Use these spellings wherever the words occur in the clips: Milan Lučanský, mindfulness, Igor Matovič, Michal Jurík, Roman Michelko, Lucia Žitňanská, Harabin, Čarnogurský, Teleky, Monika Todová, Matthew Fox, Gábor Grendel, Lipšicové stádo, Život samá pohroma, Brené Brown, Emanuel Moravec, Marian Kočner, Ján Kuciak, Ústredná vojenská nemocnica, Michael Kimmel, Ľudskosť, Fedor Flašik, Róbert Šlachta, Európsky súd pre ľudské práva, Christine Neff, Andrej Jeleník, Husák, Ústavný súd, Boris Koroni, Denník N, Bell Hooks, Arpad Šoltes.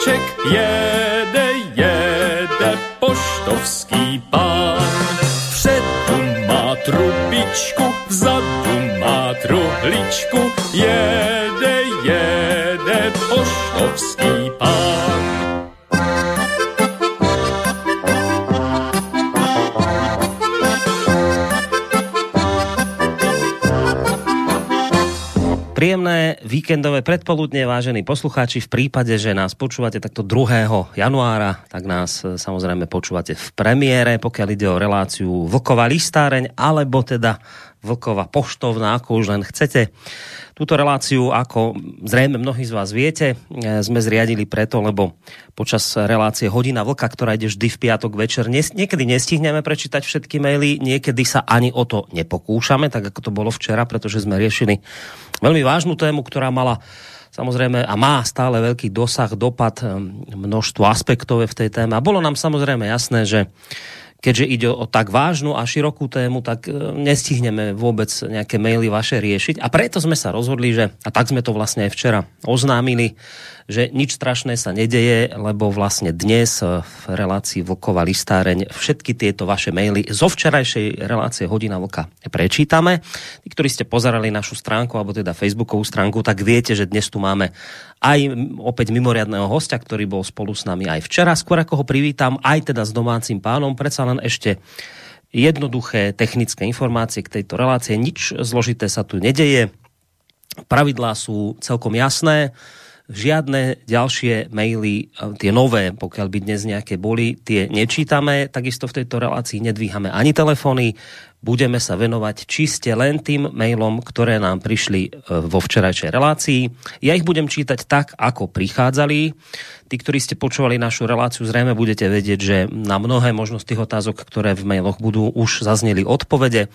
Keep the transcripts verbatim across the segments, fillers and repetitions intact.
Macháček jede, jede poštovský pán. Vpředu má trubičku, vzadu má truhličku, jede, jede poštovský pán. Príjemné víkendové predpoludne, vážení poslucháči, v prípade, že nás počúvate takto druhého januára, tak nás samozrejme počúvate v premiére, pokiaľ ide o reláciu Vlková listáreň, alebo teda Vlková poštovná, ako už len chcete. Túto reláciu, ako zrejme mnohí z vás viete, sme zriadili preto, lebo počas relácie Hodina Vlka, ktorá ide vždy v piatok večer, niekedy nestihneme prečítať všetky maily, niekedy sa ani o to nepokúšame, tak ako to bolo včera, pretože sme riešili veľmi vážnu tému, ktorá mala samozrejme a má stále veľký dosah, dopad, množstvo aspektov v tej téme. A bolo nám samozrejme jasné, že keďže ide o tak vážnu a širokú tému, tak nestihneme vôbec nejaké maily vaše riešiť. A preto sme sa rozhodli, že, a tak sme to vlastne aj včera oznámili, že nič strašné sa nedeje, lebo vlastne dnes v relácii Vlková listáreň všetky tieto vaše maily zo včerajšej relácie Hodina Vlka prečítame. Tí, ktorí ste pozerali našu stránku, alebo teda Facebookovú stránku, tak viete, že dnes tu máme aj opäť mimoriadného hostia, ktorý bol spolu s nami aj včera. Skôr ako ho privítam, aj teda s domácim pánom, predsa len ešte jednoduché technické informácie k tejto relácie. Nič zložité sa tu nedeje. Pravidlá sú celkom jasné. Žiadne ďalšie maily, tie nové, pokiaľ by dnes nejaké boli, tie nečítame. Takisto v tejto relácii nedvíhame ani telefóny. Budeme sa venovať čiste len tým mailom, ktoré nám prišli vo včerajšej relácii. Ja ich budem čítať tak, ako prichádzali. Tí, ktorí ste počúvali našu reláciu, zrejme budete vedieť, že na mnohé možnosti otázok, ktoré v mailoch budú, už zazneli odpovede.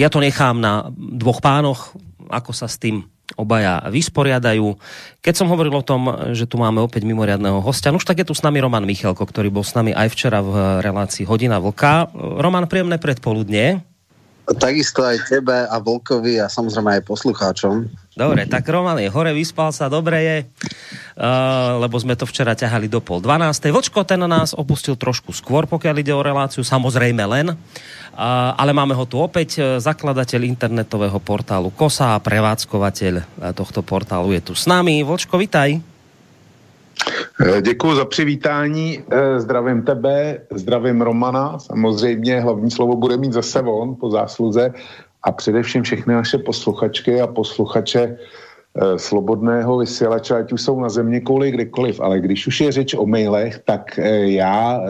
Ja to nechám na dvoch pánoch, ako sa s tým obaja vysporiadajú. Keď som hovoril o tom, že tu máme opäť mimoriadného hostia, už tak je tu s nami Roman Michelko, ktorý bol s nami aj včera v relácii Hodina Vlka. Roman, príjemné predpoludnie. Takisto aj tebe a Vlkovi a samozrejme aj poslucháčom. Dobre, tak Roman je hore, vyspal sa, dobre je, uh, lebo sme to včera ťahali do pol dvanástej. Vočko, ten nás opustil trošku skôr, pokiaľ ide o reláciu, samozrejme len, uh, ale máme ho tu opäť, zakladateľ internetového portálu Kosa a prevádzkovateľ tohto portálu je tu s nami. Vočko, vitaj. Děkuji za přivítání, zdravím tebe, zdravím Romana, samozřejmě hlavní slovo bude mít zase on po zásluze a především všechny naše posluchačky a posluchače slobodného vysílače, ať už jsou na země kouli kdekoliv, ale když už je řeč o mailech, tak já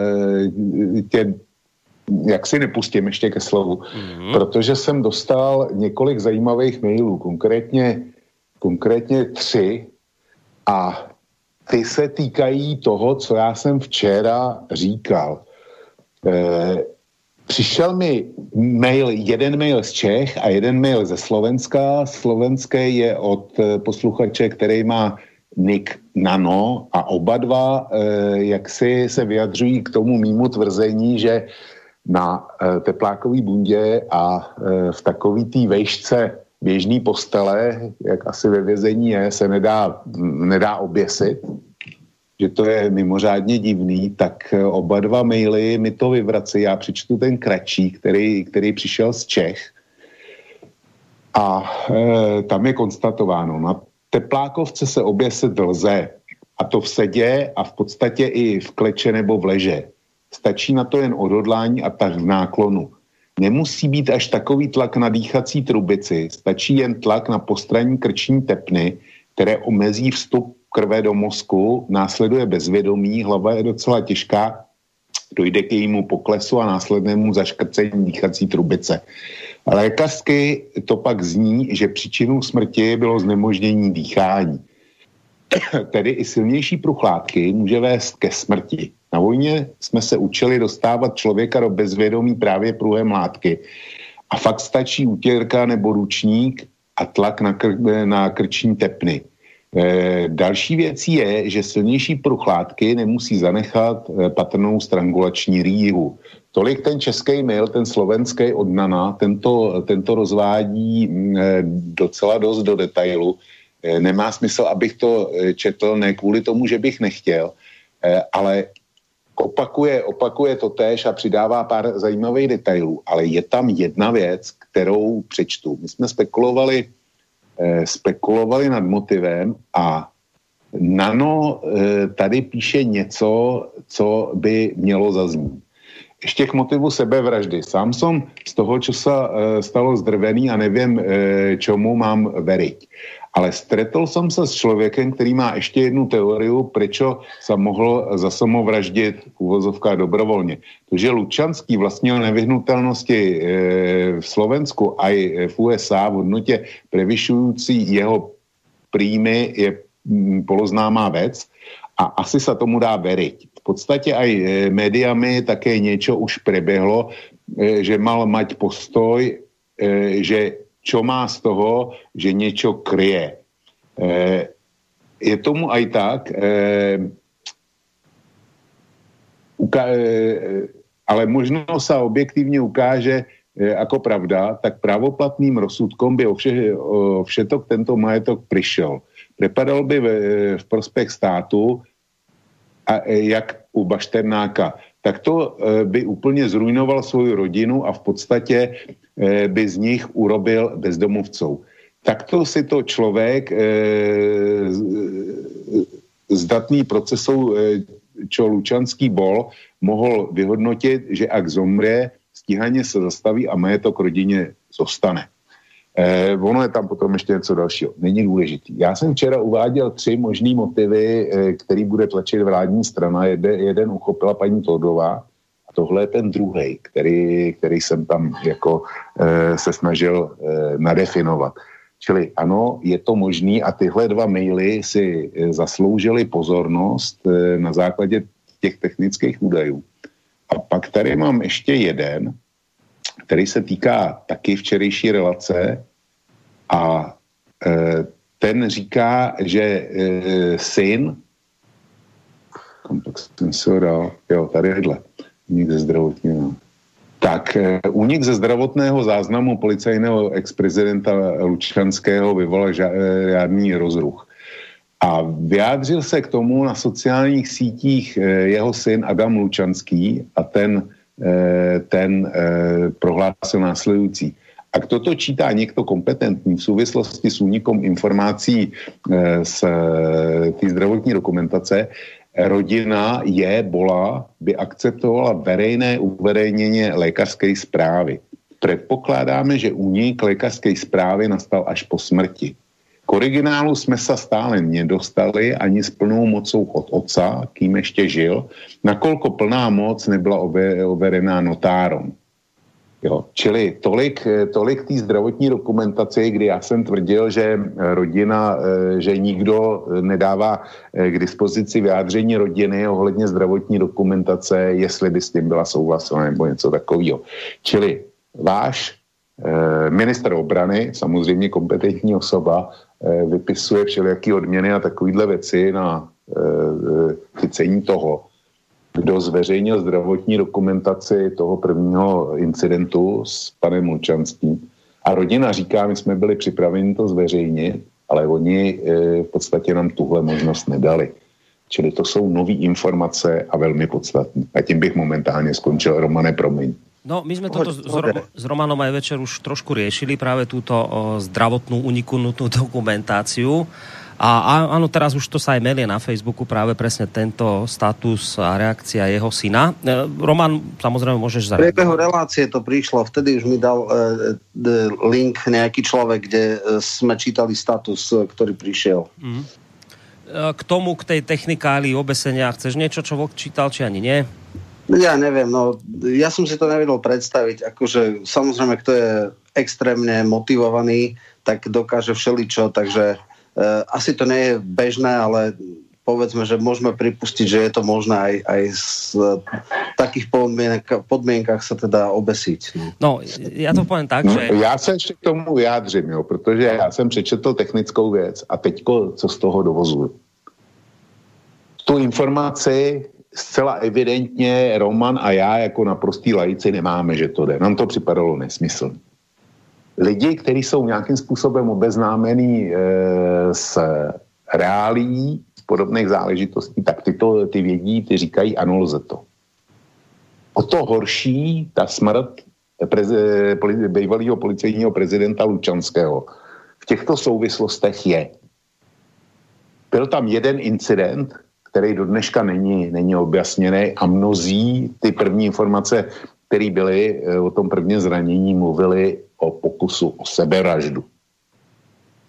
tě jak si nepustím ještě ke slovu, mm-hmm. protože jsem dostal několik zajímavých mailů, konkrétně, konkrétně tři a ty se týkají toho, co já jsem včera říkal. E, přišel mi mail, jeden mail z Čech a jeden mail ze Slovenska. Slovenské je od posluchače, který má nick Nano a oba dva e, jaksi se vyjadřují k tomu mýmu tvrzení, že na e, teplákový bundě a e, v takový té vejšce běžný postele, jak asi ve vězení je, se nedá, nedá oběsit, že to je mimořádně divný, tak oba dva maily mi to vyvrací. Já přečtu ten kratší, který, který přišel z Čech a e, tam je konstatováno, na teplákovce se oběsit lze, a to v sedě a v podstatě i v kleče nebo v leže. Stačí na to jen odhodlání a tak v náklonu. Nemusí být až takový tlak na dýchací trubici, stačí jen tlak na postranní krční tepny, které omezí vstup krve do mozku, následuje bezvědomí, hlava je docela těžká, dojde k jejímu poklesu a následnému zaškrcení dýchací trubice. Lékařsky to pak zní, že příčinou smrti bylo znemožnění dýchání. Tedy i silnější pruchlátky může vést ke smrti. Na vojně jsme se učili dostávat člověka do bezvědomí právě pruhem látky. A fakt stačí utěrka nebo ručník a tlak na, kr- na krční tepny. E, další věcí je, že silnější pruch látky nemusí zanechat e, patrnou strangulační rýhu. Tolik ten český mail, ten slovenský od Nana, tento, tento rozvádí e, docela dost do detailu. Nemá smysl, abych to četl, ne kvůli tomu, že bych nechtěl, ale opakuje, opakuje to též a přidává pár zajímavých detailů, ale je tam jedna věc, kterou přečtu. My jsme spekulovali, spekulovali nad motivem a Nano tady píše něco, co by mělo zaznít. Ještě k motivu sebevraždy. Sám som z toho, čo sa stalo zdrvený a neviem, čomu mám veriť. Ale stretol som sa s človekem, ktorý má ešte jednu teóriu, prečo sa mohlo za samovraždiť uvozovka dobrovoľne. To, že Lučanský vlastnil nevyhnutelnosti v Slovensku a v U S A v hodnote prevyšujúci jeho príjmy je poloznámá vec a asi sa tomu dá veriť. V podstate aj e, médiami také niečo už prebehlo, e, že mal mať postoj, e, že čo má z toho, že niečo kryje. E, je tomu aj tak, e, uka- e, ale možno sa objektívne ukáže, e, ako pravda, tak právoplatným rozsudkom by o, vše, o všetok tento majetok prišiel. Prepadal by v, v prospech státu, a jak u Bašternáka, tak to by úplně zrujnoval svoju rodinu a v podstatě by z nich urobil bezdomovců. Takto si to člověk zdatný procesou, čo Lučanský bol, mohl vyhodnotit, že ak zomře, stíhaně se zastaví a majetok rodině zostane. Eh, ono je tam potom ještě něco dalšího. Není důležitý. Já jsem včera uváděl tři možný motivy, eh, který bude tlačit vládní strana. Jeden, jeden uchopila paní Todová a tohle je ten druhej, který, který jsem tam jako eh, se snažil eh, nadefinovat. Čili ano, je to možný a tyhle dva maily si eh, zasloužili pozornost eh, na základě těch technických údajů. A pak tady mám ještě jeden, který se týká taky včerejší relace a e, ten říká, že e, syn, kam tak jsem se ho dal, jo, tady je hle, únik ze zdravotního, tak e, únik ze zdravotného záznamu policejného ex-prezidenta Lučanského vyvolal ža, e, žádný rozruch. A vyjádřil se k tomu na sociálních sítích e, jeho syn Adam Lučanský a ten ten eh, prohlásil následující. Ak toto čítá někdo kompetentní v souvislosti s únikom informací eh, z té zdravotní dokumentace, rodina je, bola, by akceptovala verejné uveřejnění lékařské zprávy. Předpokládáme, že únik lékařské zprávy nastal až po smrti. K originálu jsme se stále nedostali ani s plnou mocou od otca, kým ještě žil, nakolko plná moc nebyla overená notárom. Jo, čili tolik, tolik té zdravotní dokumentace, kdy já jsem tvrdil, že rodina, že nikdo nedává k dispozici vyjádření rodiny ohledně zdravotní dokumentace, jestli by s tím byla souhlasena nebo něco takového. Čili váš minister obrany, samozřejmě kompetentní osoba, vypisuje všelijaký odměny a takovýhle věci na chycení toho, kdo zveřejnil zdravotní dokumentaci toho prvního incidentu s panem Lučanským. A rodina říká, my jsme byli připraveni to zveřejnit, ale oni v podstatě nám tuhle možnost nedali. Čili to jsou nový informace a velmi podstatné. A tím bych momentálně skončil. Romane, promiň. No, my sme toto s, s Romanom aj večer už trošku riešili, práve túto o, zdravotnú uniknutú dokumentáciu. A, a áno, teraz už to sa aj melie na Facebooku, práve presne tento status a reakcia jeho syna. E, Roman, samozrejme, môžeš zareagovať. V priebehu relácie to prišlo, vtedy už mi dal e, d, link nejaký človek, kde sme čítali status, ktorý prišiel. Mm. E, k tomu, k tej technikálii obesenia, chceš niečo, čo Vlk čítal, či ani nie? Ja neviem, no ja som si to nevedel predstaviť, akože samozrejme, kto je extrémne motivovaný, tak dokáže všeličo, takže e, asi to nie je bežné, ale povedzme, že môžeme pripustiť, že je to možné aj, aj v takých podmienka, podmienkach sa teda obesiť. No, ja to poviem tak, no, že... Ja sa ešte k tomu vyjádřím, jo, pretože ja som prečetl technickou vec a teďko, co z toho dovozujú. Tu informácii zcela evidentně Roman a já jako naprostý laici nemáme, že to jde. Nám to připadalo nesmysl. lidi, kteří jsou nějakým způsobem obeznámení e, s reálií podobných záležitostí, tak ty, to, ty vědí, ty říkají ano, lze to. O to horší ta smrt preze, poli, bývalého policejního prezidenta Lučanského v těchto souvislostech je. Byl tam jeden incident, který do dneška není, není objasněný a mnozí ty první informace, které byly o tom prvním zranění, mluvili o pokusu o sebevraždu.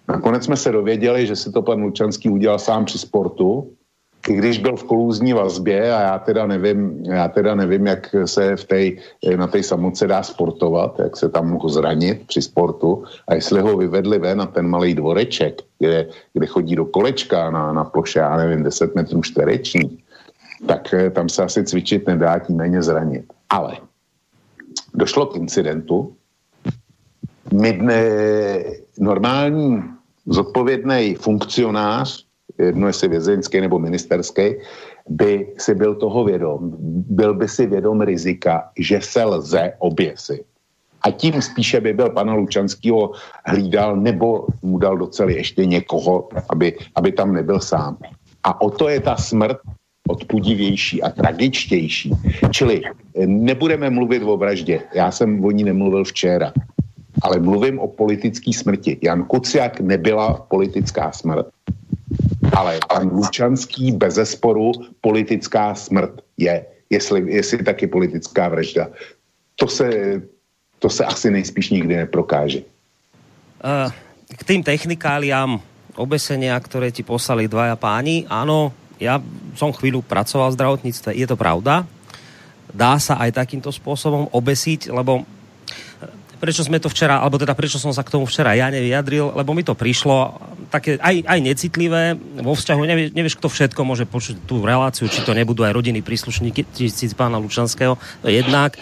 Nakonec jsme se dověděli, že si to pan Lučanský udělal sám při sportu, i když byl v kolúzní vazbě a já teda nevím, já teda nevím jak se v tej, na tej samotce dá sportovat, jak se tam mohl zranit při sportu a jestli ho vyvedli ven na ten malý dvoreček, kde, kde chodí do kolečka na, na ploše, já nevím, deset metrů čtvereční, tak tam se asi cvičit nedá, tím méně zranit. Ale došlo k incidentu, my dne, normální zodpovědný funkcionář, jedno jestli vězeňský nebo ministerský, by si byl toho vědom. Byl by si vědom rizika, že se lze oběsit. A tím spíše by byl pana Lučanského hlídal nebo mu dal do cely ještě někoho, aby, aby tam nebyl sám. A o to je ta smrt odpudivější a tragičtější. Čili nebudeme mluvit o vraždě. Já jsem o ní nemluvil včera. Ale mluvím o politické smrti. Jan Kuciak nebyla politická smrt. Ale pan Lučanský bezesporu politická smrt je, jestli, jestli taky politická vražda. To se, to se asi nejspíš nikdy neprokáže. Uh, k tým technikáliám obesenia, ktoré ti poslali dvaja páni, áno, ja som chvíľu pracoval v zdravotníctve, je to pravda. Dá sa aj takýmto spôsobom obesiť, lebo prečo sme to včera, alebo teda prečo som sa k tomu včera ja nevyjadril, lebo mi to prišlo také aj, aj necitlivé vo vzťahu, nevie, nevieš, kto všetko môže počuť tú reláciu, či to nebudú aj rodiny príslušníci pána Lučanského, to je jednak.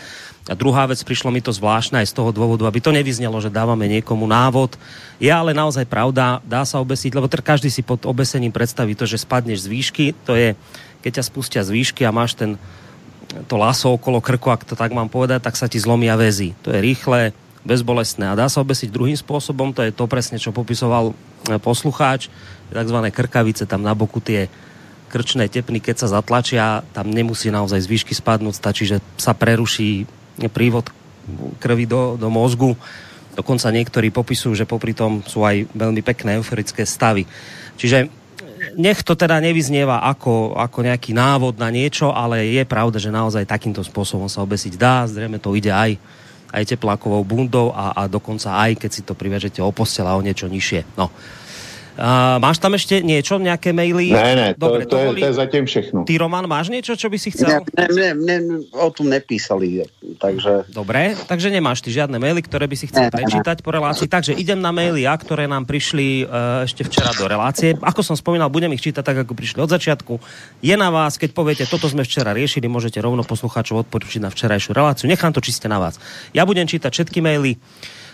A druhá vec, prišlo mi to zvláštne aj z toho dôvodu, aby to nevyznelo, že dávame niekomu návod. Je ale naozaj pravda, dá sa obesiť, lebo teda každý si pod obesením predstaví to, že spadneš z výšky, to je, keď ťa spustia z výšky a máš ten, to laso okolo krku, ak to tak mám povedať, tak sa ti zlomia väzy. To je rýchle, bezbolestné. A dá sa obesiť druhým spôsobom, to je to presne, čo popisoval poslucháč, takzvané krkavice, tam na boku tie krčné tepny, keď sa zatlačia, tam nemusí naozaj z výšky spadnúť, stačí, že sa preruší prívod krvi do, do mozgu. Dokonca niektorí popisujú, že popri tom sú aj veľmi pekné euforické stavy. Čiže nech to teda nevyznieva ako, ako nejaký návod na niečo, ale je pravda, že naozaj takýmto spôsobom sa obesiť dá, zrejme to ide aj aj teplákovou bundou a, a dokonca aj, keď si to privežete o posteľ a o niečo nižšie. No. Uh, máš tam ešte niečo, nejaké maily? Ne, ne, to, Dobre, to, to, je, to je zatím všechno. Ty, Roman, máš niečo, čo by si chcel? Ne, ne, ne, o tom nepísali. Takže... Dobre, takže nemáš ty žiadne maily, ktoré by si chcel ne, prečítať ne. po relácii. Takže idem na maily, a ktoré nám prišli uh, ešte včera do relácie. Ako som spomínal, budem ich čítať tak, ako prišli od začiatku. Je na vás, keď poviete, toto sme včera riešili, môžete rovno poslucháčov odporučiť na včerajšiu reláciu. Nechám to čiste na vás. Ja budem čítať všetky maily,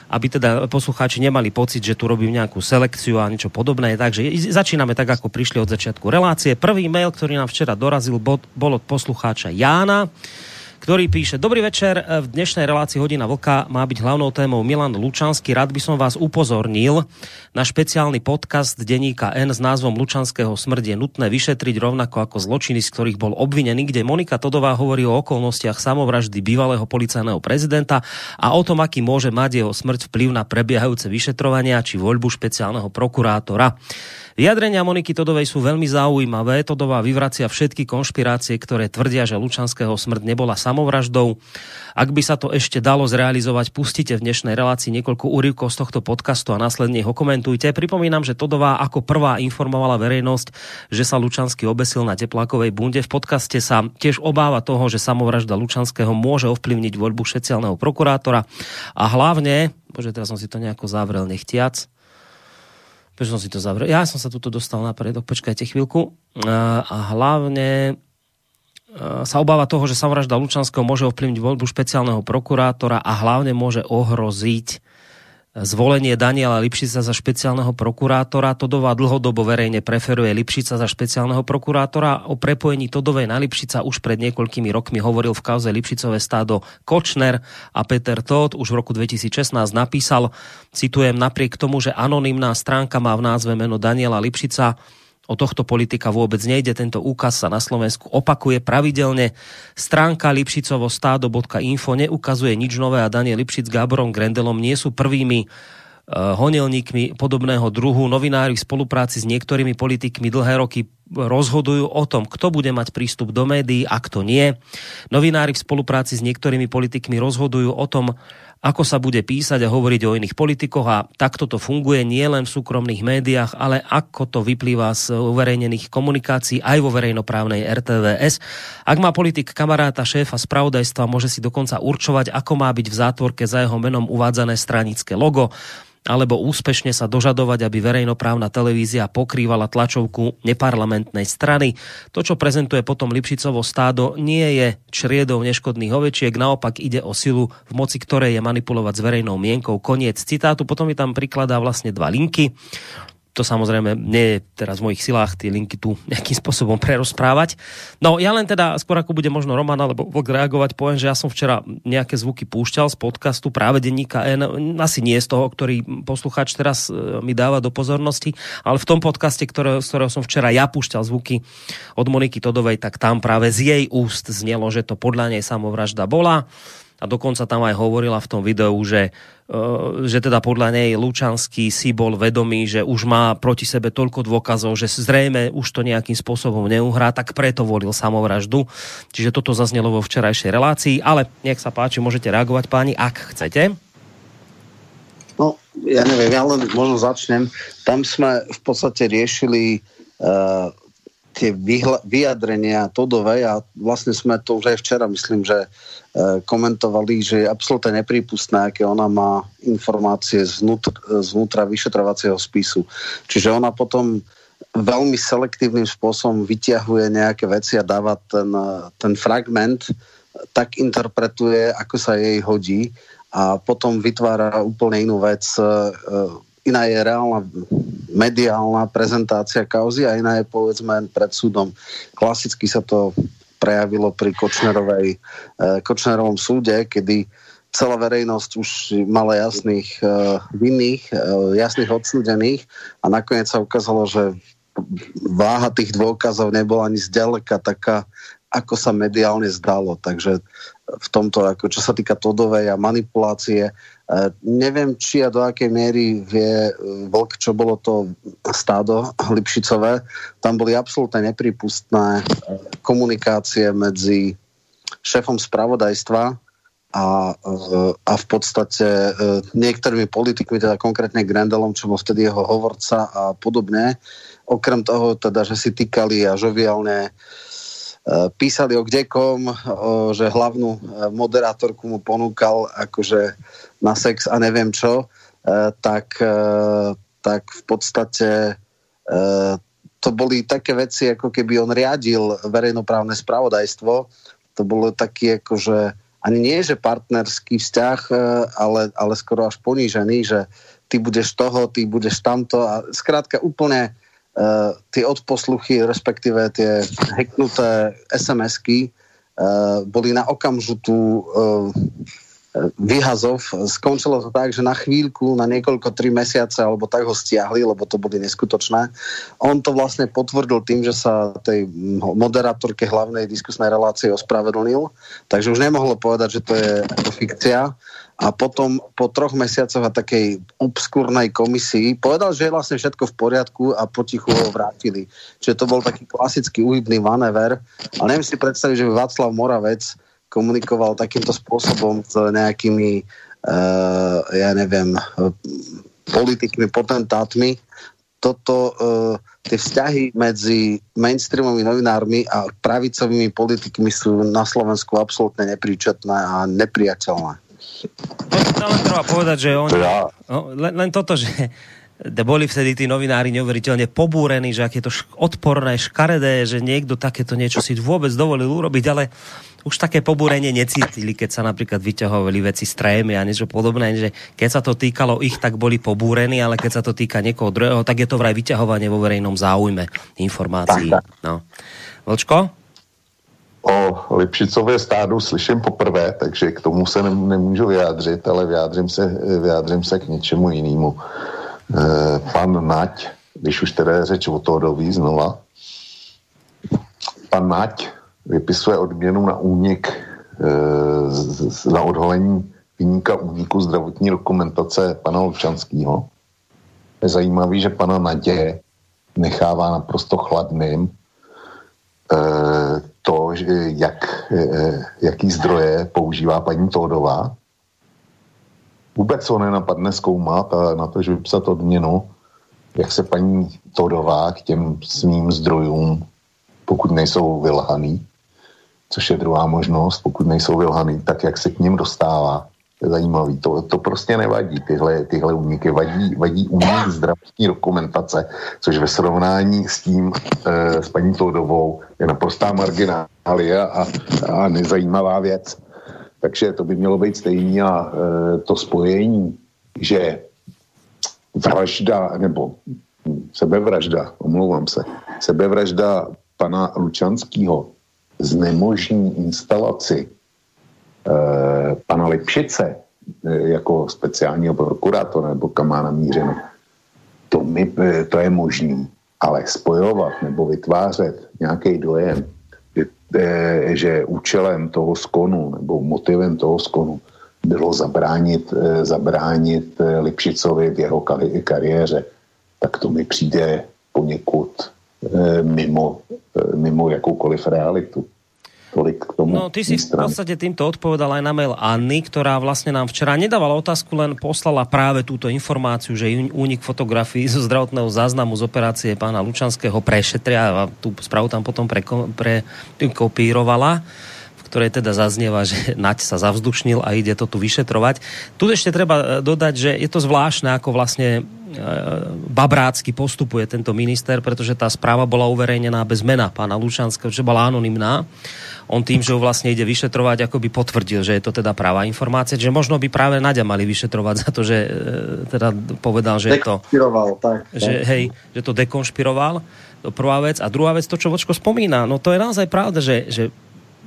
aby teda poslucháči nemali pocit, že tu robím nejakú selekciu a niečo podobné. Takže začíname tak, ako prišli od začiatku relácie. Prvý mail, ktorý nám včera dorazil, bol od poslucháča Jána, ktorý píše: Dobrý večer, v dnešnej relácii Hodina Vlka má byť hlavnou témou Milan Lučanský. Rád by som vás upozornil na špeciálny podcast Denníka N s názvom Lučanského smrť je nutné vyšetriť, rovnako ako zločiny, z ktorých bol obvinený, kde Monika Todová hovorí o okolnostiach samovraždy bývalého policajného prezidenta a o tom, aký môže mať jeho smrť vplyv na prebiehajúce vyšetrovania či voľbu špeciálneho prokurátora. Vyjadrenia Moniky Todovej sú veľmi zaujímavé. Todová vyvracia všetky konšpirácie, ktoré tvrdia, že Lučanského smrť nebola samovraždou. Ak by sa to ešte dalo zrealizovať, pustite v dnešnej relácii niekoľko úryvkov z tohto podcastu a následne ho komentujte. Pripomínam, že Todová ako prvá informovala verejnosť, že sa Lučanský obesil na teplákovej bunde. V podcaste sa tiež obáva toho, že samovražda Lučanského môže ovplyvniť voľbu špeciálneho prokurátora a hlavne, bože, teraz som si to nejako zavrel nechtiac. Prečo som si to zavrel? Ja som sa tuto dostal na predok, počkajte chvíľku. A hlavne sa obáva toho, že samovražda Lučanského môže ovplyvniť voľbu špeciálneho prokurátora a hlavne môže ohroziť Zvolenie Daniela Lipšica za špeciálneho prokurátora. Todová dlhodobo verejne preferuje Lipšica za špeciálneho prokurátora. O prepojení Todovej na Lipšica už pred niekoľkými rokmi hovoril v kauze Lipšicové stádo Kočner a Peter Tóth už v roku dvetisícšestnásť napísal, citujem, napriek tomu, že anonymná stránka má v názve meno Daniela Lipšica, o tohto politika vôbec nejde, tento úkaz sa na Slovensku opakuje pravidelne. Stránka lipšicovo stádo bodka info neukazuje nič nové a Daniel Lipšic s Gáborom Grendelom nie sú prvými honelníkmi podobného druhu. Novinári v spolupráci s niektorými politikmi dlhé roky rozhodujú o tom, kto bude mať prístup do médií a kto nie. Novinári v spolupráci s niektorými politikmi rozhodujú o tom, ako sa bude písať a hovoriť o iných politikoch a takto to funguje nie len v súkromných médiách, ale ako to vyplýva z uverejnených komunikácií aj vo verejnoprávnej er té vé es. Ak má politik kamaráta šéfa spravodajstva, môže si dokonca určovať, ako má byť v zátvorke za jeho menom uvádzané stranické logo, alebo úspešne sa dožadovať, aby verejnoprávna televízia pokrývala tlačovku neparlamentnej strany. To, čo prezentuje potom Lipšicovo stádo, nie je čriedou neškodných ovečiek, naopak ide o silu, v moci ktorej je manipulovať s verejnou mienkou. Koniec citátu, potom mi tam prikladá vlastne dva linky. To samozrejme nie je teraz v mojich silách tie linky tu nejakým spôsobom prerozprávať. No ja len teda, skôr ako bude možno Roman alebo Vlk reagovať, poviem, že ja som včera nejaké zvuky púšťal z podcastu práve Denníka N, asi nie z toho, ktorý poslucháč teraz mi dáva do pozornosti, ale v tom podcaste, ktoré, z ktorého som včera ja púšťal zvuky od Moniky Todovej, tak tam práve z jej úst znelo, že to podľa nej samovražda bola. A dokonca tam aj hovorila v tom videu, že, že teda podľa nej Lučanský si bol vedomý, že už má proti sebe toľko dôkazov, že zrejme už to nejakým spôsobom neuhrá, tak preto volil samovraždu. Čiže toto zaznelo vo včerajšej relácii, ale nech sa páči, môžete reagovať páni, ak chcete. No, ja neviem, ja len možno začnem. Tam sme v podstate riešili uh, tie vyhla- vyjadrenia Todovej a vlastne sme to už aj včera, myslím, že komentovali, že je absolútne neprípustné, aké ona má informácie zvnútra, zvnútra vyšetrovacieho spisu. Čiže ona potom veľmi selektívnym spôsobom vyťahuje nejaké veci a dáva ten, ten fragment, tak interpretuje, ako sa jej hodí a potom vytvára úplne inú vec. Iná je reálna mediálna prezentácia kauzy a iná je povedzme pred súdom. Klasicky sa to prejavilo pri Kočnerovej, Kočnerovom súde, kedy celá verejnosť už mala jasných vinných, jasných odsúdených a nakoniec sa ukázalo, že váha tých dôkazov nebola ani zďaleka taká, ako sa mediálne zdalo. Takže v tomto, ako čo sa týka Todovej a manipulácie, neviem, či a do akej miery vie Vlk, čo bolo to stádo Lipšicové. Tam boli absolútne neprípustné komunikácie medzi šéfom spravodajstva a, a v podstate niektorými politikmi, teda konkrétne Grendelom, čo bol vtedy jeho hovorca a podobne. Okrem toho, teda, že si týkali a žoviálne písali o kdekom, že hlavnú moderátorku mu ponúkal akože na sex a neviem čo, tak, tak v podstate to boli také veci, ako keby on riadil verejnoprávne spravodajstvo. To bolo taký akože, ani nie že partnerský vzťah, ale, ale skoro až ponížený, že ty budeš toho, ty budeš tamto a skrátka úplne Uh, tie odposluchy, respektíve tie hacknuté es em esky uh, boli na okamžitú uh, vyhazov. Skončilo to tak, že na chvíľku, na niekoľko, tri mesiace, alebo tak ho stiahli, lebo to boli neskutočné. On to vlastne potvrdil tým, že sa tej moderátorke hlavnej diskusnej relácie ospravedlnil, takže už nemohlo povedať, že to je fikcia. A potom po troch mesiacoch a takej obskúrnej komisii povedal, že je vlastne všetko v poriadku a potichu ho vrátili. Čiže to bol taký klasický úhybný manéver. A neviem si predstaviť, že by Václav Moravec komunikoval takýmto spôsobom s nejakými, uh, ja neviem, politikmi, potentátmi. Toto, uh, tie vzťahy medzi mainstreamovými novinármi a pravicovými politikmi sú na Slovensku absolútne nepríčetné a nepriateľné. To len treba povedať, že on... Len, len toto, že boli vtedy tí novinári neuveriteľne pobúrení, že aké to šk- odporné, škaredé, že niekto takéto niečo si vôbec dovolil urobiť, ale už také pobúrenie necítili, keď sa napríklad vyťahovali veci z trémy a niečo podobné, že keď sa to týkalo ich, tak boli pobúrení, ale keď sa to týka niekoho druhého, tak je to vraj vyťahovanie vo verejnom záujme informácií. No. Vlčko? O Lipšicově stádu slyším poprvé, takže k tomu se nemůžu vyjádřit, ale vyjádřím se, vyjádřím se k něčemu jinému. E, pan Naď, když už teda je řeč o Todový znova, pan Naď vypisuje odměnu na únik, e, na odhalení výnika úniku zdravotní dokumentace pana Lučanského. Je zajímavý, že pana Naděje nechává naprosto chladným e, to, že jak, jaký zdroje používá paní Todová. Vůbec ho nenapadne zkoumat a na to, že vypsat odměnu, jak se paní Todová k těm svým zdrojům, pokud nejsou vylhaný, což je druhá možnost, pokud nejsou vylhaný, tak jak se k ním dostává. To je zajímavý. To, to prostě nevadí, tyhle, tyhle úniky. Vadí, vadí únik zdravotní dokumentace, což ve srovnání s tím, e, s paní Todovou, je naprostá marginália a, a nezajímavá věc. Takže to by mělo být stejný a e, to spojení, že vražda, nebo sebevražda, omlouvám se, sebevražda pana Lučanského znemožní instalaci pana Lipšice jako speciálního prokurátora nebo kam má namířeno. To, my, to je možný, ale spojovat nebo vytvářet nějaký dojem, že, že účelem toho skonu nebo motivem toho skonu bylo zabránit, zabránit Lipšicovi v jeho kariéře, tak to mi přijde poněkud mimo, mimo jakoukoliv realitu. K tomu no, ty si v podstate týmto odpovedal aj na mail Anny, ktorá vlastne nám včera nedávala otázku, len poslala práve túto informáciu, že únik fotografií zo zdravotného záznamu z operácie pána Lučanského prešetria a tú správu tam potom prekopírovala, v ktorej teda zaznieva, že Naď sa zavzdušnil a ide to tu vyšetrovať. Tu ešte treba dodať, že je to zvláštne, ako vlastne babrácky postupuje tento minister, pretože tá správa bola uverejnená bez mena pána Lučanského, že bola anonymná. On tým, že ho vlastne ide vyšetrovať, ako by potvrdil, že je to teda pravá informácia, že možno by práve Naďa mali vyšetrovať za to, že teda povedal, že je to... Dekonšpiroval, tak. Že, hej, že to dekonšpiroval, to prvá vec. A druhá vec, to, čo Vočko spomína, no to je naozaj pravda, že, že,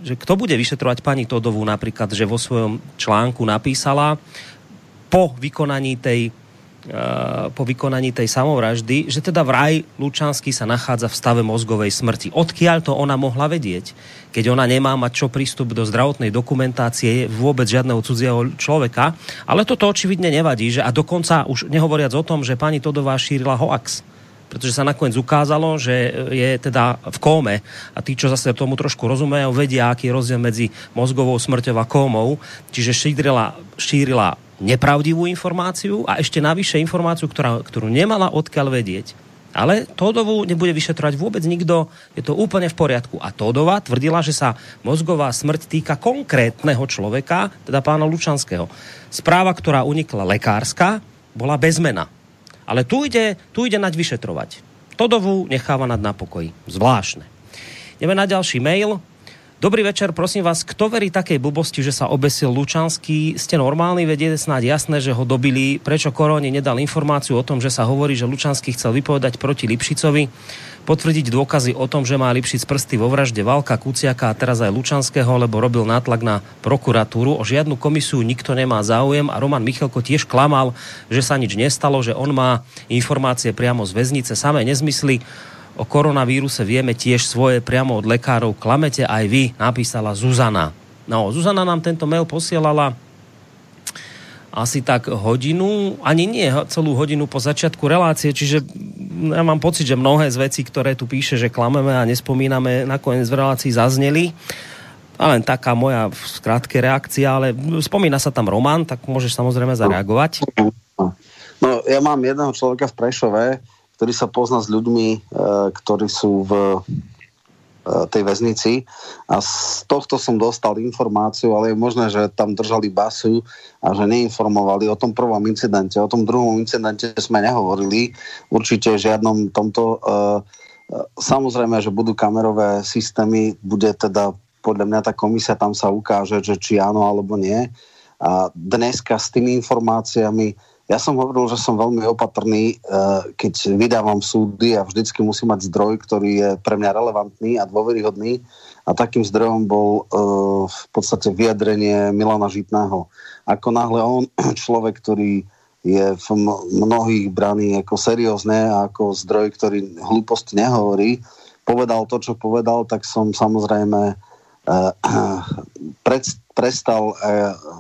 že kto bude vyšetrovať pani Todovú napríklad, že vo svojom článku napísala po vykonaní tej po vykonaní tej samovraždy, že teda vraj Lučanský sa nachádza v stave mozgovej smrti. Odkiaľ to ona mohla vedieť? Keď ona nemá mať čo prístup do zdravotnej dokumentácie vôbec žiadneho cudzieho človeka, ale toto očividne nevadí, že a dokonca už nehovoriac o tom, že pani Todová šírila hoax, pretože sa nakoniec ukázalo, že je teda v kóme a tí, čo zase tomu trošku rozumejú, vedia, aký je rozdiel medzi mozgovou smrťou a kómou, čiže šírila, šírila nepravdivú informáciu a ešte navyše informáciu, ktorá, ktorú nemala odkiaľ vedieť. Ale Todovú nebude vyšetrovať vôbec nikto, je to úplne v poriadku. A Todová tvrdila, že sa mozgová smrť týka konkrétneho človeka, teda pána Lučanského. Správa, ktorá unikla lekárska, bola bez mena. Ale tu ide, tu ide Naď vyšetrovať. Todovú necháva Naď na pokoji. Zvláštne. Ideme na ďalší mail. Dobrý večer, prosím vás, kto verí takej blbosti, že sa obesil Lučanský? Ste normálni, veď je snáď jasné, že ho dobili. Prečo Koroni nedal informáciu o tom, že sa hovorí, že Lučanský chcel vypovedať proti Lipšicovi, potvrdiť dôkazy o tom, že má Lipšic prsty vo vražde Valka, Kuciaka a teraz aj Lučanského, lebo robil nátlak na prokuratúru. O žiadnu komisiu nikto nemá záujem a Roman Michelko tiež klamal, že sa nič nestalo, že on má informácie priamo z väznice, samé nezmysly. O koronavíruse vieme tiež svoje priamo od lekárov. Klamete aj vy, napísala Zuzana. No, Zuzana nám tento mail posielala asi tak hodinu, ani nie celú hodinu po začiatku relácie, čiže ja mám pocit, že mnohé z vecí, ktoré tu píše, že klameme a nespomíname, nakoniec v relácii zazneli. A len taká moja skrátke reakcia, ale spomína sa tam Roman, tak môžeš samozrejme zareagovať. No, ja mám jedného človeka v Prešove, ktorý sa pozná s ľuďmi, ktorí sú v tej väznici a z tohto som dostal informáciu, ale je možné, že tam držali basu a že neinformovali o tom prvom incidente. O tom druhom incidente sme nehovorili. Určite žiadnom tomto. Samozrejme, že budú kamerové systémy, bude teda podľa mňa tá komisia, tam sa ukáže, že či áno alebo nie. A dneska s tými informáciami, ja som hovoril, že som veľmi opatrný, keď vydávam súdy a vždycky musím mať zdroj, ktorý je pre mňa relevantný a dôveryhodný. A takým zdrojom bol v podstate vyjadrenie Milana Žitného. Ako náhle on, človek, ktorý je v mnohých braný ako seriózne a ako zdroj, ktorý hlúpost nehovorí, povedal to, čo povedal, tak som samozrejme prestal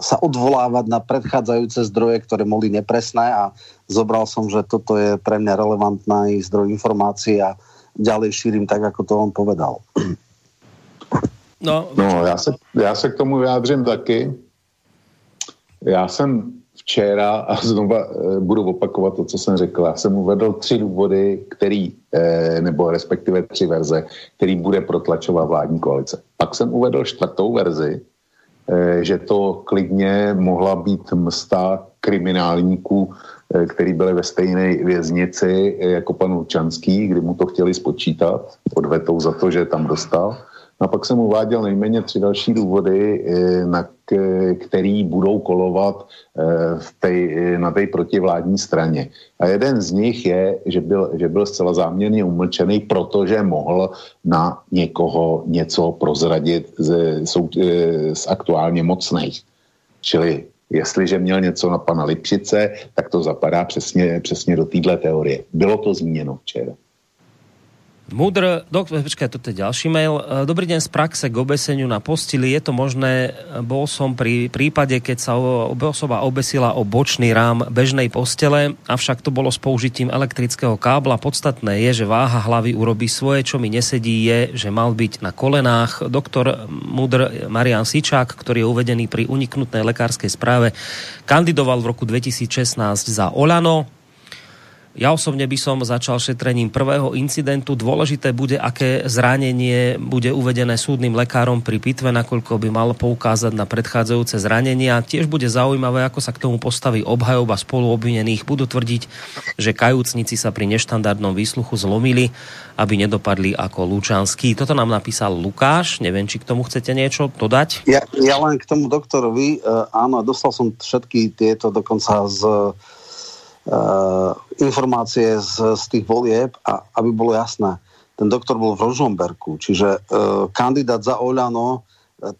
sa odvolávať na predchádzajúce zdroje, ktoré boli nepresné a zobral som, že toto je pre mňa relevantný zdroj informácií a ďalej šírim tak, ako to on povedal. No, no já, se, já se k tomu vyjádřím taky. Já jsem včera, a znova budu opakovat to, co jsem řekl, já jsem uvedl tři důvody, který, nebo respektive tři verze, který bude protlačovat vládní koalice. Pak jsem uvedl čtvrtou verzi, že to klidně mohla být msta kriminálníků, který byli ve stejné věznici jako pan Lučanský, kdy mu to chtěli spočítat odvetou za to, že tam dostal. A pak jsem uváděl nejméně tři další důvody, na který budou kolovat v tej, na té protivládní straně. A jeden z nich je, že byl, že byl zcela záměrně umlčený, protože mohl na někoho něco prozradit z, z aktuálně mocných. Čili jestliže měl něco na pana Lipšice, tak to zapadá přesně, přesně do téhle teorie. Bylo to zmíněno včera. Múdr, doktor, počkaj, toto je ďalší mail. Dobrý deň, z praxe k obeseniu na postili. Je to možné? Bol som pri prípade, keď sa osoba obesila o bočný rám bežnej postele, avšak to bolo s použitím elektrického kábla. Podstatné je, že váha hlavy urobí svoje, čo mi nesedí je, že mal byť na kolenách. Doktor Múdr Marián Sičák, ktorý je uvedený pri uniknutnej lekárskej správe, kandidoval v roku dvetisícšestnásť za Olano. Ja osobne by som začal šetrením prvého incidentu. Dôležité bude, aké zranenie bude uvedené súdnym lekárom pri pitve, nakoľko by mal poukázať na predchádzajúce zranenia. Tiež bude zaujímavé, ako sa k tomu postaví obhajoba spoluobvinených. Budú tvrdiť, že kajúcnici sa pri neštandardnom výsluchu zlomili, aby nedopadli ako Lučanský. Toto nám napísal Lukáš. Neviem, či k tomu chcete niečo dodať? Ja, ja len k tomu doktorovi. Áno, dostal som všetky tieto dokonca z... Uh, informácie z, z tých volieb a aby bolo jasné, ten doktor bol v Ružomberku, čiže uh, kandidát za Oľano,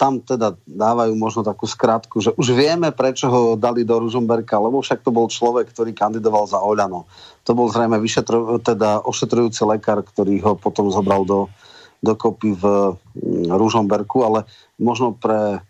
tam teda dávajú možno takú skratku, že už vieme, prečo ho dali do Ružomberka, lebo však to bol človek, ktorý kandidoval za Oľano. To bol zrejme vyšetru, teda ošetrujúci lekár, ktorý ho potom zobral do, do kopy v Ružomberku, ale možno pre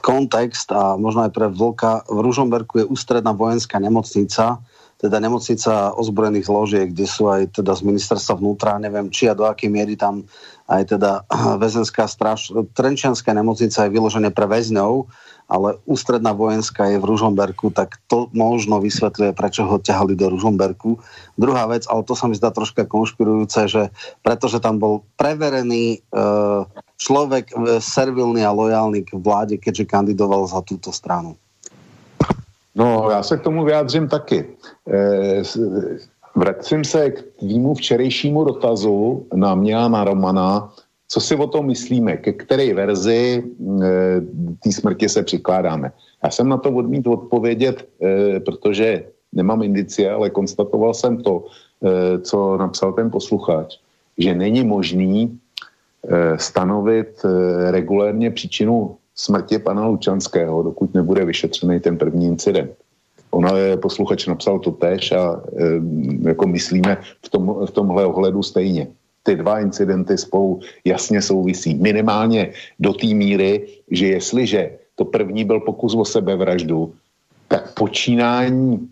kontext a možno aj pre Vlka, v Ružomberku je ústredná vojenská nemocnica, teda nemocnica ozbrojených zložiek, kde sú aj teda z ministerstva vnútra, neviem či a do akej miery tam aj teda väzenská stráž, Trenčianska nemocnica je vyložené pre väzňov, ale ústredná vojenská je v Ružomberku, tak to možno vysvetľuje, prečo ho ťahali do Ružomberku. Druhá vec, ale to sa mi zdá troška konšpirujúce, že pretože tam bol preverený e, človek e, servilný a lojálny k vláde, keďže kandidoval za túto stranu. No, já se k tomu vyjádřím taky. E, vracím se k tvému včerejšímu dotazu na mě a na Romana. Co si o tom myslíme? Ke které verzi e, té smrti se přikládáme? Já jsem na to odmít odpovědět, e, protože nemám indicie, ale konstatoval jsem to, e, co napsal ten posluchač, že není možný e, stanovit e, regulérně příčinu smrti pana Lučanského, dokud nebude vyšetřený ten první incident. Ona posluchač napsal to též a e, jako myslíme v, tom, v tomhle ohledu stejně. Ty dva incidenty spolu jasně souvisí. Minimálně do té míry, že jestliže to první byl pokus o sebevraždu, tak počínání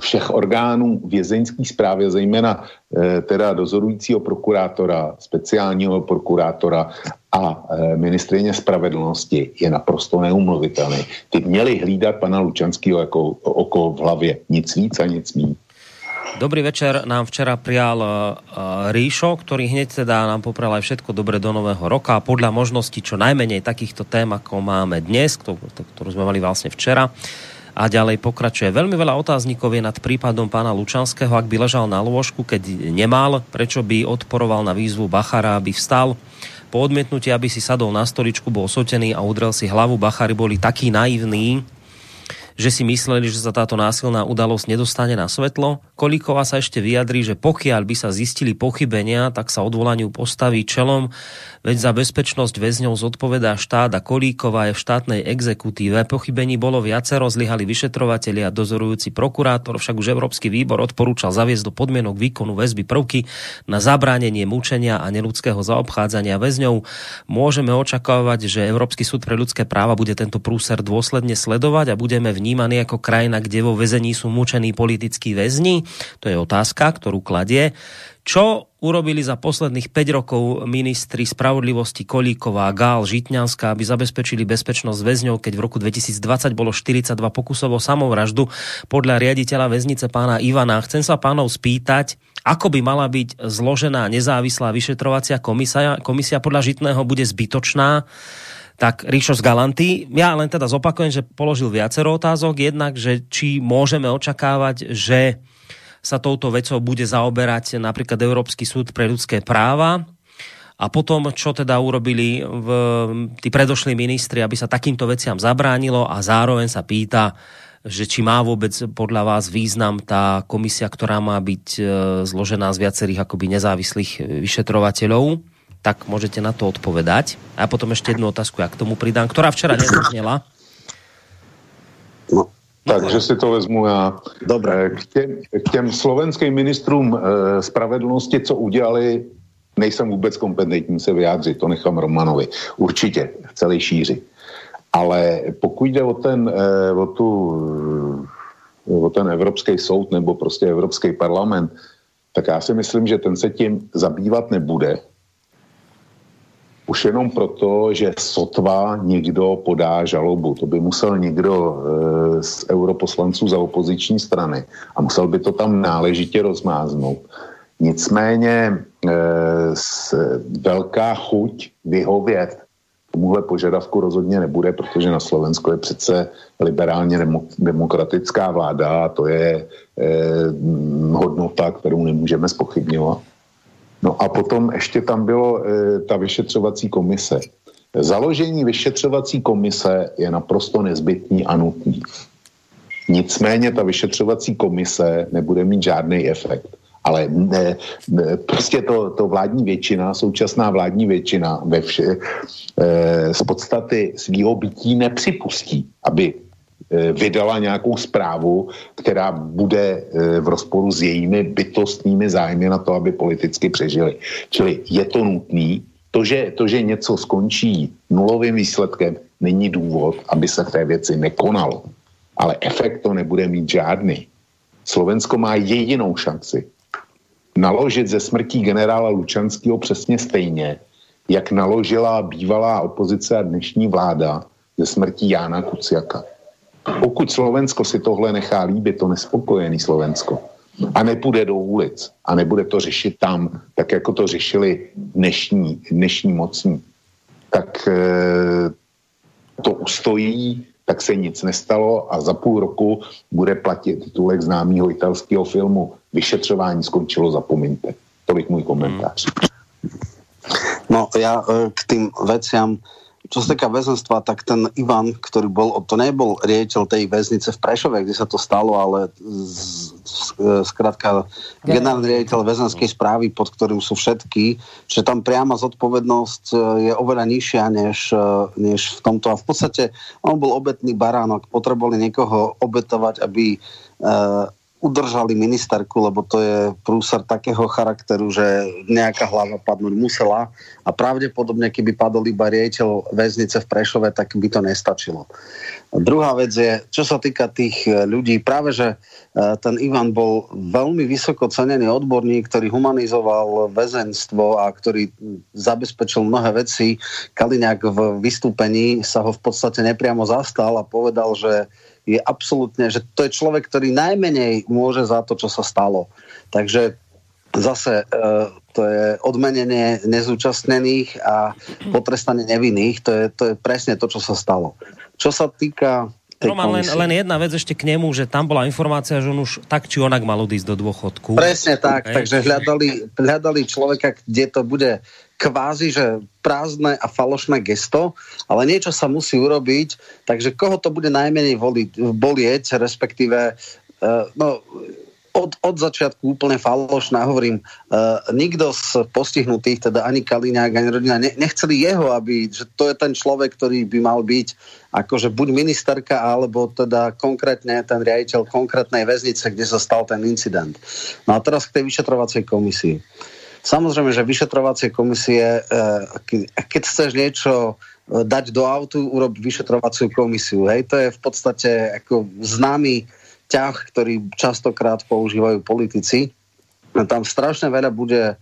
všech orgánů vězeňské správy, zejména e, teda dozorujícího prokurátora, speciálního prokurátora a e, ministryně spravedlnosti je naprosto neumluvitelný. Ty měli hlídat pana Lučanského jako oko v hlavě. Nic víc a nic míň. Dobrý večer nám včera prial uh, Ríšo, ktorý hneď teda nám poprel aj všetko dobre do nového roka. Podľa možností čo najmenej takýchto tém, ako máme dnes, ktorú sme mali vlastne včera. A ďalej pokračuje. Veľmi veľa otáznikov je nad prípadom pána Lučanského. Ak by ležal na lôžku, keď nemal, prečo by odporoval na výzvu Bachara, aby vstal? Po odmietnutí, aby si sadol na stoličku, bol sotený a udrel si hlavu. Bachari boli takí naivní, že si mysleli, že sa táto násilná udalosť nedostane na svetlo. Kolíková sa ešte vyjadrí, že pokiaľ by sa zistili pochybenia, tak sa odvolaniu postaví čelom, veď za bezpečnosť väzňov zodpovedá štát a Kolíková je v štátnej exekutíve. Pochybení bolo viacero, zlyhali vyšetrovatelia a dozorujúci prokurátor, však už Európsky výbor odporúčal zaviesť do podmienok výkonu väzby prvky na zabránenie mučenia a neľudského zaobchádzania väzňov. Môžeme očakávať, že Európsky súd pre ľudské práva bude tento prúser dôsledne sledovať a budeme v vnímaný ako krajina, kde vo väzení sú mučení politickí väzni? To je otázka, ktorú kladie. Čo urobili za posledných päť rokov ministri spravodlivosti Kolíková, Gál, Žitňanská, aby zabezpečili bezpečnosť väzňov, keď v roku dvetisícdvadsať bolo štyridsaťdva pokusov o samovraždu podľa riaditeľa väznice pána Ivana? Chcem sa pánov spýtať, ako by mala byť zložená nezávislá vyšetrovacia komisia, komisia podľa Žitného bude zbytočná. Tak Ríšo z Galanty, ja len teda zopakujem, že položil viacero otázok, jednak, že či môžeme očakávať, že sa touto vecou bude zaoberať napríklad Európsky súd pre ľudské práva a potom, čo teda urobili v, tí predošlí ministri, aby sa takýmto veciam zabránilo a zároveň sa pýta, že či má vôbec podľa vás význam tá komisia, ktorá má byť zložená z viacerých akoby nezávislých vyšetrovateľov. Tak môžete na to odpovedať. A potom ešte jednu otázku, ja k tomu pridám, ktorá včera nezaznela. No, takže si to vezmu já. Dobre. K těm, k těm slovenským ministrům e, spravedlnosti, co udělali, nejsem vůbec kompetentní se vyjádřit, to nechám Romanovi. Určitě, v celé šíři. Ale pokud jde o ten, e, o tu, o ten Evropský soud nebo prostě Evropský parlament, tak já si myslím, že ten se tím zabývat nebude. Už jenom proto, že sotva někdo podá žalobu. To by musel někdo e, z europoslanců za opoziční strany a musel by to tam náležitě rozmáznout. Nicméně e, s, velká chuť vyhovět tomuhle požadavku rozhodně nebude, protože na Slovensku je přece liberálně demo, demokratická vláda a to je e, hodnota, kterou nemůžeme zpochybňovat. No a potom ještě tam bylo e, ta vyšetřovací komise. Založení vyšetřovací komise je naprosto nezbytný a nutný. Nicméně ta vyšetřovací komise nebude mít žádný efekt. Ale ne, ne, prostě to, to vládní většina, současná vládní většina ve vše, e, z podstaty svýho bytí nepřipustí, aby vydala nějakou zprávu, která bude v rozporu s jejími bytostnými zájmy na to, aby politicky přežili. Čili je to nutný. To, že, to, že něco skončí nulovým výsledkem, není důvod, aby se té věci nekonalo. Ale efekt to nebude mít žádný. Slovensko má jedinou šanci naložit ze smrtí generála Lučanského přesně stejně, jak naložila bývalá opozice a dnešní vláda ze smrtí Jána Kuciaka. Pokud Slovensko si tohle nechá líbit, to nespokojený Slovensko, a nepůjde do ulic a nebude to řešit tam, tak jako to řešili dnešní, dnešní mocní, tak e, to ustojí, tak se nic nestalo a za půl roku bude platit titulek známého italského filmu Vyšetřování skončilo, zapomeňte. Tolik můj komentář. No já e, k tým veciam. Čo sa týka väzenstva, tak ten Ivan, ktorý bol, to nebol riaditeľ tej väznice v Prešove, kde sa to stalo, ale skrátka generálny riaditeľ väzenskej správy, pod ktorým sú všetky, že tam priama zodpovednosť je oveľa nižšia než, než v tomto. A v podstate on bol obetný baránok, potrebovali niekoho obetovať, aby uh, udržali ministerku, lebo to je prúser takého charakteru, že nejaká hlava padnúť musela a pravdepodobne, keby padol iba riaditeľ väznice v Prešove, tak by to nestačilo. Druhá vec je, čo sa týka tých ľudí, práve že ten Ivan bol veľmi vysoko cenený odborník, ktorý humanizoval väzenstvo a ktorý zabezpečil mnohé veci. Kaliňák v vystúpení sa ho v podstate nepriamo zastal a povedal, že je absolútne, že to je človek, ktorý najmenej môže za to, čo sa stalo. Takže zase e, to je odmenenie nezúčastnených a potrestanie nevinných. To je, to je presne to, čo sa stalo. Čo sa týka... Roman, len, len jedna vec ešte k nemu, že tam bola informácia, že on už tak či onak mal odísť do dôchodku. Presne tak, okay. Takže hľadali, hľadali človeka, kde to bude kvázi, že prázdne a falošné gesto, ale niečo sa musí urobiť, takže koho to bude najmenej bolieť, respektíve uh, no, od, od začiatku úplne falošné, hovorím, uh, nikto z postihnutých, teda ani Kaliňák, ani rodina, ne, nechceli jeho, aby, že to je ten človek, ktorý by mal byť akože buď ministerka, alebo teda konkrétne ten riaditeľ konkrétnej väznice, kde sa stal ten incident. No a teraz k tej vyšetrovacej komisii. Samozrejme, že vyšetrovacie komisie, keď chceš niečo dať do autu, urob vyšetrovaciu komisiu. Hej? To je v podstate ako známy ťah, ktorý častokrát používajú politici. Tam strašne veľa bude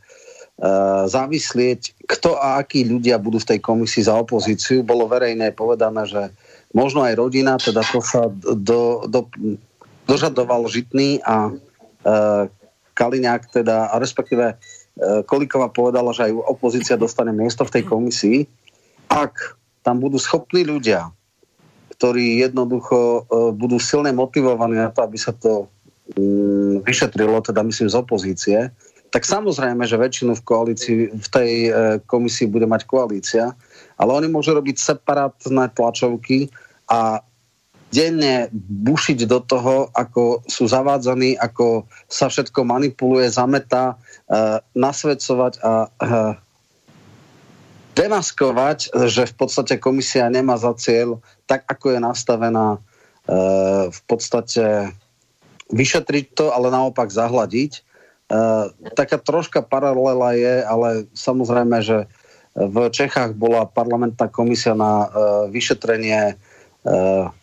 závislieť, kto a akí ľudia budú v tej komisii za opozíciu. Bolo verejne povedané, že možno aj rodina, teda to sa do, do, dožadoval Žitný a Kaliňák, teda, a respektíve Kolíková povedala, že aj opozícia dostane miesto v tej komisii, ak tam budú schopní ľudia, ktorí jednoducho budú silne motivovaní na to, aby sa to vyšetrilo, teda myslím z opozície, tak samozrejme, že väčšinu v koalícii, v tej komisii bude mať koalícia, ale oni môžu robiť separátne tlačovky a denne bušiť do toho, ako sú zavádzaní, ako sa všetko manipuluje, zametá, e, nasvedcovať a e, demaskovať, že v podstate komisia nemá za cieľ, tak ako je nastavená, e, v podstate vyšetriť to, ale naopak zahladiť. E, taká troška paralela je, ale samozrejme, že v Čechách bola parlamentná komisia na e, vyšetrenie výsledky,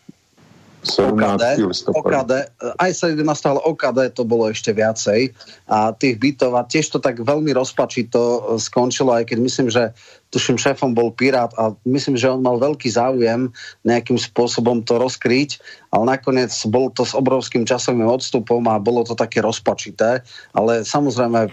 O K D, O K D, aj sedemnásteho ale O K D to bolo ešte viacej a tých bytov a tiež to tak veľmi rozpačito skončilo, aj keď myslím, že tuším šéfom bol Pirát a myslím, že on mal veľký záujem nejakým spôsobom to rozkryť, ale nakoniec bolo to s obrovským časovým odstupom a bolo to také rozpačité, ale samozrejme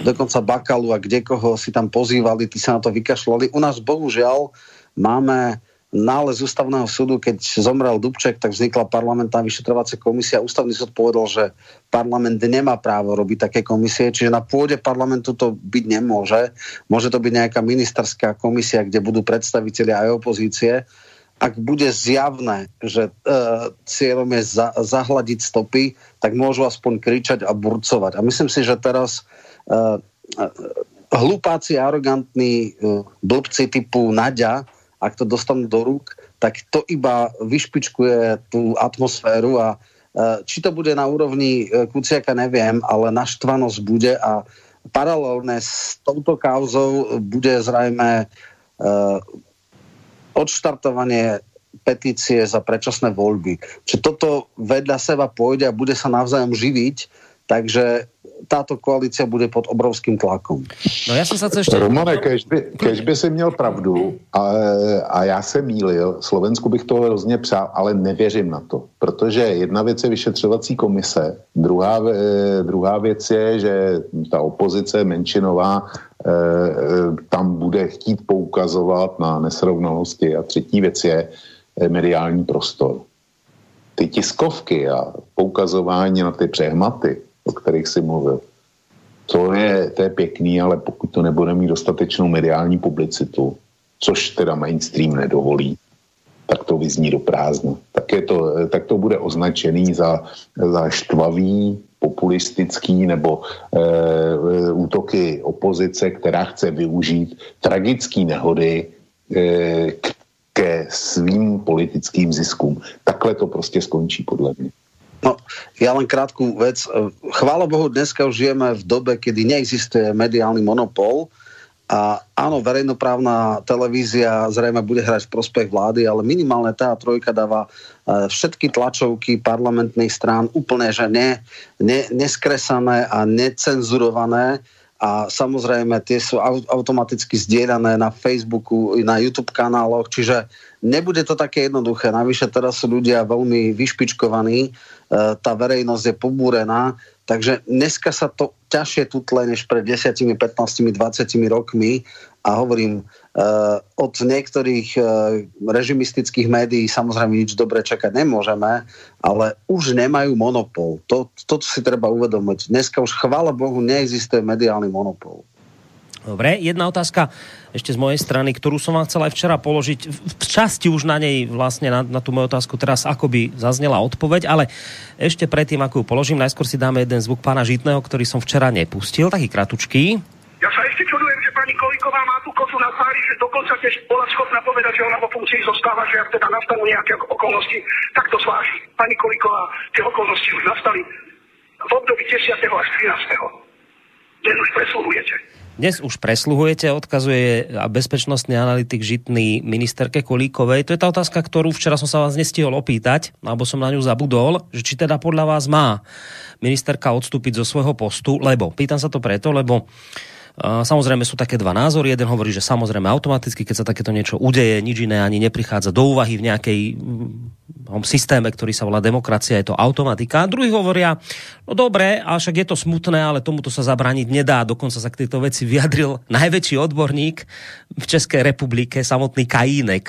dokonca Bakalu a kde koho si tam pozývali, tí sa na to vykašľali. U nás bohužiaľ máme nález ústavného súdu, keď zomrel Dubček, tak vznikla parlamentná vyšetrovacia komisia. Ústavný súd povedal, že parlament nemá právo robiť také komisie, čiže na pôde parlamentu to byť nemôže. Môže to byť nejaká ministerská komisia, kde budú predstavitelia aj opozície. Ak bude zjavné, že e, cieľom je za, zahladiť stopy, tak môžu aspoň kričať a burcovať. A myslím si, že teraz... E, hlupáci, arogantní e, blbci typu Naďa, ak to dostanú do rúk, tak to iba vyšpičkuje tú atmosféru a či to bude na úrovni Kuciaka, neviem, ale naštvanosť bude a paralelne s touto kauzou bude zrejme odštartovanie petície za predčasné voľby. Čiže toto vedľa seba pôjde a bude sa navzájom živiť, takže táto koalícia bude pod obrovským tlakom. No já jsem se ještě... Romane, kež by, kež by si měl pravdu a, a já se mýlil, Slovensku bych toho hrozně přál, ale nevěřím na to, protože jedna věc je vyšetřovací komise, druhá, druhá věc je, že ta opozice menšinová tam bude chtít poukazovat na nesrovnalosti a třetí věc je mediální prostor. Ty tiskovky a poukazování na ty přehmaty, o kterých jsi mluvil. To je, to je pěkný, ale pokud to nebude mít dostatečnou mediální publicitu, což teda mainstream nedovolí, tak to vyzní do prázdna. Tak, je to, tak to bude označený za, za štvavý, populistický nebo e, útoky opozice, která chce využít tragické nehody e, ke svým politickým ziskům. Takhle to prostě skončí podle mě. No, ja len krátku vec. Chvála Bohu, dneska už žijeme v dobe, kedy neexistuje mediálny monopol a áno, verejnoprávna televízia zrejme bude hrať v prospech vlády, ale minimálne tá trojka dáva všetky tlačovky parlamentných strán úplne, že ne, ne, neskresané a necenzurované a samozrejme tie sú automaticky zdieľané na Facebooku, na YouTube kanáloch, čiže nebude to také jednoduché. Navyše teraz sú ľudia veľmi vyšpičkovaní, tá verejnosť je pobúrená, takže dneska sa to ťažšie tutle než pred desať, pätnásť, dvadsať rokmi a hovorím, od niektorých režimistických médií samozrejme nič dobre čakať nemôžeme, ale už nemajú monopol. To, toto si treba uvedomiť. Dneska už, chvála Bohu, neexistuje mediálny monopol. Dobre, jedna otázka ešte z mojej strany, ktorú som vám chcel aj včera položiť. V časti už na nej vlastne, na, na tú moju otázku teraz akoby zaznela odpoveď, ale ešte predtým, ako ju položím, najskôr si dáme jeden zvuk pána Žitného, ktorý som včera nepustil, taký kratučký. Ja sa ešte čudujem, že pani Kolíková má tú kosu na tvári, že dokonca tiež bola schopná povedať, že ona vo funkcii zostáva, že ak teda nastanú nejaké okolnosti, tak to zváži. Pani Kolíková, tie okolnosti už nastali v období desiateho až trinásteho Dnes už presluhujete. Dnes už presluhujete, odkazuje bezpečnostný analytik Žitný ministerke Kolíkovej. To je tá otázka, ktorú včera som sa vás nestihol opýtať, alebo som na ňu zabudol, že či teda podľa vás má ministerka odstúpiť zo svojho postu, lebo, pýtam sa to preto, lebo samozrejme sú také dva názory. Jeden hovorí, že samozrejme automaticky, keď sa takéto niečo udeje, nič iné ani neprichádza do úvahy v nejakej systéme, ktorý sa volá demokracia, je to automatika. Druhí hovoria, no dobre, ale však je to smutné, ale tomuto sa zabrániť nedá. Dokonca sa k tejto veci vyjadril najväčší odborník v Českej republike, samotný Kaliňák,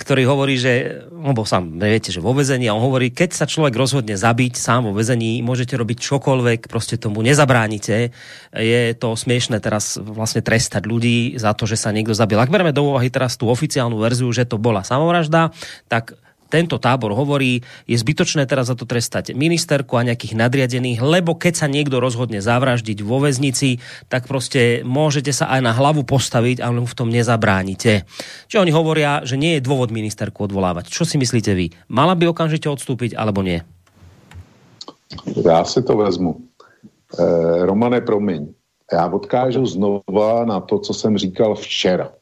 ktorý hovorí, že, lebo sám neviete, že vo väzení, a on hovorí, keď sa človek rozhodne zabiť sám vo väzení, môžete robiť čokoľvek, proste tomu nezabránite. Je to smiešné teraz vlastne trestať ľudí za to, že sa niekto zabil. Ak bereme do úvahy teraz tú oficiálnu verziu, že to bola samovražda, tak tento tábor hovorí, je zbytočné teraz za to trestať ministerku a nejakých nadriadených, lebo keď sa niekto rozhodne zavraždiť vo väznici, tak proste môžete sa aj na hlavu postaviť, ale mu v tom nezabránite. Čiže oni hovoria, že nie je dôvod ministerku odvolávať. Čo si myslíte vy? Mala by okamžite odstúpiť, alebo nie? Ja si to vezmu. E, Romane, promiň. Ja odkážu znova na to, co jsem říkal včera.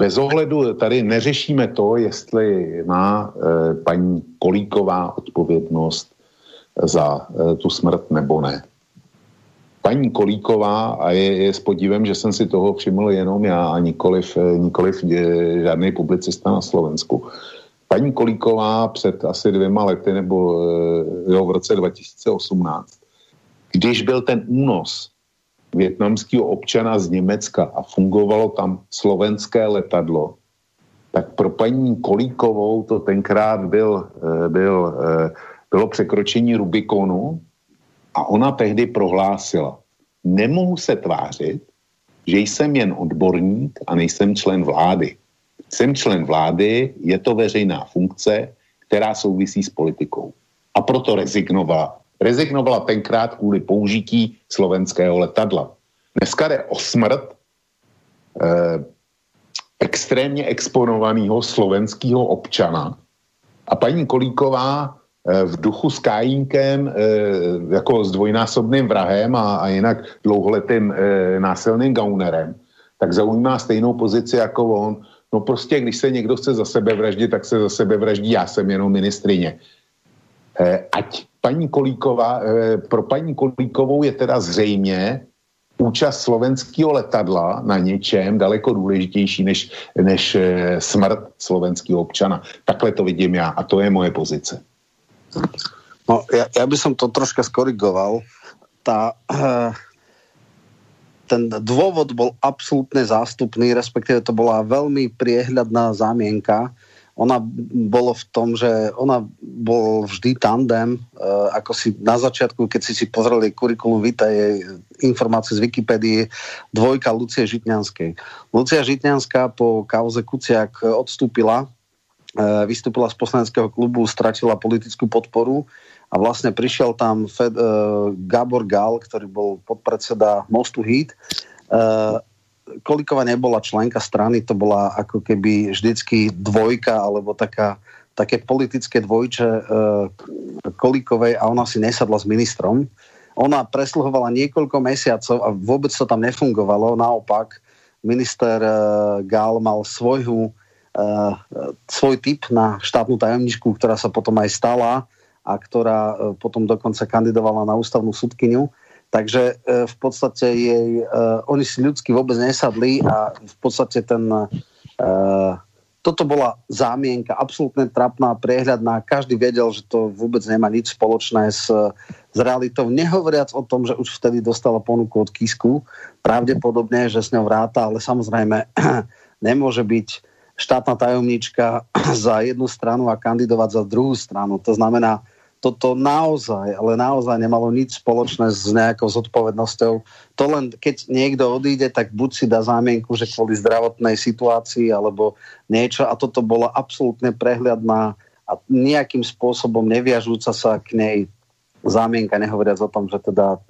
Bez ohledu tady neřešíme to, jestli má e, paní Kolíková odpovědnost za e, tu smrt nebo ne. Paní Kolíková, a je, je s podívem, že jsem si toho všiml jenom já a nikoliv, nikoliv e, žádný publicista na Slovensku. Paní Kolíková před asi dvěma lety nebo e, jo, v roce dva tisíce osmnáct, když byl ten únos vietnamského občana z Německa a fungovalo tam slovenské letadlo, tak pro paní Kolíkovou to tenkrát byl, byl, bylo překročení Rubikonu a ona tehdy prohlásila: nemohu se tvářit, že jsem jen odborník a nejsem člen vlády. Jsem člen vlády, je to veřejná funkce, která souvisí s politikou. A proto rezignovala. Rezignovala tenkrát kvůli použití slovenského letadla. Dneska jde o smrt eh, extrémně exponovaného slovenského občana. A paní Kolíková eh, v duchu s Kajínkem, eh, jako s dvojnásobným vrahem a, a jinak dlouholetým eh, násilným gaunerem, tak zaujímá stejnou pozici jako on. No prostě, když se někdo chce za sebe vraždit, tak se za sebe vraždí, já jsem jenom ministrině. Eh, ať Paní Kolíková, pro paní Kolíkovou je teda zřejmě účast slovenského letadla na něčem daleko důležitější než, než smrt slovenského občana. Takhle to vidím já a to je moje pozice. No, ja, ja by som to troška skorigoval. Tá, ten dôvod bol absolútne zástupný, respektíve to bola veľmi priehľadná zámienka. Ona bolo v tom, že ona bol vždy tandem, e, ako si na začiatku, keď si si pozreli kurikulum vitae, jej informácie z Wikipédie, dvojka Lucie Žitňanskej. Lucia Žitňanská po kauze Kuciak odstúpila, e, vystúpila z poslaneckého klubu, stratila politickú podporu a vlastne prišiel tam Fed, e, Gábor Gál, ktorý bol podpredseda Mostu há í té, e, Kolíková nebola členka strany, to bola ako keby vždycky dvojka alebo taká, také politické dvojče e, Kolíkovej a ona si nesadla s ministrom. Ona presluhovala niekoľko mesiacov a vôbec to tam nefungovalo. Naopak, minister e, Gál mal svojhu, e, svoj tip na štátnu tajomničku, ktorá sa potom aj stala a ktorá e, potom dokonca kandidovala na ústavnú sudkyňu. Takže v podstate jej, oni si ľudsky vôbec nesadli a v podstate ten, toto bola zámienka, absolútne trapná, priehľadná, každý vedel, že to vôbec nemá nič spoločné s, s realitou, nehovoriac o tom, že už vtedy dostala ponuku od Kisku, pravdepodobne, že s ňou vráta, ale samozrejme nemôže byť štátna tajomnička za jednu stranu a kandidovať za druhú stranu, to znamená, toto naozaj, ale naozaj nemalo nič spoločné s nejakou zodpovednosťou. To len, keď niekto odíde, tak buď si dá zámienku, že kvôli zdravotnej situácii alebo niečo. A toto bola absolútne prehľadná a nejakým spôsobom neviažúca sa k nej zámienka, nehovoriac o tom, že teda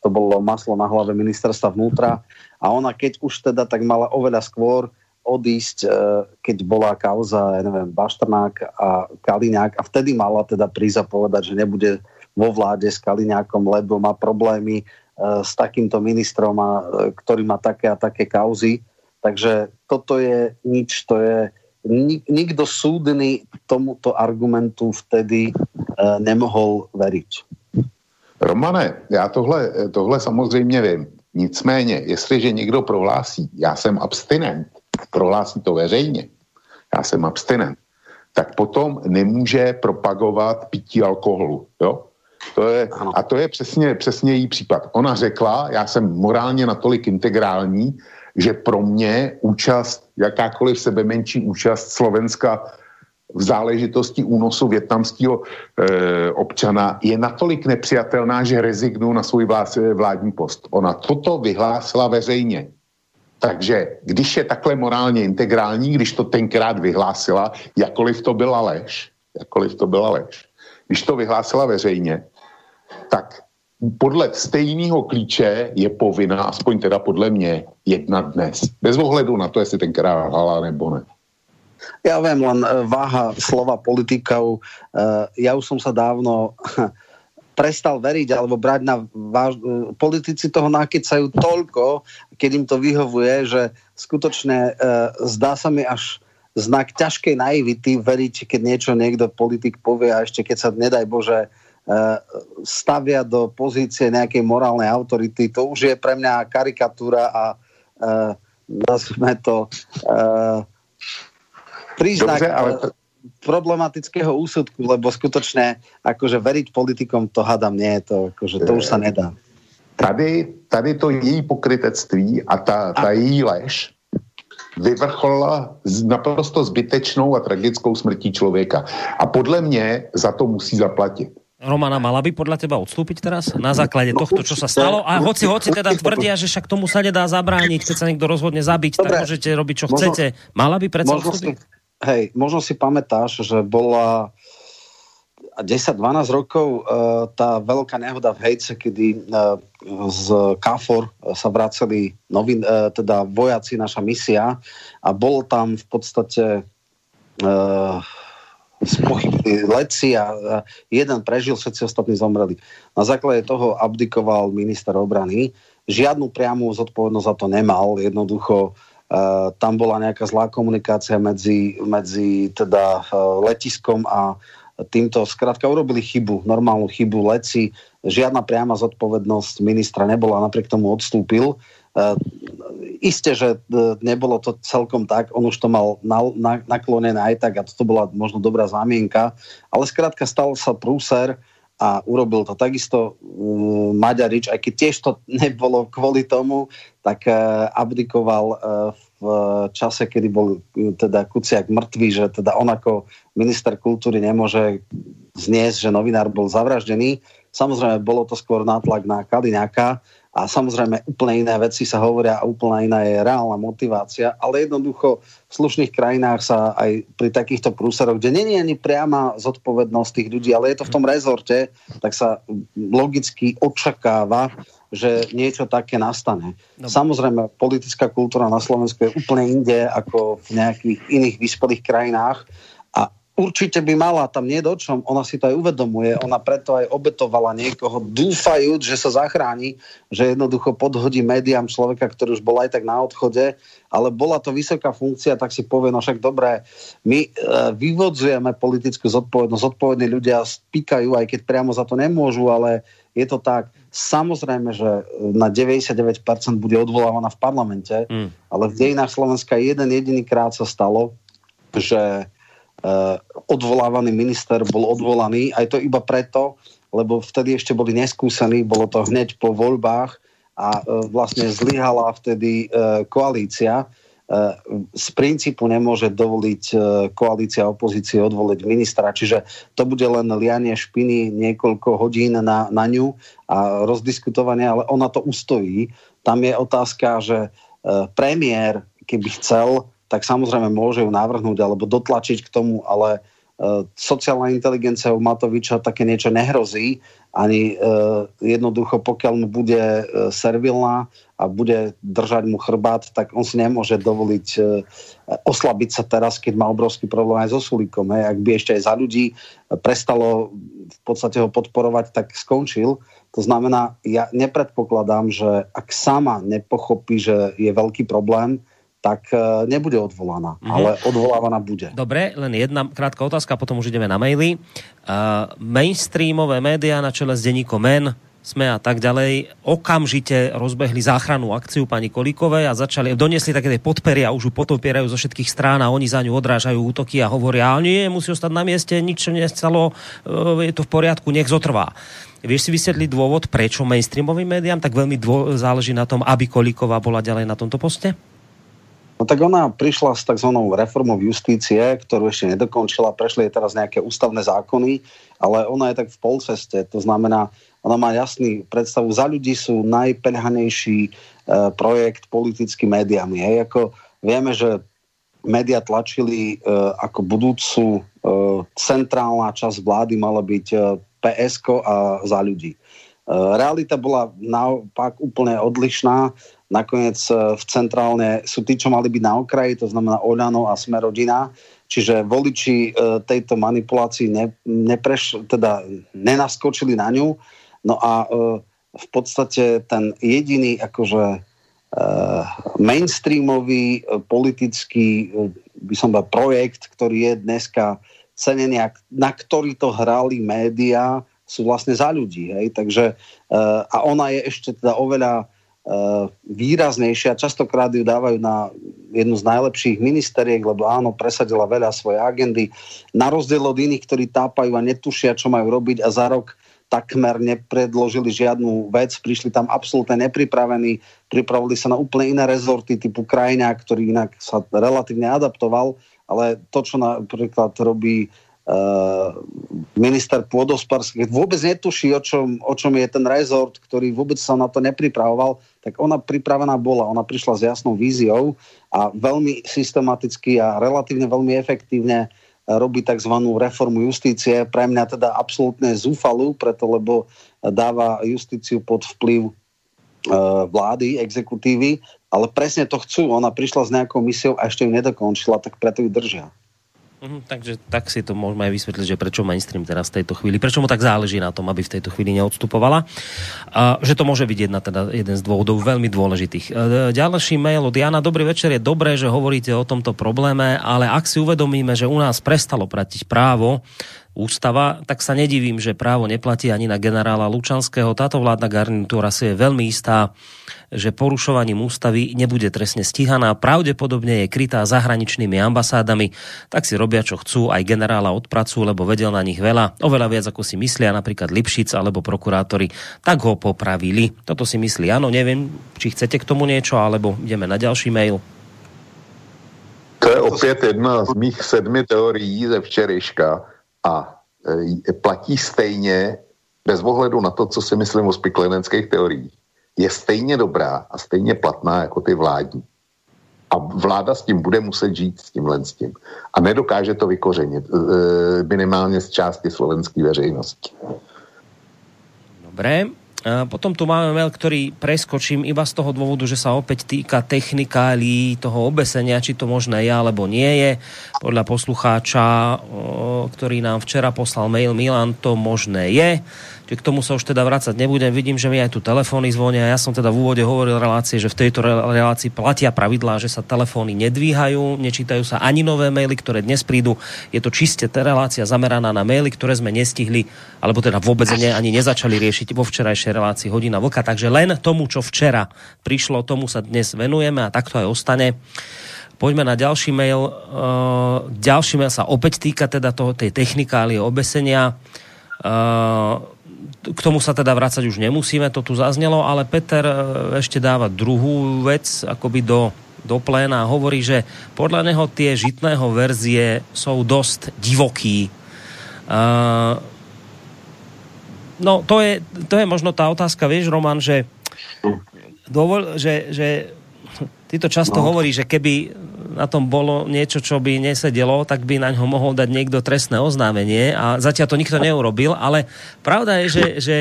to bolo maslo na hlave ministerstva vnútra. A ona, keď už teda, tak mala oveľa skôr odísť, keď bola kauza, ja neviem, Baštrnák a Kaliňák, a vtedy mala teda prísť a povedať, že nebude vo vláde s Kaliňákom, lebo má problémy s takýmto ministrom, ktorý má také a také kauzy. Takže toto je nič, to je nikto súdny tomuto argumentu vtedy nemohol veriť. Romane, já tohle, tohle samozřejmě vím. Nicméně, jestliže někdo prohlásí, já jsem abstinent, prohlásí to veřejně, já jsem abstinent, tak potom nemůže propagovat pití alkoholu. Jo? To je, a to je přesně, přesně její případ. Ona řekla, já jsem morálně natolik integrální, že pro mě účast, jakákoliv sebemenší účast Slovenska v záležitosti únosu vietnamského e, občana je natolik nepřijatelná, že rezignu na svůj vládní post. Ona toto vyhlásila veřejně. Takže když je takhle morálně integrální, když to tenkrát vyhlásila, jakkoliv to byla lež, jakkoliv to byla lež, když to vyhlásila veřejně, tak podle stejného klíče je povinná, aspoň teda podle mě, jedna dnes. Bez ohledu na to, jestli tenkrát hala nebo ne. Ja viem, len váha slova politikov. Ja už som sa dávno prestal veriť alebo brať na váž... Politici toho nakecajú toľko, keď im to vyhovuje, že skutočne e, zdá sa mi až znak ťažkej naivity veriť, keď niečo niekto politik povie, a ešte keď sa, nedaj Bože, e, stavia do pozície nejakej morálnej autority. To už je pre mňa karikatúra a e, nazvime to e, príznak... Dobre, ale... problematického úsudku, lebo skutočne akože veriť politikom, to hádam nie, to, akože, to už sa nedá. Tady, tady to její pokrytectví a ta, ta její lež vyvrcholila naprosto zbytečnou a tragickou smrtí člověka. A podle mě za to musí zaplatit. Romana, mala by podľa teba odstúpiť teraz na základe tohto, čo sa stalo? A hoci, hoci teda tvrdia, že však tomu sa nedá zabrániť, keď sa niekto rozhodne zabiť, dobre, tak môžete robiť, čo možno chcete. Mala by predsa odstúpiť? Si... Hej, možno si pamätáš, že bola desať dvanásť rokov e, tá veľká nehoda v Hejce, kedy e, z káfor sa vraceli novin, e, teda vojaci, naša misia, a bol tam v podstate e, spochybní letci a jeden prežil, všetci ostatní zomreli. Na základe toho abdikoval minister obrany. Žiadnu priamu zodpovednosť za to nemal, jednoducho. Uh, tam bola nejaká zlá komunikácia medzi, medzi teda uh, letiskom a týmto. Skrátka urobili chybu, normálnu chybu leci. Žiadna priama zodpovednosť ministra nebola, napriek tomu odstúpil. Uh, isté, že uh, nebolo to celkom tak, on už to mal na, na, naklonené aj tak, a toto bola možno dobrá zámienka. Ale skrátka stal sa prúser a urobil to takisto uh, Maďarič, aj keď tiež to nebolo kvôli tomu, tak uh, abdikoval uh, v uh, čase, kedy bol uh, teda Kuciak mŕtvý, že teda on ako minister kultúry nemôže zniesť, že novinár bol zavraždený. Samozrejme, bolo to skôr nátlak na Kaliňáka a samozrejme úplne iné veci sa hovoria a úplne iná je reálna motivácia, ale jednoducho v slušných krajinách sa aj pri takýchto prúseroch, kde nie je ani priama zodpovednosť tých ľudí, ale je to v tom rezorte, tak sa logicky očakáva, že niečo také nastane. No. Samozrejme, politická kultúra na Slovensku je úplne inde ako v nejakých iných vyspelých krajinách. Určite by mala, tam nie do čom, ona si to aj uvedomuje, ona preto aj obetovala niekoho, dúfajúc, že sa zachráni, že jednoducho podhodí médiám človeka, ktorý už bol aj tak na odchode, ale bola to vysoká funkcia, tak si povie, no však dobré, my e, vyvodzujeme politickú zodpovednosť, zodpovední ľudia spíkajú, aj keď priamo za to nemôžu, ale Je to tak. Samozrejme, že na deväťdesiatdeväť percent bude odvolávaná v parlamente, mm. ale v dejinách Slovenska jeden jediný krát sa stalo, že odvolávaný minister bol odvolaný, aj to iba preto, lebo vtedy ešte boli neskúsení, bolo to hneď po voľbách a vlastne zlyhala vtedy koalícia. Z princípu nemôže dovoliť koalícia opozície odvoliť ministra, čiže to bude len lianie špiny niekoľko hodín na, na ňu a rozdiskutovanie, ale ona to ustojí. Tam je otázka, že premiér, keby chcel, tak samozrejme môže ju navrhnúť alebo dotlačiť k tomu, ale sociálna inteligencia u Matoviča také niečo nehrozí, ani jednoducho pokiaľ mu bude servilná a bude držať mu chrbát, tak on si nemôže dovoliť oslabiť sa teraz, keď má obrovský problém aj so Sulíkom. Ak by ešte aj Za ľudí prestalo v podstate ho podporovať, tak skončil. To znamená, ja nepredpokladám, že ak sama nepochopí, že je veľký problém, tak nebude odvolaná, mhm. ale odvolávaná bude. Dobre, len jedna krátka otázka, potom už ideme na maily. Uh, mainstreamové médiá na čele s denníkom N, SME a tak ďalej, okamžite rozbehli záchrannú akciu pani Kolíkovej a začali, doniesli také podperia, už ju potopierajú zo všetkých strán a oni za ňu odrážajú útoky a hovoria, a nie, musí ostať na mieste, nič nestalo, je to v poriadku, nech zotrvá. Vieš si vysvetliť dôvod, prečo mainstreamovým médiám tak veľmi dô- záleží na tom, aby Kolíková bola ďalej na tomto poste? No tak ona prišla s tzv. Reformou justície, ktorú ešte nedokončila, prešli jej teraz nejaké ústavné zákony, ale ona je tak v polceste, to znamená, ona má jasný predstavu, Za ľudí sú najpeľhanejší e, projekt politický médiami. Hej, ako vieme, že média tlačili e, ako budúcu e, centrálna časť vlády mala byť e, pé esko a Za ľudí. E, realita bola naopak úplne odlišná. Nakoniec v centrálne sú tí, čo mali byť na okraji, to znamená Oľano a Sme rodina, čiže voliči tejto manipulácii ne, nepreš, teda nenaskočili na ňu. No a v podstate ten jediný akože mainstreamový politický by som bol, projekt, ktorý je dneska cenený, na ktorý to hrali médiá, sú vlastne Za ľudí. Hej? Takže, a ona je ešte teda oveľa výraznejšia. Častokrát ju dávajú na jednu z najlepších ministeriek, lebo áno, presadila veľa svojej agendy. Na rozdiel od iných, ktorí tápajú a netušia, čo majú robiť a za rok takmer nepredložili žiadnu vec, prišli tam absolútne nepripravení, pripravili sa na úplne iné rezorty typu Kaliňák, ktorý inak sa relatívne adaptoval, ale to, čo napríklad robí Uh, minister pôdohospodárstva, keď vôbec netuší, o čom, o čom je ten rezort, ktorý vôbec sa na to nepripravoval, tak ona pripravená bola. Ona prišla s jasnou víziou a veľmi systematicky a relatívne veľmi efektívne robí tzv. Reformu justície. Pre mňa teda absolútne zúfalú, preto lebo dáva justíciu pod vplyv vlády, exekutívy, ale presne to chcú. Ona prišla s nejakou misiou a ešte ju nedokončila, tak preto ju držia. Mhm, takže tak si to môžeme aj vysvetliť, že prečo mainstream teraz v tejto chvíli, prečo mu tak záleží na tom, aby v tejto chvíli neodstupovala. A, že to môže byť jedna, teda jeden z dôvodov veľmi dôležitých. Ďalší mail od Jana. Dobrý večer, je dobré, že hovoríte o tomto probléme, ale ak si uvedomíme, že u nás prestalo platiť právo, ústava, tak sa nedivím, že právo neplatí ani na generála Lučanského. Táto vládna garnitúra si je veľmi istá, že porušovaním ústavy nebude trestne stíhaná. Pravdepodobne je krytá zahraničnými ambasádami. Tak si robia, čo chcú, aj generála odpracujú, lebo vedel na nich veľa. Oveľa viac, ako si myslia napríklad Lipšic alebo prokurátori. Tak ho popravili. Toto si myslí. Áno, neviem, či chcete k tomu niečo, alebo ideme na ďalší mail. To je opět jedna z mých sedmi teorií ze včerejška. A platí stejně, bez ohledu na to, co si myslím o spikleneckých teoriích, je stejně dobrá a stejně platná jako ty vládní. A vláda s tím bude muset žít, s tímhle s tím. A nedokáže to vykořenit, minimálně z části slovenské veřejnosti. Dobré. Potom tu máme mail, ktorý preskočím iba z toho dôvodu, že sa opäť týka technikálií toho obesenia, či to možné je, alebo nie je. Podľa poslucháča ktorý nám včera poslal mail. Milan, to možné je. Čiže k tomu sa už teda vracať nebudem. Vidím, že mi aj tu telefóny zvonia. Ja som teda v úvode hovoril relácie, že v tejto relácii platia pravidlá, že sa telefóny nedvíhajú, nečítajú sa ani nové maily, ktoré dnes prídu. Je to čiste tá relácia zameraná na maily, ktoré sme nestihli, alebo teda vôbec ne, ani nezačali riešiť vo včerajšej relácii Hodina Vlka. Takže len tomu, čo včera prišlo, tomu sa dnes venujeme a takto aj ostane. Poďme na ďalší mail. Ďalší mail sa opäť týka teda toho, tej technikálie obesenia. K tomu sa teda vracať už nemusíme, to tu zaznelo, ale Peter ešte dáva druhú vec akoby do, do pléna a hovorí, že podľa neho tie Žitného verzie sú dosť divoký. No to je, to je možno tá otázka, vieš, Roman, že dovol, že, že ty to často no. hovoríš, že keby na tom bolo niečo, čo by nesedelo, tak by naňho mohol dať niekto trestné oznámenie a zatiaľ to nikto neurobil, ale pravda je, že, že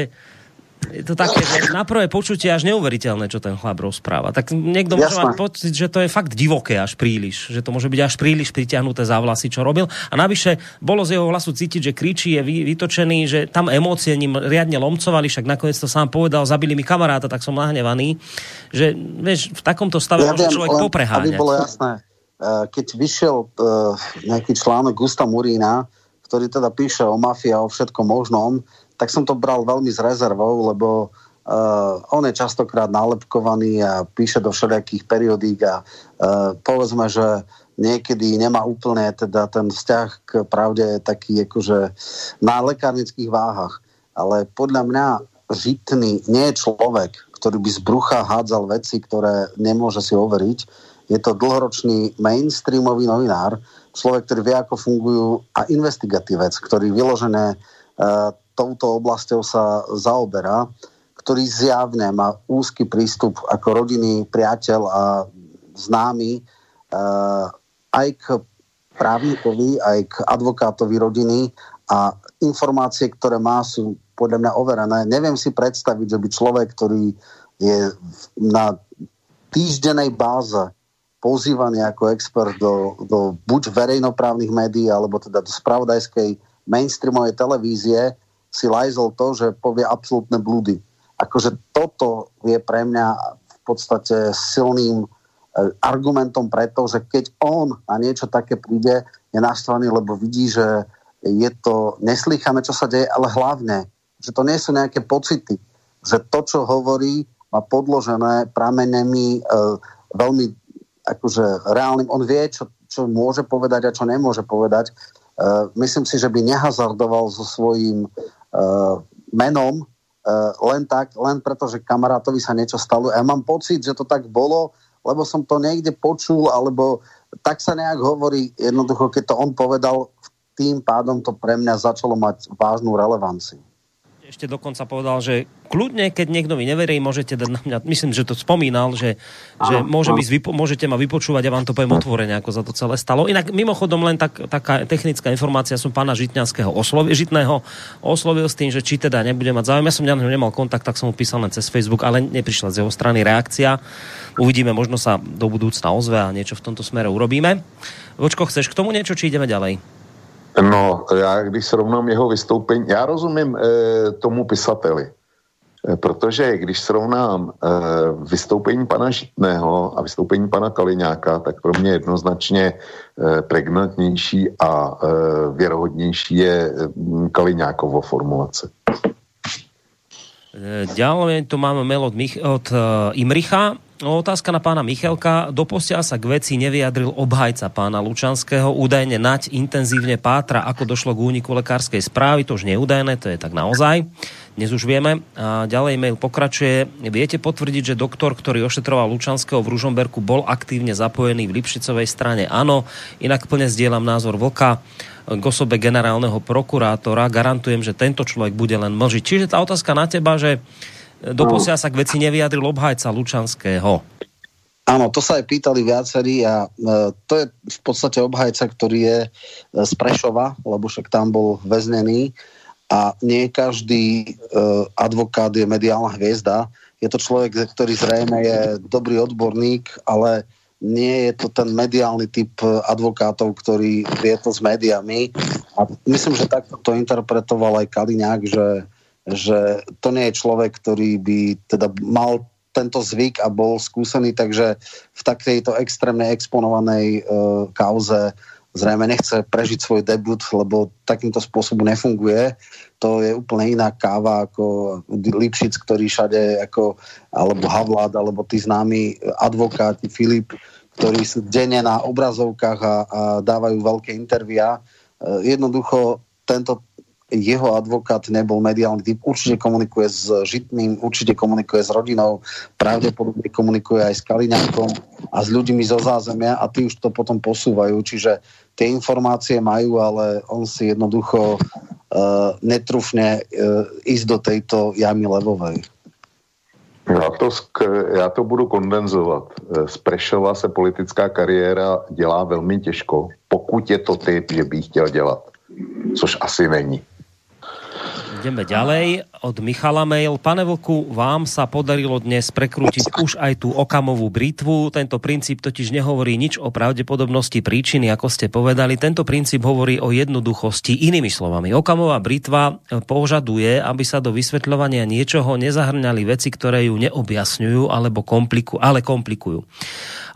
je to také, že na prvé počutie až neuveriteľné, čo ten chlap rozpráva. Tak niekto môže mať pocit, že to je fakt divoké až príliš, že to môže byť až príliš pritiahnuté za vlasy, čo robil. A navyše bolo z jeho hlasu cítiť, že kričí, je vytočený, že tam emócie ním riadne lomcovali, však nakoniec to sám povedal, zabili mi kamaráta, tak som nahnevaný, že vieš, v takomto stave ja môže človek popreháňať. Aby bolo jasné, keď vyšiel nejaký článok Gusta Murína, ktorý teda píše o mafii a o všetkom možnom, tak som to bral veľmi s rezervou, lebo uh, on je častokrát nálepkovaný a píše do všelijakých periodík a uh, povedzme, že niekedy nemá úplne teda ten vzťah k pravde taký akože na lekárnických váhach. Ale podľa mňa Žitný nie je človek, ktorý by z brucha hádzal veci, ktoré nemôže si overiť. Je to dlhoročný mainstreamový novinár, človek, ktorý vie, ako fungujú a investigatívec, ktorý vyložené uh, touto oblasťou sa zaoberá, ktorý zjavne má úzky prístup ako rodinný priateľ a známy e, aj k právnikovi, aj k advokátovi rodiny a informácie, ktoré má, sú podľa mňa overené. Neviem si predstaviť, že by človek, ktorý je na týždennej báze pozývaný ako expert do, do buď verejnoprávnych médií, alebo teda do spravodajskej mainstreamovej televízie, si lajzol to, že povie absolútne blúdy. Akože toto je pre mňa v podstate silným argumentom preto, že keď on na niečo také príde, je naštvaný, lebo vidí, že je to neslýchané, čo sa deje, ale hlavne, že to nie sú nejaké pocity, že to, čo hovorí, má podložené pramenemi e, veľmi akože reálnym. On vie, čo, čo môže povedať a čo nemôže povedať. E, myslím si, že by nehazardoval so svojím Uh, menom uh, len tak, len preto, že kamarátovi sa niečo stalo. Ja mám pocit, že to tak bolo, lebo som to niekde počul, alebo tak sa nejak hovorí. Jednoducho, keď to on povedal, tým pádom to pre mňa začalo mať vážnu relevanciu. Ešte dokonca povedal, že kľudne, keď niekto mi neverí, môžete dať na mňa, myslím, že to spomínal, že, že môže vypo, môžete ma vypočúvať, ja vám to poviem otvorene, ako sa to celé stalo. Inak mimochodom len tak, taká technická informácia, som pána Žitňanského oslovil, Žitného oslovil s tým, že či teda nebude mať záujem. Ja som ja nemal kontakt, tak som mu písal len cez Facebook, ale neprišla z jeho strany reakcia. Uvidíme, možno sa do budúcna ozve a niečo v tomto smere urobíme. Vočko, chceš k tomu niečo, či ideme ďalej? No, já když srovnám jeho vystoupení, já rozumím e, tomu pisateli, e, protože když srovnám e, vystoupení pana Žitného a vystoupení pana Kaliňáka, tak pro mě jednoznačně e, pregnantnější a e, věrohodnější je Kaliňákovo formulace. Ďalej tu máme mail od, Mich- od uh, Imricha. Otázka na pána Michelka. Doposiaľ sa k veci nevyjadril obhajca pána Lučanského. Údajne Naď intenzívne pátra, ako došlo k úniku lekárskej správy. To už nie je údajné, to je tak naozaj. Dnes už vieme. A ďalej mail pokračuje. Viete potvrdiť, že doktor, ktorý ošetroval Lučanského v Ružomberku, bol aktívne zapojený v Lipšicovej strane? Áno. Inak plne zdieľam názor Vlka k osobe generálneho prokurátora. Garantujem, že tento človek bude len mlžiť. Čiže tá otázka na teba, že doposiaľ sa k veci nevyjadril obhajca Lučanského. Áno, to sa aj pýtali viacerí a e, to je v podstate obhajca, ktorý je e, z Prešova, lebo však tam bol väznený a nie každý e, advokát je mediálna hviezda. Je to človek, ktorý zrejme je dobrý odborník, ale nie je to ten mediálny typ advokátov, ktorý vie to s médiami A myslím, že takto to interpretoval aj Kaliňák, že, že to nie je človek, ktorý by teda mal tento zvyk a bol skúsený, takže v takejto extrémne exponovanej e, kauze zrejme nechce prežiť svoj debut, lebo takýmto spôsobom nefunguje. To je úplne iná káva ako Lipšic, ktorý všade, ako, alebo Havlát, alebo tí známi advokáti Filip, ktorí sú denne na obrazovkách a, a dávajú veľké interviá. Jednoducho tento jeho advokát nebol mediálny typ, určite komunikuje s Žitným, určite komunikuje s rodinou, pravdepodobne komunikuje aj s Kaliňákom a s ľuďmi zo zázemia a tí už to potom posúvajú, čiže tie informácie majú, ale on si jednoducho uh, netrúfne uh, ísť do tejto jamy levovej. Já to, já to budu kondenzovat. Z Prešova se politická kariéra dělá velmi těžko, pokud je to typ, že by chtěl dělat, což asi není. Ideme ďalej. Od Michala mail. Pane Vlku, vám sa podarilo dnes prekrútiť už aj tú okamovú britvu. Tento princíp totiž nehovorí nič o pravdepodobnosti príčiny, ako ste povedali. Tento princíp hovorí o jednoduchosti. Inými slovami, okamová britva požaduje, aby sa do vysvetľovania niečoho nezahrňali veci, ktoré ju neobjasňujú, alebo kompliku, ale komplikujú.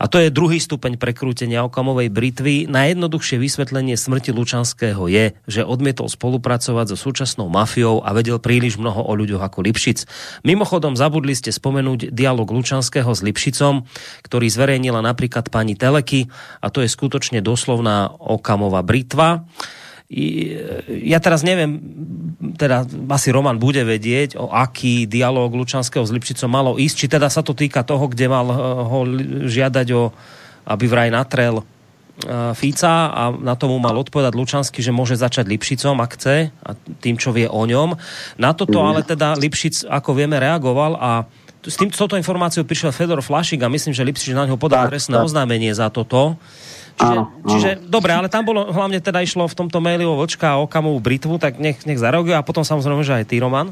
A to je druhý stupeň prekrútenia okamovej britvy. Najjednoduchšie vysvetlenie smrti Lučanského je, že odmietol spolupracovať so súčasnou mafiou a vedel príliš mnoho o ľuďoch ako Lipšic. Mimochodom, zabudli ste spomenúť dialog Lučanského s Lipšicom, ktorý zverejnila napríklad pani Teleky, a to je skutočne doslovná okamová britva. I, ja teraz neviem, teda asi Roman bude vedieť, o aký dialog Lučanského s Lipšicom malo ísť, či teda sa to týka toho, kde mal ho žiadať o, aby vraj natrel Fica, a na tomu mal odpovedať Lučanský, že môže začať Lipšicom, ak chce, a tým, čo vie o ňom. Na toto ale teda Lipšic, ako vieme, reagoval a s touto informáciou prišiel Fedor Flašik a myslím, že Lipšic na ňo podal trestné oznámenie za toto. Čiže, áno, áno. čiže dobre, ale tam bolo, hlavne teda išlo v tomto maili o Vlčka a okamovú britvu, tak nech, nech zareaguje a potom samozrejme, že aj ty, Roman.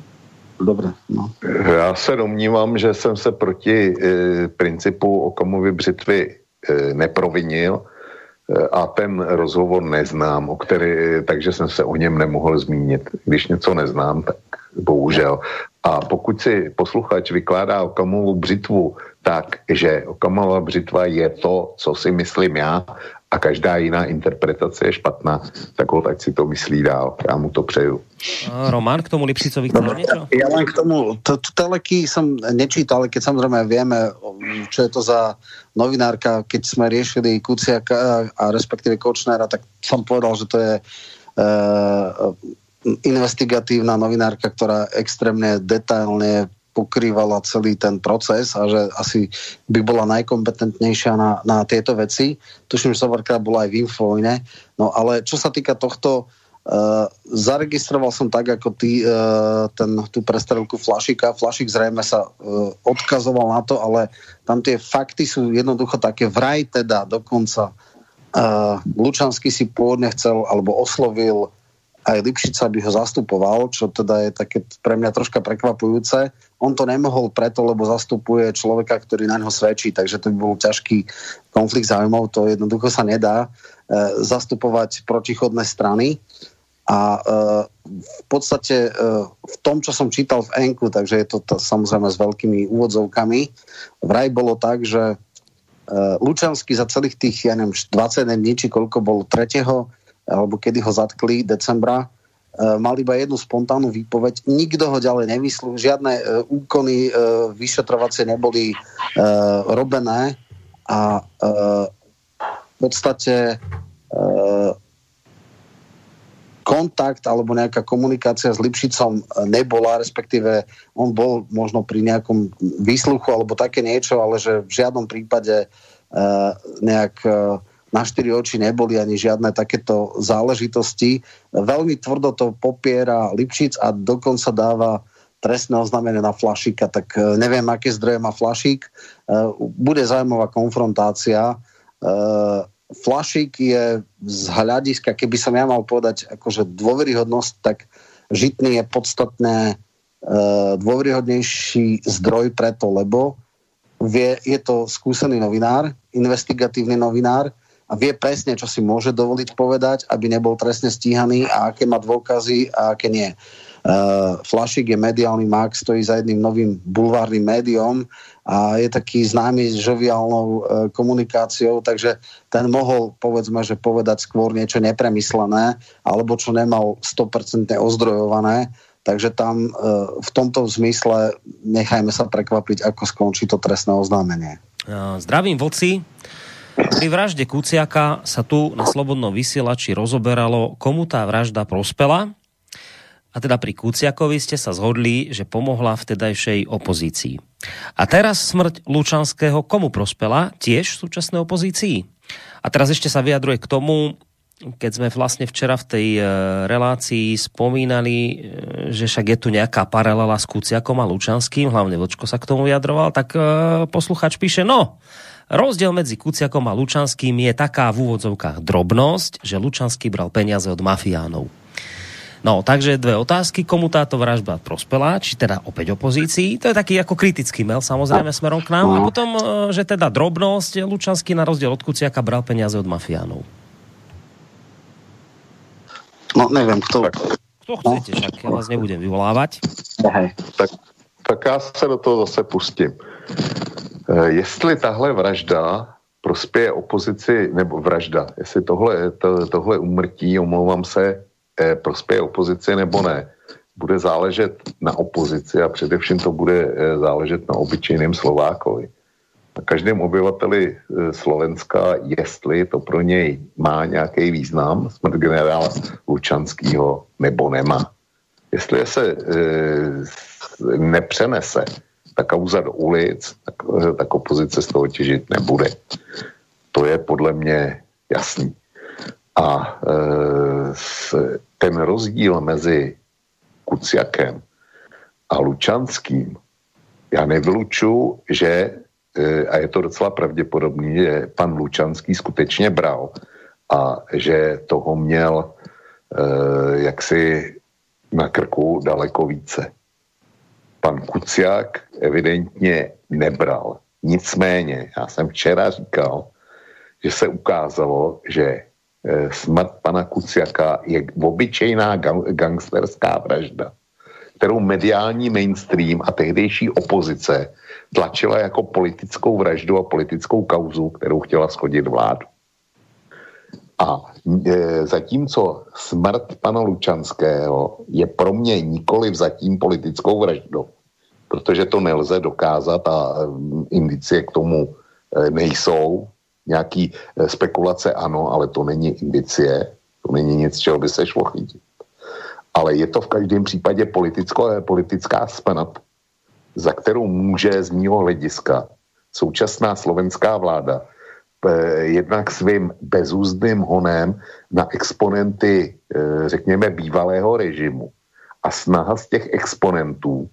Dobre, no. Ja sa domnívam, že som sa proti e, principu okamovej britvy e, neprovinil, a ten rozhovor neznám, o který, takže jsem se o něm nemohl zmínit. Když něco neznám, tak bohužel. A pokud si posluchač vykládá okamovou břitvu tak, že okamová břitva je to, co si myslím já, a každá jiná interpretace je špatná, tak ho tak si to myslí dál. Já mu to přeju. Roman, k tomu Lipšicovi chceš něco? Já len k tomu, tu Teleky jsem nečítal, keď samozřejmě víme, čo je to za novinárka, keď jsme riešili Kuciaka a respektive Kočnera, tak jsem povedal, že to je uh, investigatívna novinárka, ktorá extrémne detailne pokrývala celý ten proces a že asi by bola najkompetentnejšia na, na tieto veci. Tuším, že Sovarka bola aj v Infovojne. No ale čo sa týka tohto, uh, zaregistroval som tak, ako ty, uh, ten, tú prestrelku Flašika. Flašik zrejme sa uh, odkazoval na to, ale tam tie fakty sú jednoducho také vraj teda dokonca. Uh, Lučanský si pôvodne chcel alebo oslovil aj Lipšica, by ho zastupoval, čo teda je také pre mňa troška prekvapujúce. On to nemohol preto, lebo zastupuje človeka, ktorý na ňo svedčí, takže to by bol ťažký konflikt záujmov, to jednoducho sa nedá e, zastupovať protichodné strany. A e, v podstate e, v tom, čo som čítal v Enku, takže je to t- samozrejme s veľkými úvodzovkami, vraj bolo tak, že e, Lučanský za celých tých, ja neviem, dvadsaťjeden dní, či koľko bolo tretieho, alebo kedy ho zatkli decembra, mal iba jednu spontánnu výpoveď. Nikto ho ďalej nevyslúchal, žiadne úkony vyšetrovacie neboli robené a v podstate kontakt alebo nejaká komunikácia s Lipšicom nebola, respektíve on bol možno pri nejakom výsluchu alebo také niečo, ale že v žiadnom prípade nejak na štyri oči neboli ani žiadne takéto záležitosti. Veľmi tvrdo to popiera Lipšic a dokonca dáva trestné oznámenie na Flašika, tak neviem, aké zdroje má Flašik. Bude zaujímavá konfrontácia. Flašik je z hľadiska, keby som ja mal povedať akože dôveryhodnosť, tak Žitný je podstatne dôveryhodnejší zdroj preto, lebo vie, je to skúsený novinár, investigatívny novinár, a vie presne, čo si môže dovoliť povedať, aby nebol trestne stíhaný a aké má dôkazy a aké nie. Uh, Flašik je mediálny mák, stojí za jedným novým bulvárnym médiom a je taký známy s žoviálnou uh, komunikáciou, takže ten mohol, povedzme, že povedať skôr niečo nepremyslené alebo čo nemal sto percent ozdrojované, takže tam uh, v tomto zmysle nechajme sa prekvapiť, ako skončí to trestné oznámenie. Uh, zdravím Vlci. Pri vražde Kuciaka sa tu na Slobodnom vysielači rozoberalo, komu tá vražda prospela. A teda pri Kuciakovi ste sa zhodli, že pomohla vtedajšej opozícii. A teraz smrť Lučanského komu prospela? Tiež súčasnej opozícii. A teraz ešte sa vyjadruje k tomu, keď sme vlastne včera v tej relácii spomínali, že však je tu nejaká paralela s Kuciakom a Lučanským, hlavne Vočko sa k tomu vyjadroval, tak poslucháč píše, no... Rozdiel medzi Kuciakom a Lučanským je taká v úvodzovkách drobnosť, že Lučanský bral peniaze od mafiánov. No, takže dve otázky. Komu táto vražba prospela? Či teda opäť opozícii? To je taký ako kritický mail, samozrejme, smerom k nám. A potom, že teda drobnosť, Lučanský na rozdiel od Kuciaka bral peniaze od mafiánov. No, neviem, kto... Kto chcete, však ja vás nebudem vyvolávať. Tak, tak ja sa do toho zase pustím. Jestli tahle vražda prospěje opozici, nebo vražda, jestli tohle, to, tohle úmrtí, omlouvám se, prospěje opozici nebo ne, bude záležet na opozici a především to bude záležet na obyčejném Slovákovi. Na každém obyvateli Slovenska, jestli to pro něj má nějaký význam, smrt generála Lučanského nebo nemá. Jestli se e, nepřenese ta kauza do ulic, tak, tak opozice z toho těžit nebude. To je podle mě jasný. A e, s, ten rozdíl mezi Kuciakem a Lučanským, já nevyluču, že, e, a je to docela pravděpodobný, že pan Lučanský skutečně bral a že toho měl e, jaksi na krku daleko více. Pan Kuciak evidentně nebral. Nicméně, já jsem včera říkal, že se ukázalo, že smrt pana Kuciaka je obyčejná gangsterská vražda, kterou mediální mainstream a tehdejší opozice tlačila jako politickou vraždu a politickou kauzu, kterou chtěla shodit vládu. A e, zatímco smrt pana Lučanského je pro mě nikoliv zatím politickou vraždou, protože to nelze dokázat a indicie k tomu e, nejsou. Nějaký e, spekulace ano, ale to není indicie, to není nic, čeho by se šlo chytit. Ale je to v každém případě politicko, politická smrt, za kterou může z mýho hlediska současná slovenská vláda jednak svým bezúzdným honem na exponenty, řekněme, bývalého režimu a snaha z těch exponentů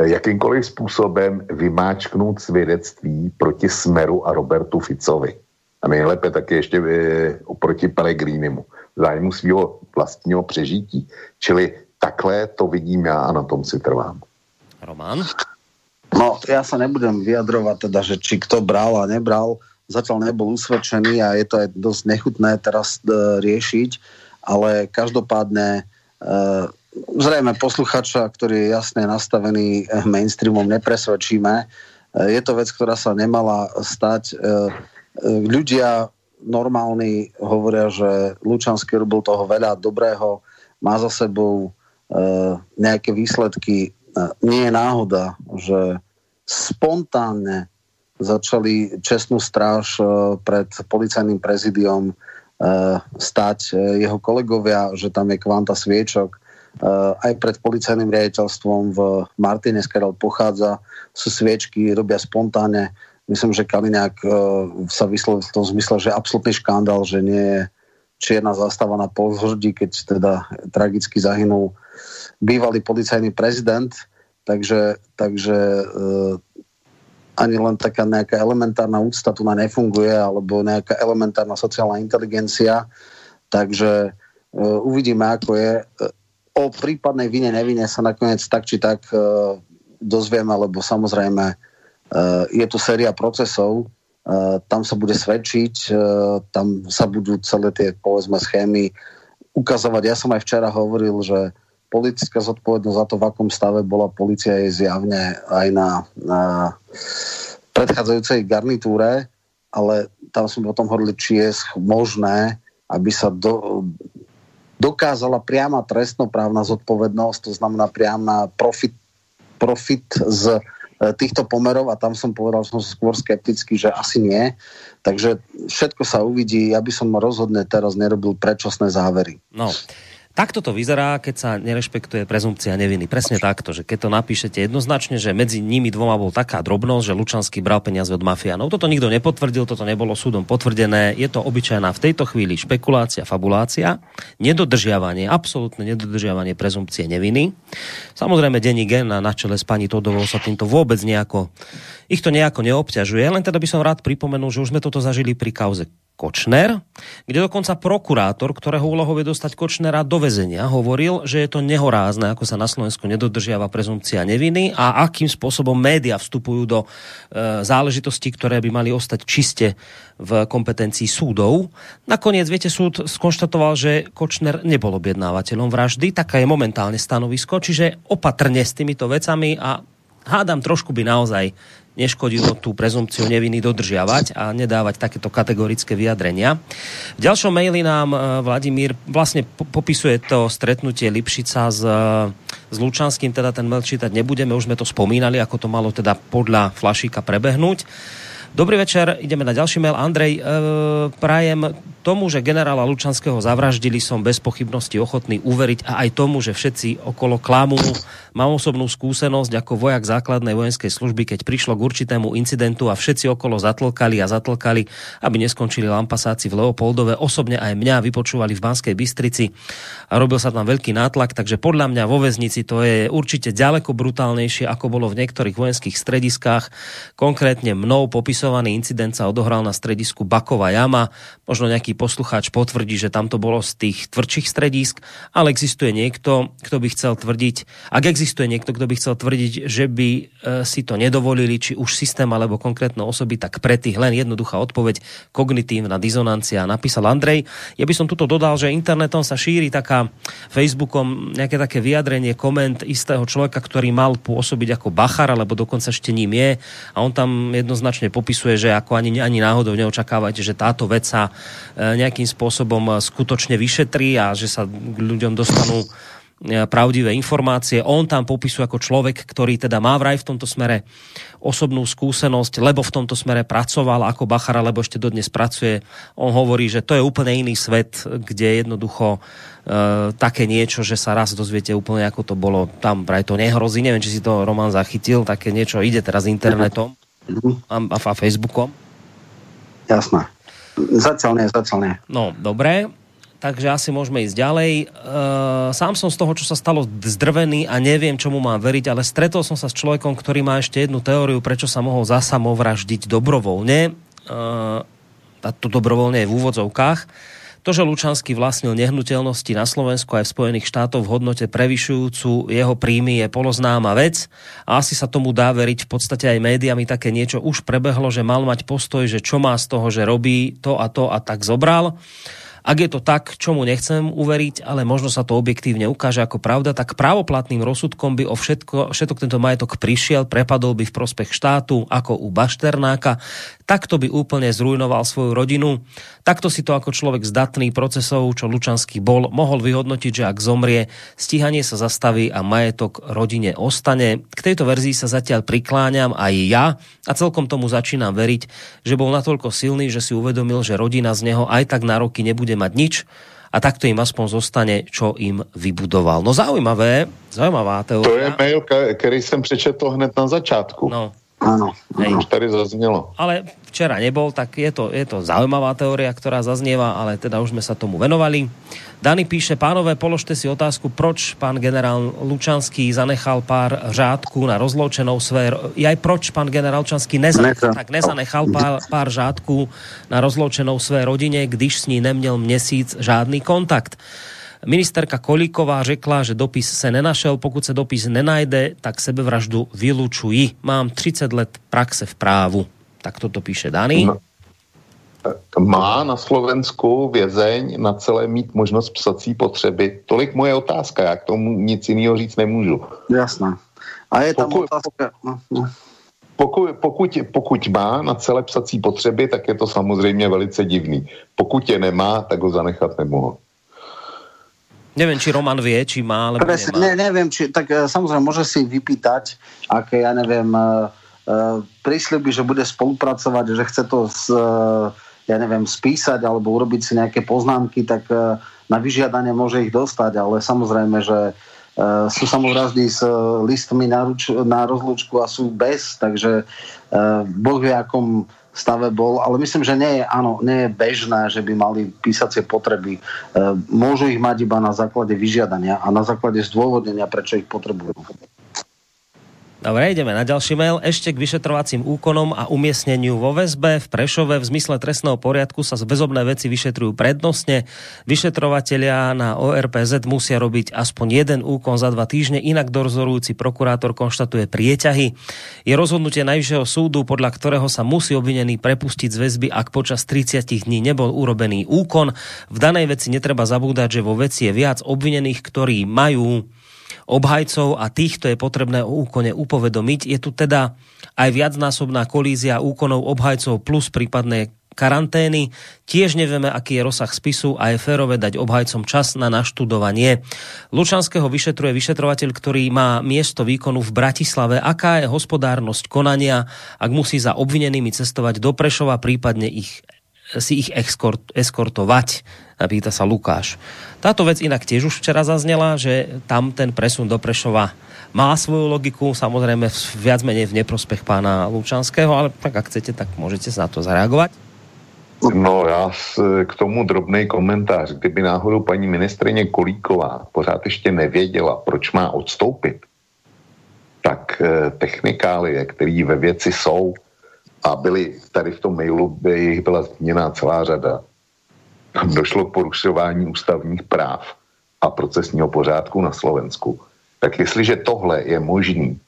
jakýmkoliv způsobem vymáčknout svědectví proti Smeru a Robertu Ficovi. A nejlépe taky ještě oproti Pellegrinimu. Zájmu svého vlastního přežití. Čili takhle to vidím já a na tom si trvám. Roman? No, ja sa nebudem vyjadrovať teda, že či kto bral a nebral. Zatiaľ nebol usvedčený a je to aj dosť nechutné teraz e, riešiť, ale každopádne e, zrejme posluchača, ktorý je jasne nastavený mainstreamom, nepresvedčíme. E, je to vec, ktorá sa nemala stať. E, e, ľudia normálni hovoria, že Lučanský robil toho veľa dobrého, má za sebou e, nejaké výsledky. Nie je náhoda, že spontánne začali čestnú stráž pred policajným prezidiom stať jeho kolegovia, že tam je kvanta sviečok. Aj pred policajným riaditeľstvom v Martine, skáďal pochádza, sú sviečky, robia spontánne. Myslím, že Kaliňák sa vyslovil v tom zmysle, že je absolútny škandál, že nie je čierna zastava na Pohordi, keď teda tragicky zahynul bývalý policajný prezident, takže, takže e, ani len taká nejaká elementárna úcta tu na nefunguje, alebo nejaká elementárna sociálna inteligencia, takže e, uvidíme, ako je. O prípadnej vine, nevine sa nakoniec tak či tak e, dozvieme, lebo samozrejme e, je tu séria procesov, tam sa bude svedčiť, tam sa budú celé tie, povedzme, schémy ukazovať. Ja som aj včera hovoril, že politická zodpovednosť za to, v akom stave bola polícia, je zjavne aj na, na predchádzajúcej garnitúre, ale tam som o tom hovoril, či je možné, aby sa do, dokázala priama trestnoprávna zodpovednosť, to znamená priama profit, profit z týchto pomerov, a tam som povedal, som skôr skeptický, že asi nie. Takže všetko sa uvidí. Ja by som rozhodne teraz nerobil predčasné závery. No, takto to vyzerá, keď sa nerešpektuje prezumpcia neviny. Presne takto, že keď to napíšete jednoznačne, že medzi nimi dvoma bol taká drobnosť, že Lučanský bral peniaze od mafiánov. Toto nikto nepotvrdil, toto nebolo súdom potvrdené. Je to obyčajná v tejto chvíli špekulácia, fabulácia, nedodržiavanie, absolútne nedodržiavanie prezumpcie neviny. Samozrejme, denník N na čele s pani Todovou sa týmto vôbec nejako, ich to nejako neobťažuje. Len teda by som rád pripomenul, že už sme toto zažili pri kauze Kočner, kde dokonca prokurátor, ktorého úlohou je dostať Kočnera do väzenia, hovoril, že je to nehorázne, ako sa na Slovensku nedodržiava prezumpcia neviny a akým spôsobom médiá vstupujú do e, záležitostí, ktoré by mali ostať čiste v kompetencii súdov. Nakoniec, viete, súd skonštatoval, že Kočner nebol objednávateľom vraždy, taká je momentálne stanovisko, čiže opatrne s týmito vecami a hádam, trošku by naozaj neškodilo tú prezumpciu neviny dodržiavať a nedávať takéto kategorické vyjadrenia. V ďalšom maili nám Vladimír vlastne popisuje to stretnutie Lipšica s, s Lučanským, teda ten mail čítať nebudeme, už sme to spomínali, ako to malo teda podľa Flašíka prebehnúť. Dobrý večer, ideme na ďalší mail. Andrej, e, prajem tomu, že generála Lučanského zavraždili, som bez pochybnosti ochotný uveriť, a aj tomu, že všetci okolo klamú. Mám osobnú skúsenosť ako vojak základnej vojenskej služby, keď prišlo k určitému incidentu a všetci okolo zatlkali a zatlkali, aby neskončili lampasáci v Leopoldove. Osobne aj mňa vypočúvali v Banskej Bystrici a robil sa tam veľký nátlak, takže podľa mňa vo väznici to je určite ďaleko brutálnejšie, ako bolo v niektorých vojenských strediskách. Konkrétne mnou popis incident sa odohral na stredisku Baková jama. Možno nejaký poslucháč potvrdí, že tam to bolo z tých tvrdších stredísk, ale existuje niekto, kto by chcel tvrdiť, ak existuje niekto, kto by chcel tvrdiť, že by si to nedovolili, či už systém alebo konkrétne osoby, tak pre tých len jednoduchá odpoveď, kognitívna dizonancia, napísal Andrej. Ja by som tuto dodal, že internetom sa šíri taká Facebookom nejaké také vyjadrenie, koment istého človeka, ktorý mal pôsobiť ako bachar, alebo dokonca ešte ním je, a on tam jednoznačne popísal, že ako ani, ani náhodou neočakávajte, že táto vec sa nejakým spôsobom skutočne vyšetrí a že sa k ľuďom dostanú pravdivé informácie. On tam popisuje ako človek, ktorý teda má vraj v tomto smere osobnú skúsenosť, lebo v tomto smere pracoval ako bachar, lebo ešte dodnes pracuje. On hovorí, že to je úplne iný svet, kde jednoducho e, také niečo, že sa raz dozviete úplne, ako to bolo, tam vraj to nehrozí. Neviem, či si to Roman zachytil, také niečo ide teraz internetom a Facebookom. Jasné. Zatiaľ nie, zatiaľ nie. No, dobre. Takže asi môžeme ísť ďalej. E, sám som z toho, čo sa stalo, zdrvený a neviem, čomu mám veriť, ale stretol som sa s človekom, ktorý má ešte jednu teóriu, prečo sa mohol zasamovraždiť dobrovoľne. E, to dobrovoľne je v úvodzovkách. To, že Lučanský vlastnil nehnuteľnosti na Slovensku aj v Spojených štátoch v hodnote prevyšujúcu jeho príjmy, je poloznáma vec a asi sa tomu dá veriť v podstate aj médiami. Také niečo už prebehlo, že mal mať postoj, že čo má z toho, že robí to a to a tak zobral. Ak je to tak, čomu nechcem uveriť, ale možno sa to objektívne ukáže ako pravda, tak právoplatným rozsudkom by o všetko, všetok tento majetok prišiel, prepadol by v prospech štátu, ako u Bašternáka. Takto by úplne zrujnoval svoju rodinu. Takto si to ako človek zdatný procesov, čo Lučanský bol, mohol vyhodnotiť, že ak zomrie, stíhanie sa zastaví a majetok rodine ostane. K tejto verzii sa zatiaľ prikláňam aj ja a celkom tomu začínam veriť, že bol natoľko silný, že si uvedomil, že rodina z neho aj tak na roky nebude mať nič a takto im aspoň zostane, čo im vybudoval. No zaujímavé, zaujímavá teória. To je mail, ktorý som prečetol hned na začátku. No. Áno. Už tady zaznelo. Ale včera nebol, tak je to, je to zaujímavá teória, ktorá zaznieva, ale teda už sme sa tomu venovali. Dani píše, pánové, položte si otázku, proč pán generál Lučanský zanechal pár řádků na rozloučenou své... Aj proč pán generál Lučanský nezanechal, tak nezanechal pár, pár řádků na rozloučenou své rodině, když s ní neměl měsíc žádný kontakt. Ministerka Kolíková řekla, že dopis se nenašel, pokud se dopis nenajde, tak sebevraždu vylučuji. Mám třicet let praxe v právu. Tak toto píše Dani. No. Má na Slovensku vězeň na celé mít možnost psací potřeby? Tolik moje otázka, já k tomu nic jiného říct nemůžu. Jasné. A je tam pokud, otázka... No, no. Pokud, pokud, pokud má na celé psací potřeby, tak je to samozřejmě velice divný. Pokud je nemá, tak ho zanechat nemohu. Neviem, či Roman vie, či má, alebo Presne, nemá. Ne, neviem, či, tak samozrejme, môže si vypýtať, aké, ja neviem, e, e, prísľuby, že bude spolupracovať, že chce to, s, e, ja neviem, spísať, alebo urobiť si nejaké poznámky, tak e, na vyžiadanie môže ich dostať, ale samozrejme, že e, sú samovraždy s e, listmi na, ruč, na rozlúčku a sú bez, takže e, boh vie, akom stave bol, ale myslím, že nie je, áno, nie je bežné, že by mali písacie potreby. E, môžu ich mať iba na základe vyžiadania a na základe zdôvodnenia, prečo ich potrebujú. Dobre, ideme na ďalší mail. Ešte k vyšetrovacím úkonom a umiestneniu vo väzbe. V Prešove v zmysle trestného poriadku sa väzobné veci vyšetrujú prednostne. Vyšetrovatelia na ó er pé zet musia robiť aspoň jeden úkon za dva týždne, inak dozorujúci prokurátor konštatuje prieťahy. Je rozhodnutie Najvyššieho súdu, podľa ktorého sa musí obvinený prepustiť z väzby, ak počas tridsať dní nebol urobený úkon. V danej veci netreba zabúdať, že vo veci je viac obvinených, ktorí majú obhajcov a týchto je potrebné o úkone upovedomiť. Je tu teda aj viacnásobná kolízia úkonov obhajcov plus prípadné karantény. Tiež nevieme, aký je rozsah spisu a je férové dať obhajcom čas na naštudovanie. Lučanského vyšetruje vyšetrovateľ, ktorý má miesto výkonu v Bratislave. Aká je hospodárnosť konania, ak musí za obvinenými cestovať do Prešova, prípadne ich, si ich eskort, eskortovať? Pýta sa Lukáš. Táto vec inak tiež už včera zaznela, že tam ten presun do Prešova má svoju logiku, samozrejme viac menej v neprospech pána Lučanského, ale tak ak chcete, tak môžete sa na to zareagovať. No já k tomu drobnej komentář. Kdyby náhodou paní ministrině Kolíková pořád ještě nevěděla, proč má odstoupit, tak technikálie, které ve věci jsou a byly tady v tom mailu, by jich byla zmíněná celá řada, tam došlo k porušování ústavních práv a procesního pořádku na Slovensku. Tak jestliže tohle je možný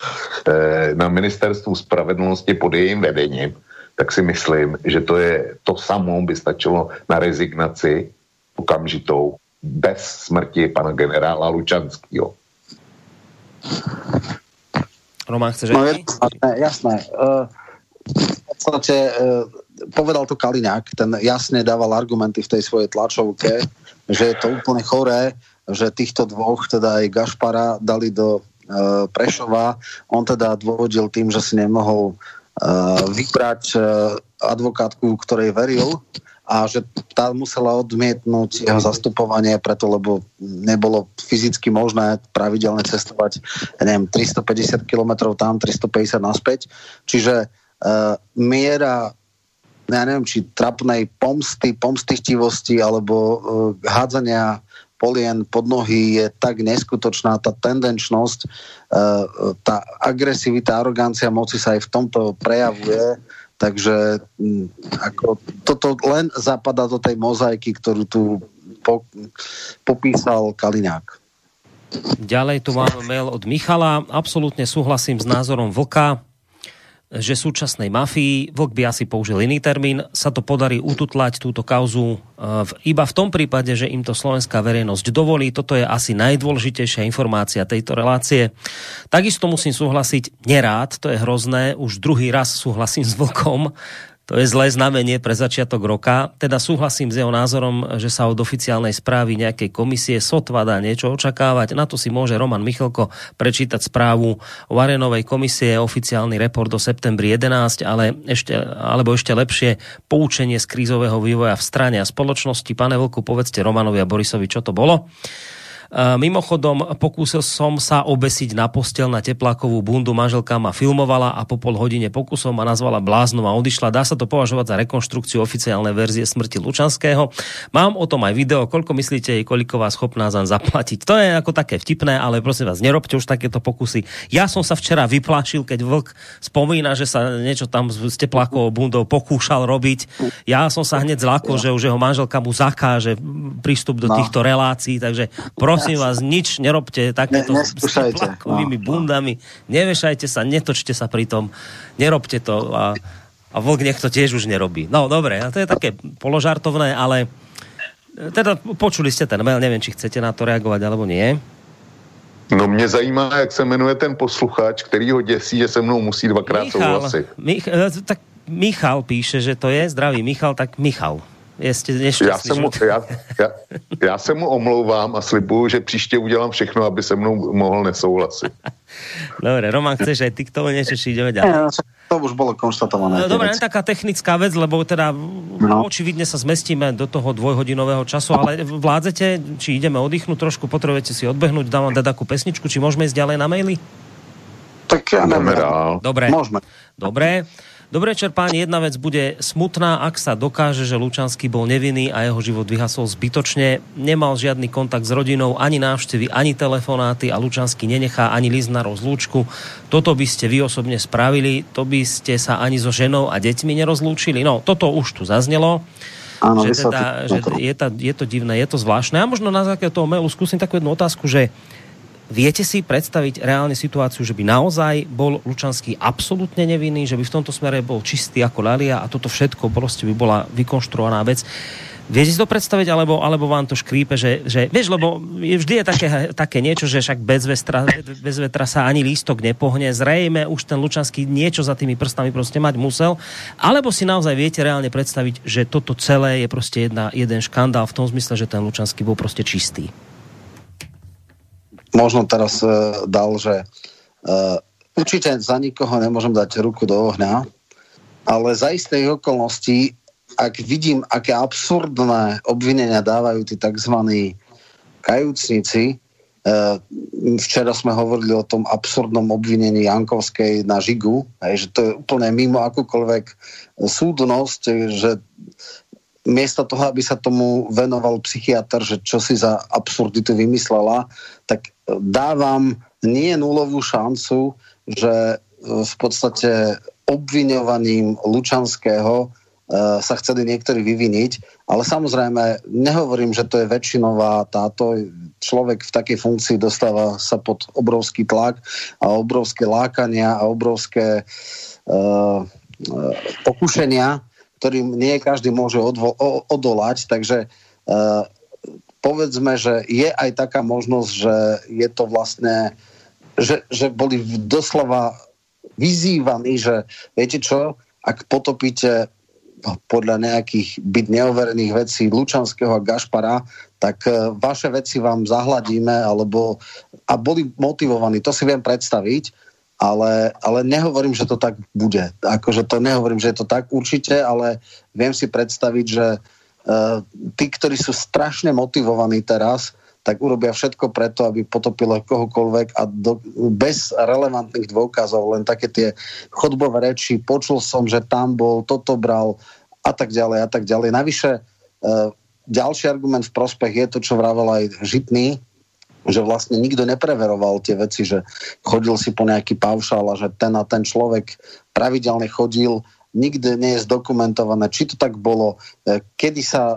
eh, na Ministerstvu spravedlnosti pod jejím vedením, tak si myslím, že to je to samo by stačilo na rezignaci okamžitou bez smrti pana generála Lučanského. Roman, chceš? No, jasné, jasné. Uh, v podstate... Uh, povedal to Kaliňák, ten jasne dával argumenty v tej svojej tlačovke, že je to úplne choré, že týchto dvoch, teda aj Gašpara, dali do e, Prešova. On teda dôvodil tým, že si nemohol e, vybrať e, advokátku, ktorej veril, a že tá musela odmietnúť jeho zastupovanie preto, lebo nebolo fyzicky možné pravidelne cestovať, neviem, tristopäťdesiat kilometrov tam, tristopäťdesiat naspäť. Čiže e, miera ja neviem, či trapnej pomsty, pomstychtivosti alebo uh, hádzania polien pod nohy je tak neskutočná, tá tendenčnosť, uh, tá agresivita, arogancia moci sa aj v tomto prejavuje, takže um, ako, toto len zapadá do tej mozaiky, ktorú tu po, popísal Kaliňák. Ďalej tu máme mail od Michala. Absolútne súhlasím s názorom Vlka, že súčasnej mafii, Vlk by asi použil iný termín, sa to podarí ututlať túto kauzu iba v tom prípade, že im to slovenská verejnosť dovolí. Toto je asi najdôležitejšia informácia tejto relácie. Takisto musím súhlasiť nerád, to je hrozné, už druhý raz súhlasím s Vlkom, to je zlé znamenie pre začiatok roka. Teda súhlasím s jeho názorom, že sa od oficiálnej správy nejakej komisie sotva dá niečo očakávať. Na to si môže Roman Michelko prečítať správu Varenovej komisie, oficiálny report do septembri jedenásteho, ale ešte, alebo ešte lepšie poučenie z krízového vývoja v strane a spoločnosti. Pane Vlku, povedzte Romanovi a Borisovi, čo to bolo. Mimochodom, pokúsil som sa obesiť na posteľ na teplákovú bundu, manželka ma filmovala a po pol hodine pokusom ma nazvala bláznom a odišla. Dá sa to považovať za rekonštrukciu oficiálnej verzie smrti Lučanského. Mám o tom aj video, koľko myslíte je Kolíková schopná zaň zaplatiť. To je ako také vtipné, ale prosím vás, nerobte už takéto pokusy. Ja som sa včera vyplašil, keď Vlk spomína, že sa niečo tam s teplákovou bundou pokúšal robiť. Ja som sa hneď zlákol, že už jeho manželka mu zakáže prístup do týchto relácií, takže prosím Prosím vás, nič nerobte takéto ne, s teplákovými bundami. Nevešajte sa, netočte sa pri tom. Nerobte to a A Vlk nech to tiež už nerobí. No dobre, to je také položartovné, ale teda počuli ste ten mail, neviem, či chcete na to reagovať, alebo nie. No mě zajímá, jak se jmenuje ten posluchač, který ho děsí, že se mnou musí dvakrát souhlasit. Mich, tak Michal píše, že to je zdravý Michal, tak Michal. Já se, mu, já, já, já se mu omlouvám a slibuju, že příště udělám všechno, aby se mnou mohl nesouhlasit. Dobre, Roman, chceš aj ty k tomu niečo, či ideme ďalej? To už bolo konštatované. No, dobre, len taká technická vec, lebo teda no. očividne sa zmestíme do toho dvojhodinového času, ale vládzete, či ideme oddychnúť trošku, potrebujete si odbehnúť, dám vám takú pesničku, či môžeme ísť ďalej na maily? Tak ja neviem. Dobre, môžeme. Dobre. Dobré čerpáni, jedna vec bude smutná, ak sa dokáže, že Lučanský bol nevinný a jeho život vyhasol zbytočne. Nemal žiadny kontakt s rodinou, ani návštevy, ani telefonáty a Lučanský nenechá ani list na rozlúčku. Toto by ste vy osobne spravili, to by ste sa ani so ženou a deťmi nerozlúčili. No, toto už tu zaznelo. Áno, že teda, že je, tá, je to divné, je to zvláštne. A možno na základe toho mailu skúsim takú jednu otázku, že viete si predstaviť reálne situáciu, že by naozaj bol Lučanský absolútne nevinný, že by v tomto smere bol čistý ako lalia a toto všetko proste by bola vykonštruovaná vec. Viete si to predstaviť, alebo, alebo vám to škrípe, že, že vieš, lebo vždy je také, také niečo, že však bez vetra, bez vetra sa ani lístok nepohne. Zrejme už ten Lučanský niečo za tými prstami proste mať musel. Alebo si naozaj viete reálne predstaviť, že toto celé je proste jedna, jeden škandál v tom zmysle, že ten Lučanský bol proste čistý. Možno teraz uh, dal, že uh, určite za nikoho nemôžem dať ruku do ohňa, ale za istých okolností, ak vidím, aké absurdné obvinenia dávajú tí tzv. Kajúcnici, uh, včera sme hovorili o tom absurdnom obvinení Jankovskej na Žigu, hej, že to je úplne mimo akúkoľvek súdnosť, že miesto toho, aby sa tomu venoval psychiatr, že čo si za absurditu vymyslela, tak dávam nie nulovú šancu, že v podstate obviňovaním Lučanského sa chceli niektorí vyviniť, ale samozrejme nehovorím, že to je väčšinová táto. Človek v takej funkcii dostáva sa pod obrovský tlak a obrovské lákania a obrovské uh, pokušenia, ktorým nie každý môže odvo- odolať, takže e, povedzme, že je aj taká možnosť, že je to vlastne, že, že boli doslova vyzývaní, že viete čo, ak potopíte podľa nejakých byť neoverených vecí Lučanského a Gašpara, tak e, vaše veci vám zahladíme, alebo a boli motivovaní, to si viem predstaviť. Ale, ale nehovorím, že to tak bude. Akože to nehovorím, že je to tak určite, ale viem si predstaviť, že e, tí, ktorí sú strašne motivovaní teraz, tak urobia všetko preto, aby potopilo kohokoľvek a do, bez relevantných dôkazov, len také tie chodbové reči, počul som, že tam bol, toto bral a tak ďalej a tak ďalej. Navyše e, ďalší argument v prospech je to, čo vravel aj Žitný, že vlastne nikto nepreveroval tie veci, že chodil si po nejaký paušál a že ten a ten človek pravidelne chodil, nikde nie je zdokumentované, či to tak bolo, kedy sa,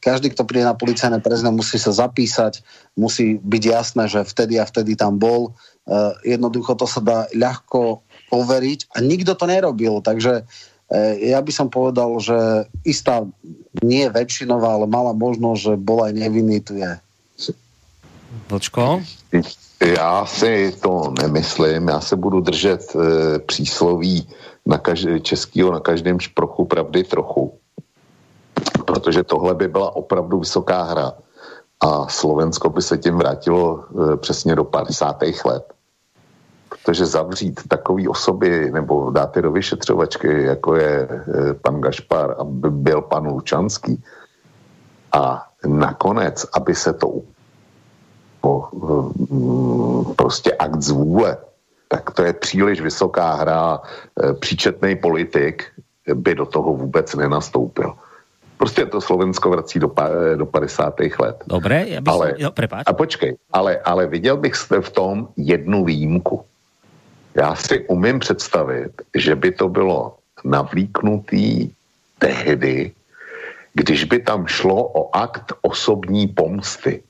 každý, kto príde na policajné prezident, musí sa zapísať, musí byť jasné, že vtedy a vtedy tam bol. Jednoducho to sa dá ľahko overiť a nikto to nerobil, takže ja by som povedal, že istá, nie väčšinová, ale malá možnosť, že bol aj nevinný, tu je. Vlčko? Já si to nemyslím, já se budu držet e, přísloví na kaž- českýho na každém šprochu pravdy trochu, protože tohle by byla opravdu vysoká hra a Slovensko by se tím vrátilo e, přesně do padesátých let, protože zavřít takový osoby nebo dát je do vyšetřovačky, jako je e, pan Gašpar, aby byl pan Lučanský a nakonec, aby se to Po, prostě akt zvůle, tak to je příliš vysoká hra. Příčetnej politik by do toho vůbec nenastoupil. Prostě to Slovensko vrací do, do padesátých let. Dobré, já bych... Ale, jo, a počkej, ale, ale viděl bych v tom jednu výjimku. Já si umím představit, že by to bylo navlíknutý tehdy, když by tam šlo o akt osobní pomsty.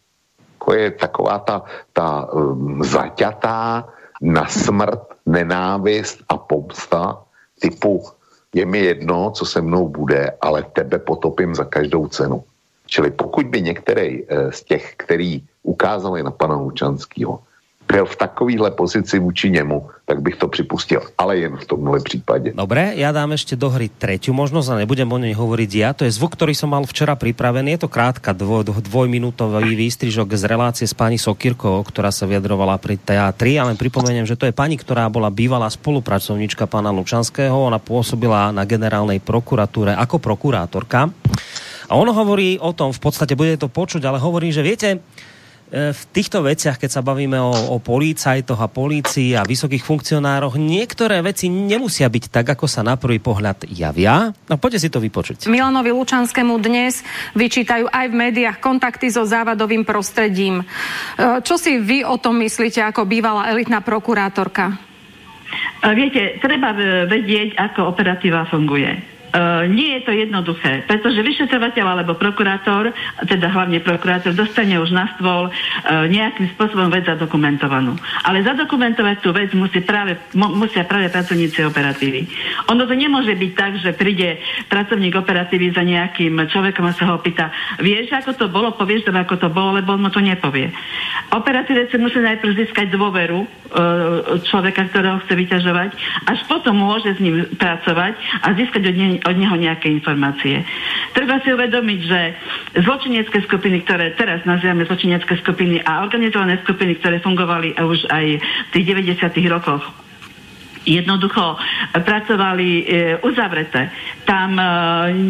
Je taková ta, ta um, zaťatá na smrt nenávist a pomsta typu je mi jedno, co se mnou bude, ale tebe potopím za každou cenu. Čili pokud by některý z těch, který ukázali na pana Lučanského, byl v takovýhle pozici vůči němu, tak bych to připustil, ale jen v tomhle případě. Dobre, ja dám ešte do hry tretiu možnosť a nebudem o nej hovoriť ja. To je zvuk, ktorý som mal včera pripravený. Je to krátka dvoj, dvojminútový výstrižok z relácie s pani Sokírkovou, ktorá sa vyjadrovala pri teatri. Ja len pripomeniem, že to je pani, ktorá bola bývalá spolupracovníčka pána Lučanského. Ona pôsobila na generálnej prokuratúre ako prokurátorka. A on hovorí o tom, v podstate bude to počuť, ale hovorí, že viete, v týchto veciach, keď sa bavíme o, o policajtoch a polícii a vysokých funkcionároch, niektoré veci nemusia byť tak, ako sa na prvý pohľad javia. No poďte si to vypočuť. Milanovi Lučanskému dnes vyčítajú aj v médiách kontakty so závadovým prostredím. Čo si vy o tom myslíte ako bývalá elitná prokurátorka? Viete, treba vedieť, ako operatíva funguje. Uh, nie je to jednoduché, pretože vyšetrovateľ alebo prokurátor, teda hlavne prokurátor, dostane už na stôl uh, nejakým spôsobom vec zadokumentovanú. Ale zadokumentovať tú vec musí práve, mu, musia práve pracovníci operatívy. Ono to nemôže byť tak, že príde pracovník operatívy za nejakým človekom a sa ho pýta, vieš, ako to bolo, povieš tam, ako to bolo, lebo on mu to nepovie. Operatívec musí najprv získať dôveru uh, človeka, ktorého chce vyťažovať, až potom môže s ním pracovať a získať od nej od neho nejaké informácie. Treba si uvedomiť, že zločinecké skupiny, ktoré teraz nazývame zločinecké skupiny a organizované skupiny, ktoré fungovali už aj v tých deväťdesiatych rokoch, jednoducho pracovali e, uzavreté. Tam e,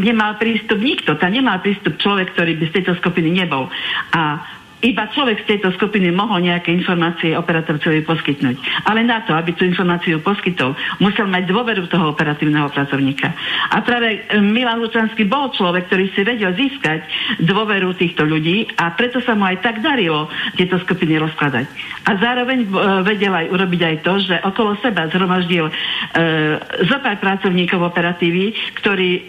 nemal prístup nikto, tam nemal prístup človek, ktorý by z tejto skupiny nebol. A iba človek z tejto skupiny mohol nejaké informácie operatívcovi poskytnúť. Ale na to, aby tú informáciu poskytol, musel mať dôveru toho operatívneho pracovníka. A práve Milan Lučanský bol človek, ktorý si vedel získať dôveru týchto ľudí a preto sa mu aj tak darilo tieto skupiny rozkladať. A zároveň vedel aj urobiť aj to, že okolo seba zhromaždil e, zopár pracovníkov operatívy, ktorí e,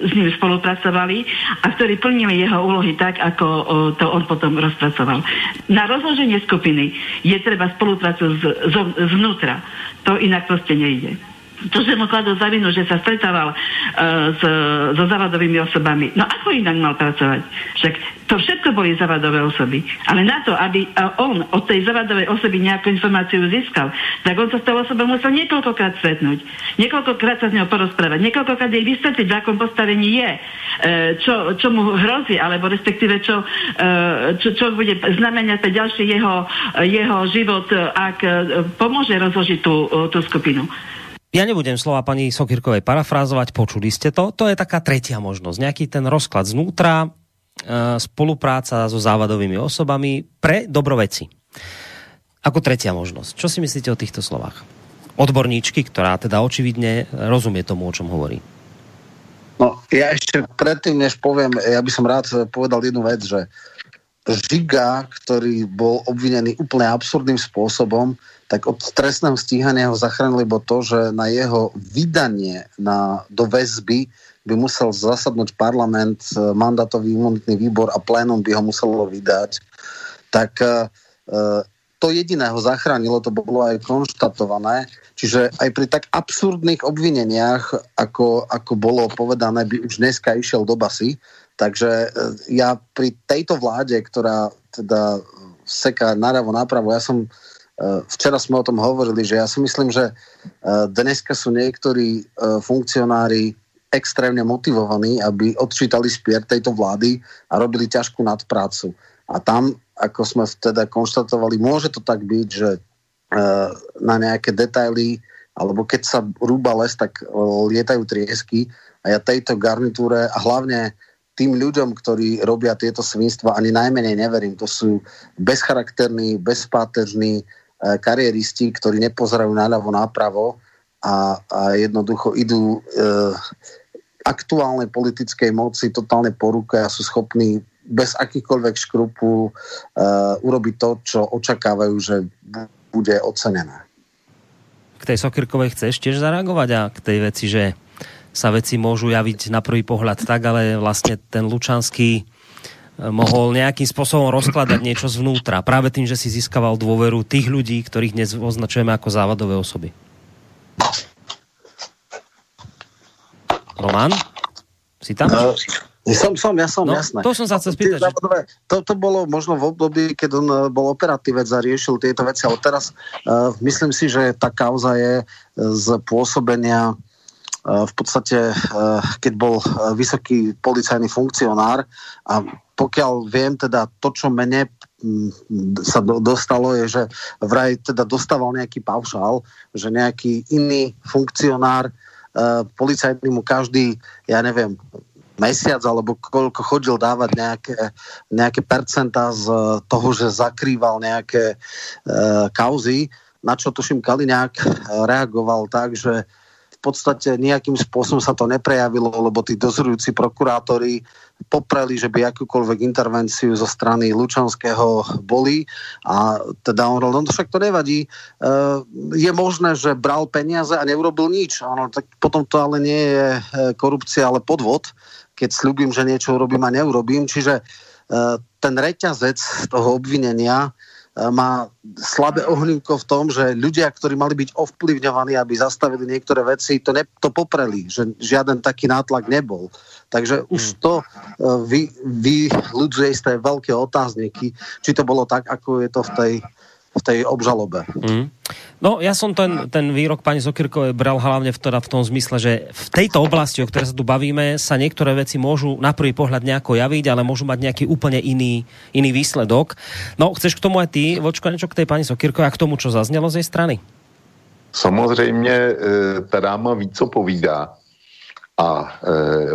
s ním spolupracovali a ktorí plnili jeho úlohy tak, ako e, to on potom rozkladal. Pracoval. Na rozloženie skupiny je treba spolupracu z, z, zvnútra. To inak proste nejde. To, že mu kladol za vinu, že sa stretával uh, s, so závadovými osobami. No ako inak mal pracovať? Však to všetko boli závadové osoby. Ale na to, aby uh, on od tej závadovej osoby nejakú informáciu získal, tak on sa s tou osobou musel niekoľkokrát stretnúť. Niekoľkokrát sa s ňou porozprávať. Niekoľkokrát jej vysvetliť, v akom postavení je. Uh, čo, čo mu hrozí, alebo respektíve čo, uh, čo, čo bude znamenať pre ďalší jeho, uh, jeho život, uh, ak uh, pomôže rozložiť tú, uh, tú skupinu. Ja nebudem slova pani Sokírkovej parafrázovať, počuli ste to. To je taká tretia možnosť. Nejaký ten rozklad znútra, spolupráca so závadovými osobami pre dobroveci. Ako tretia možnosť. Čo si myslíte o týchto slovách? Odborníčky, ktorá teda očividne rozumie tomu, o čom hovorí. No, ja ešte predtým, než poviem, ja by som rád povedal jednu vec, že Žiga, ktorý bol obvinený úplne absurdným spôsobom, tak od trestného stíhania ho zachránili bo to, že na jeho vydanie na, do väzby by musel zasadnúť parlament, mandátový imunitný výbor a plénum by ho muselo vydať. Tak e, to jediné ho zachránilo, to bolo aj konštatované. Čiže aj pri tak absurdných obvineniach, ako, ako bolo povedané, by už dneska išiel do basy. Takže ja pri tejto vláde, ktorá teda seká naravo napravo, ja som, včera sme o tom hovorili, že ja si myslím, že dneska sú niektorí funkcionári extrémne motivovaní, aby odčítali spier tejto vlády a robili ťažkú nadprácu. A tam, ako sme teda konštatovali, môže to tak byť, že na nejaké detaily, alebo keď sa rúba les, tak lietajú triesky a ja tejto garnitúre a hlavne tým ľuďom, ktorí robia tieto svinstva, ani najmenej neverím. To sú bezcharakterní, bezpátežní e, kariéristi, ktorí nepozerajú naľavo, napravo a, a jednoducho idú e, aktuálnej politickej moci totálne po ruke a sú schopní bez akýchkoľvek škrupu e, urobiť to, čo očakávajú, že bude ocenené. K tej Sokírkovej chceš tiež zareagovať a k tej veci, že sa veci môžu javiť na prvý pohľad tak, ale vlastne ten Lučanský mohol nejakým spôsobom rozkladať niečo zvnútra. Práve tým, že si získaval dôveru tých ľudí, ktorých dnes označujeme ako závadové osoby. Milan? Si tam? No, som, som, ja som, no, jasné. To som sa chcel spýtať. Že... Toto bolo možno v období, keď on bol operatívec a riešil tieto veci, ale teraz uh, myslím si, že tá kauza je z pôsobenia uh, v podstate, uh, keď bol uh, vysoký policajný funkcionár a pokiaľ viem, teda to, čo mene sa do, dostalo, je, že vraj teda dostával nejaký paušál, že nejaký iný funkcionár uh, policajný mu každý, ja neviem, mesiac alebo koľko chodil dávať nejaké, nejaké percentá z toho, že zakrýval nejaké uh, kauzy, na čo tuším Kaliňák reagoval tak, že v podstate nejakým spôsobom sa to neprejavilo, lebo tí dozorujúci prokurátori popreli, že by akúkoľvek intervenciu zo strany Lučanského boli a teda on hovoril, no však to nevadí, je možné, že bral peniaze a neurobil nič, ono, tak potom to ale nie je korupcia, ale podvod, keď sľubím, že niečo urobím a neurobím, čiže ten reťazec toho obvinenia má slabé ohnívko v tom, že ľudia, ktorí mali byť ovplyvňovaní, aby zastavili niektoré veci, to, ne, to popreli, že žiaden taký nátlak nebol. Takže už to vy, vy ľudia isté veľké otázniky, či to bolo tak, ako je to v tej, v tej obžalobe. Mm. No, ja som ten, ten výrok pani Sokirkovej bral hlavne v, teda v tom zmysle, že v tejto oblasti, o ktorej sa tu bavíme, sa niektoré veci môžu na prvý pohľad nejako javiť, ale môžu mať nejaký úplne iný, iný výsledok. No, chceš k tomu aj ty, Vočko, niečo k tej pani Sokirkovej a k tomu, čo zaznelo z jej strany? Samozřejmě, ta dáma ví, co povídá. A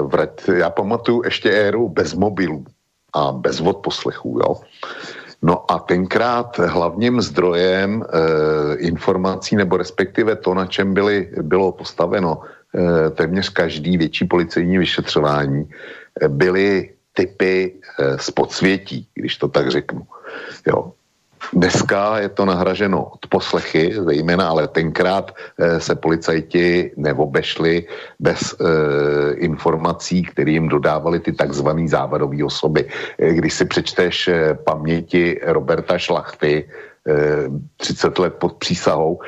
vret, já pamatuju ještě éru bez mobilů a bez odposlechů, jo. No a tenkrát hlavním zdrojem e, informací, nebo respektive to, na čem byly, bylo postaveno e, téměř každý větší policejní vyšetřování, e, byly typy e, z podsvětí, když to tak řeknu. Jo. Dneska je to nahraženo od poslechy, zejména, ale tenkrát e, se policajti neobešli bez e, informací, které jim dodávali ty takzvané závadové osoby. E, když si přečteš e, paměti Roberta Šlachty, třicet let pod přísahou.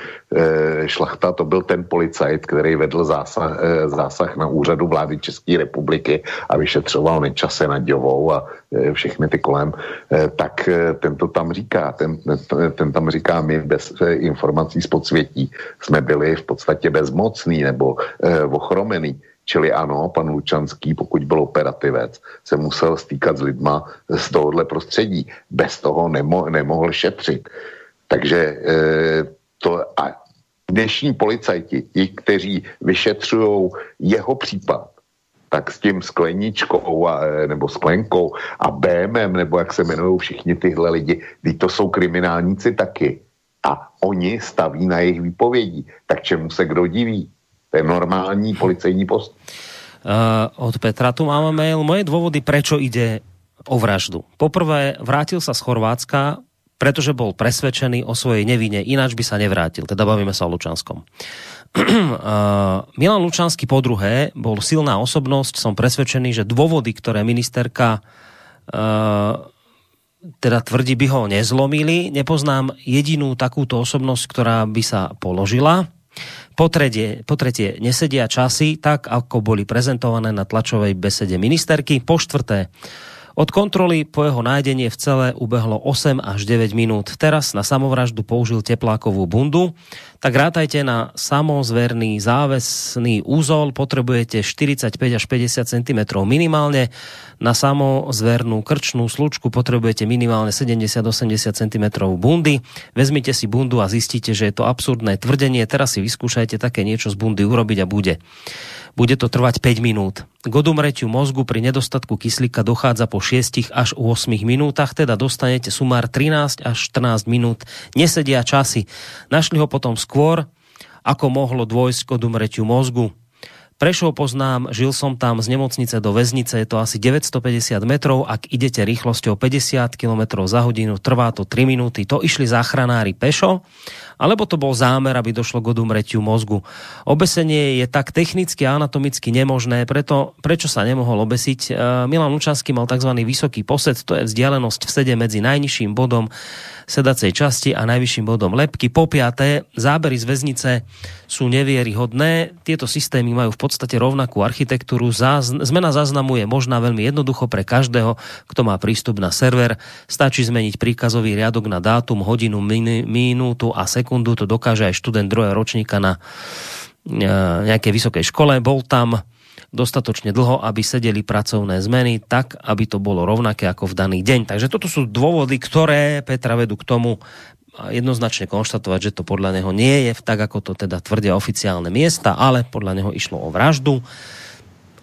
Šlachta to byl ten policajt, který vedl zásah, zásah na úřadu vlády České republiky a vyšetřoval Nečase nad Jovou a všechny ty kolem. Tak ten to tam říká, ten, ten tam říká, my bez informací z podsvětí jsme byli v podstatě bezmocný nebo ochromený. Čili ano, pan Lučanský, pokud byl operativec, se musel stýkat s lidma z tohohle prostředí. Bez toho nemo, nemohl šetřit. Takže e, to a dnešní policajti, ti, kteří vyšetřují jeho případ, tak s tím skleničkou a, nebo sklenkou a bémem, nebo jak se jmenují všichni tyhle lidi, teď to jsou kriminálníci taky. A oni staví na jejich výpovědí. Tak čemu se kdo diví? To je normální policejní post. Uh, od Petra tu máme mail. Moje dôvody, prečo ide o vraždu. Poprvé, vrátil sa z Chorvátska, pretože bol presvedčený o svojej nevine. Ináč by sa nevrátil. Teda bavíme sa o Lučanskom. Uh, Milan Lučanský po druhé bol silná osobnosť. Som presvedčený, že dôvody, ktoré ministerka uh, teda tvrdí, by ho nezlomili. Nepoznám jedinú takúto osobnosť, ktorá by sa položila. Po tretie, po tretie, nesedia časy tak, ako boli prezentované na tlačovej besede ministerky. Po štvrté, od kontroly po jeho nájdenie v cele ubehlo osem až deväť minút. Teraz na samovraždu použil teplákovú bundu. Tak rátajte na samozverný závesný úzol. Potrebujete štyridsaťpäť až päťdesiat centimetrov minimálne. Na samozvernú krčnú slučku potrebujete minimálne sedemdesiat až osemdesiat centimetrov bundy. Vezmite si bundu a zistíte, že je to absurdné tvrdenie. Teraz si vyskúšajte také niečo z bundy urobiť a bude. Bude to trvať päť minút. K odumretiu mozgu pri nedostatku kyslíka dochádza po šiestich až ôsmich minútach, teda dostanete sumár trinásť až štrnásť minút. Nesedia časy. Našli ho potom skôr, ako mohlo dôjsť k odumretiu mozgu. Prešov poznám, žil som tam z nemocnice do väznice, je to asi deväťstopäťdesiat metrov, ak idete rýchlosťou päťdesiat kilometrov za hodinu, trvá to tri minúty, to išli záchranári pešo, alebo to bol zámer, aby došlo k odumretiu mozgu. Obesenie je tak technicky a anatomicky nemožné, preto prečo sa nemohol obesiť? Milan Lučanský mal tzv. Vysoký posed, to je vzdialenosť v sede medzi najnižším bodom sedacej časti a najvyšším bodom lebky. Po piaté, zábery z väznice sú nevieryhodné, tieto systémy majú v podstate rovnakú architektúru. Záz... Zmena záznamu je možná veľmi jednoducho pre každého, kto má prístup na server. Stačí zmeniť príkazový riadok na dátum, hodinu, min... minútu a sekundu. To dokáže aj študent druhého ročníka na nejakej vysokej škole. Bol tam dostatočne dlho, aby sedeli pracovné zmeny tak, aby to bolo rovnaké ako v daný deň. Takže toto sú dôvody, ktoré Petra vedú k tomu jednoznačne konštatovať, že to podľa neho nie je tak, ako to teda tvrdia oficiálne miesta, ale podľa neho išlo o vraždu.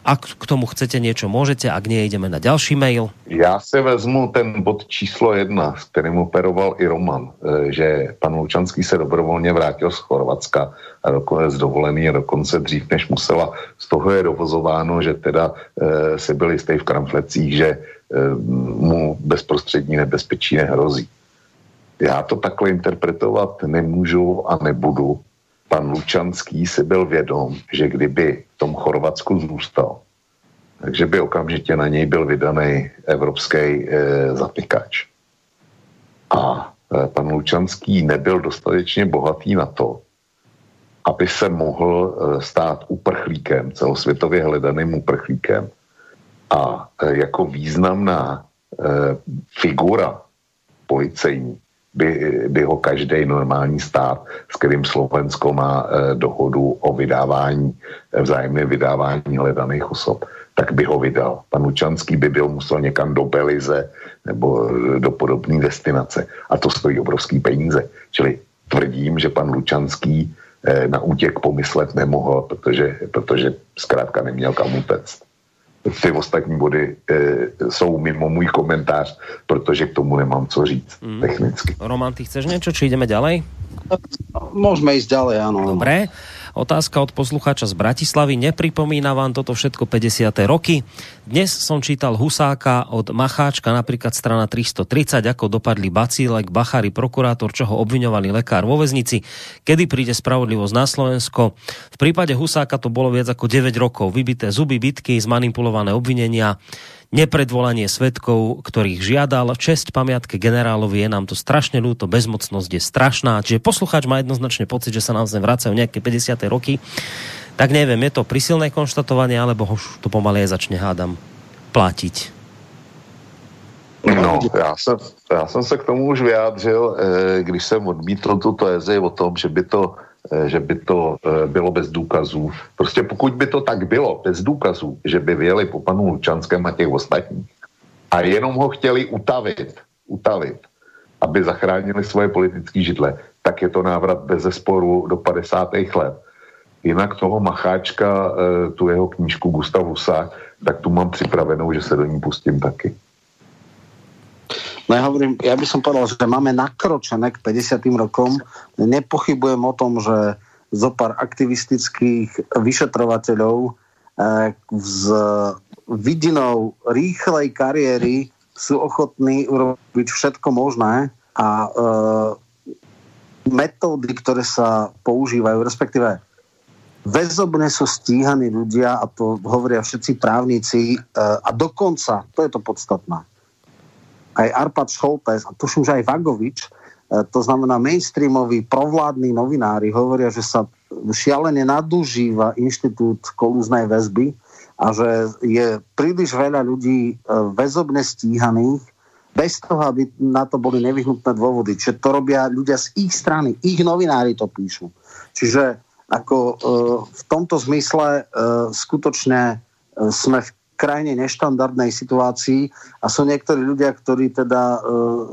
Ak k tomu chcete niečo, môžete, ak nie, ideme na ďalší mail. Ja si vezmu ten bod číslo jedna, s ktorým operoval i Roman, že pan Lučanský se dobrovolně vrátil z Chorvatska a dokonec dovolený a dokonce dřív, než musela. Z toho je dovozováno, že teda e, si byl jistý v kramflecích, že e, mu bezprostřední nebezpečí nehrozí. Já to takhle interpretovat nemůžu a nebudu. Pan Lučanský si byl vědom, že kdyby v tom Chorvatsku zůstal, takže by okamžitě na něj byl vydaný evropský e, zatykač. A e, pan Lučanský nebyl dostatečně bohatý na to, aby se mohl e, stát uprchlíkem, celosvětově hledaným uprchlíkem. A e, jako významná e, figura policejní By, by ho každý normální stát, s kterým Slovensko má e, dohodu o vydávání, vzájemné vydávání hledaných osob, tak by ho vydal. Pan Lučanský by byl musel někam do Belize nebo do podobné destinace. A to stojí obrovský peníze. Čili tvrdím, že pan Lučanský e, na útěk pomyslet nemohl, protože, protože zkrátka neměl kam utéct. Ty ostatní body e, sú mimo môj komentář, pretože k tomu nemám co říct mm. technicky. Roman, ty chceš niečo, či ideme ďalej? Môžeme ísť ďalej, áno. Dobre. Otázka od poslucháča z Bratislavy. Nepripomína vám toto všetko päťdesiate roky? Dnes som čítal Husáka od Macháčka, napríklad strana tristotridsať, ako dopadli Bacílek, Bachari, prokurátor, čo ho obviňovali lekár vo väznici. Kedy príde spravodlivosť na Slovensko? V prípade Husáka to bolo viac ako deväť rokov. Vybité zuby, bitky, zmanipulované obvinenia, nepredvolanie svedkov, ktorých žiadal. Česť pamiatke generálovi, je nám to strašne ľúto, bezmocnosť je strašná. Čiže poslucháč má jednoznačne pocit, že sa nám sem vracajú nejaké päťdesiate roky. Tak neviem, je to prisilné konštatovanie, alebo už to pomaly začne, hádam, platiť. No, já jsem, já jsem se k tomu už vyjádřil, když jsem odmítl tu tezi o tom, že by to, že by to bylo bez důkazů. Prostě pokud by to tak bylo, bez důkazů, že by vyjeli po panu Lučanském a těch ostatních a jenom ho chtěli utavit, utavit, aby zachránili svoje politické židle, tak je to návrat bez zesporu do padesátých let. Jinak toho Macháčka, tu jeho knížku Gustav Husák, tak tu mám připravenou, že se do ní pustím taky. No ja hovorím, ja by som povedal, že máme nakročené k päťdesiatym rokom. Nepochybujem o tom, že zo pár aktivistických vyšetrovateľov eh, z vidinou rýchlej kariéry sú ochotní urobiť všetko možné a eh, metódy, ktoré sa používajú, respektíve väzobne sú stíhaní ľudia, a to hovoria všetci právnici, eh, a dokonca, to je to podstatné, aj Arpad Šoltes a tuším, že aj Vagovič, to znamená mainstreamoví provládni novinári, hovoria, že sa šialene nadužíva inštitút kolúznej väzby a že je príliš veľa ľudí väzobne stíhaných bez toho, aby na to boli nevyhnutné dôvody. Čiže to robia ľudia z ich strany, ich novinári to píšu. Čiže ako v tomto zmysle skutočne sme v krajine neštandardnej situácii a sú niektorí ľudia, ktorí teda e,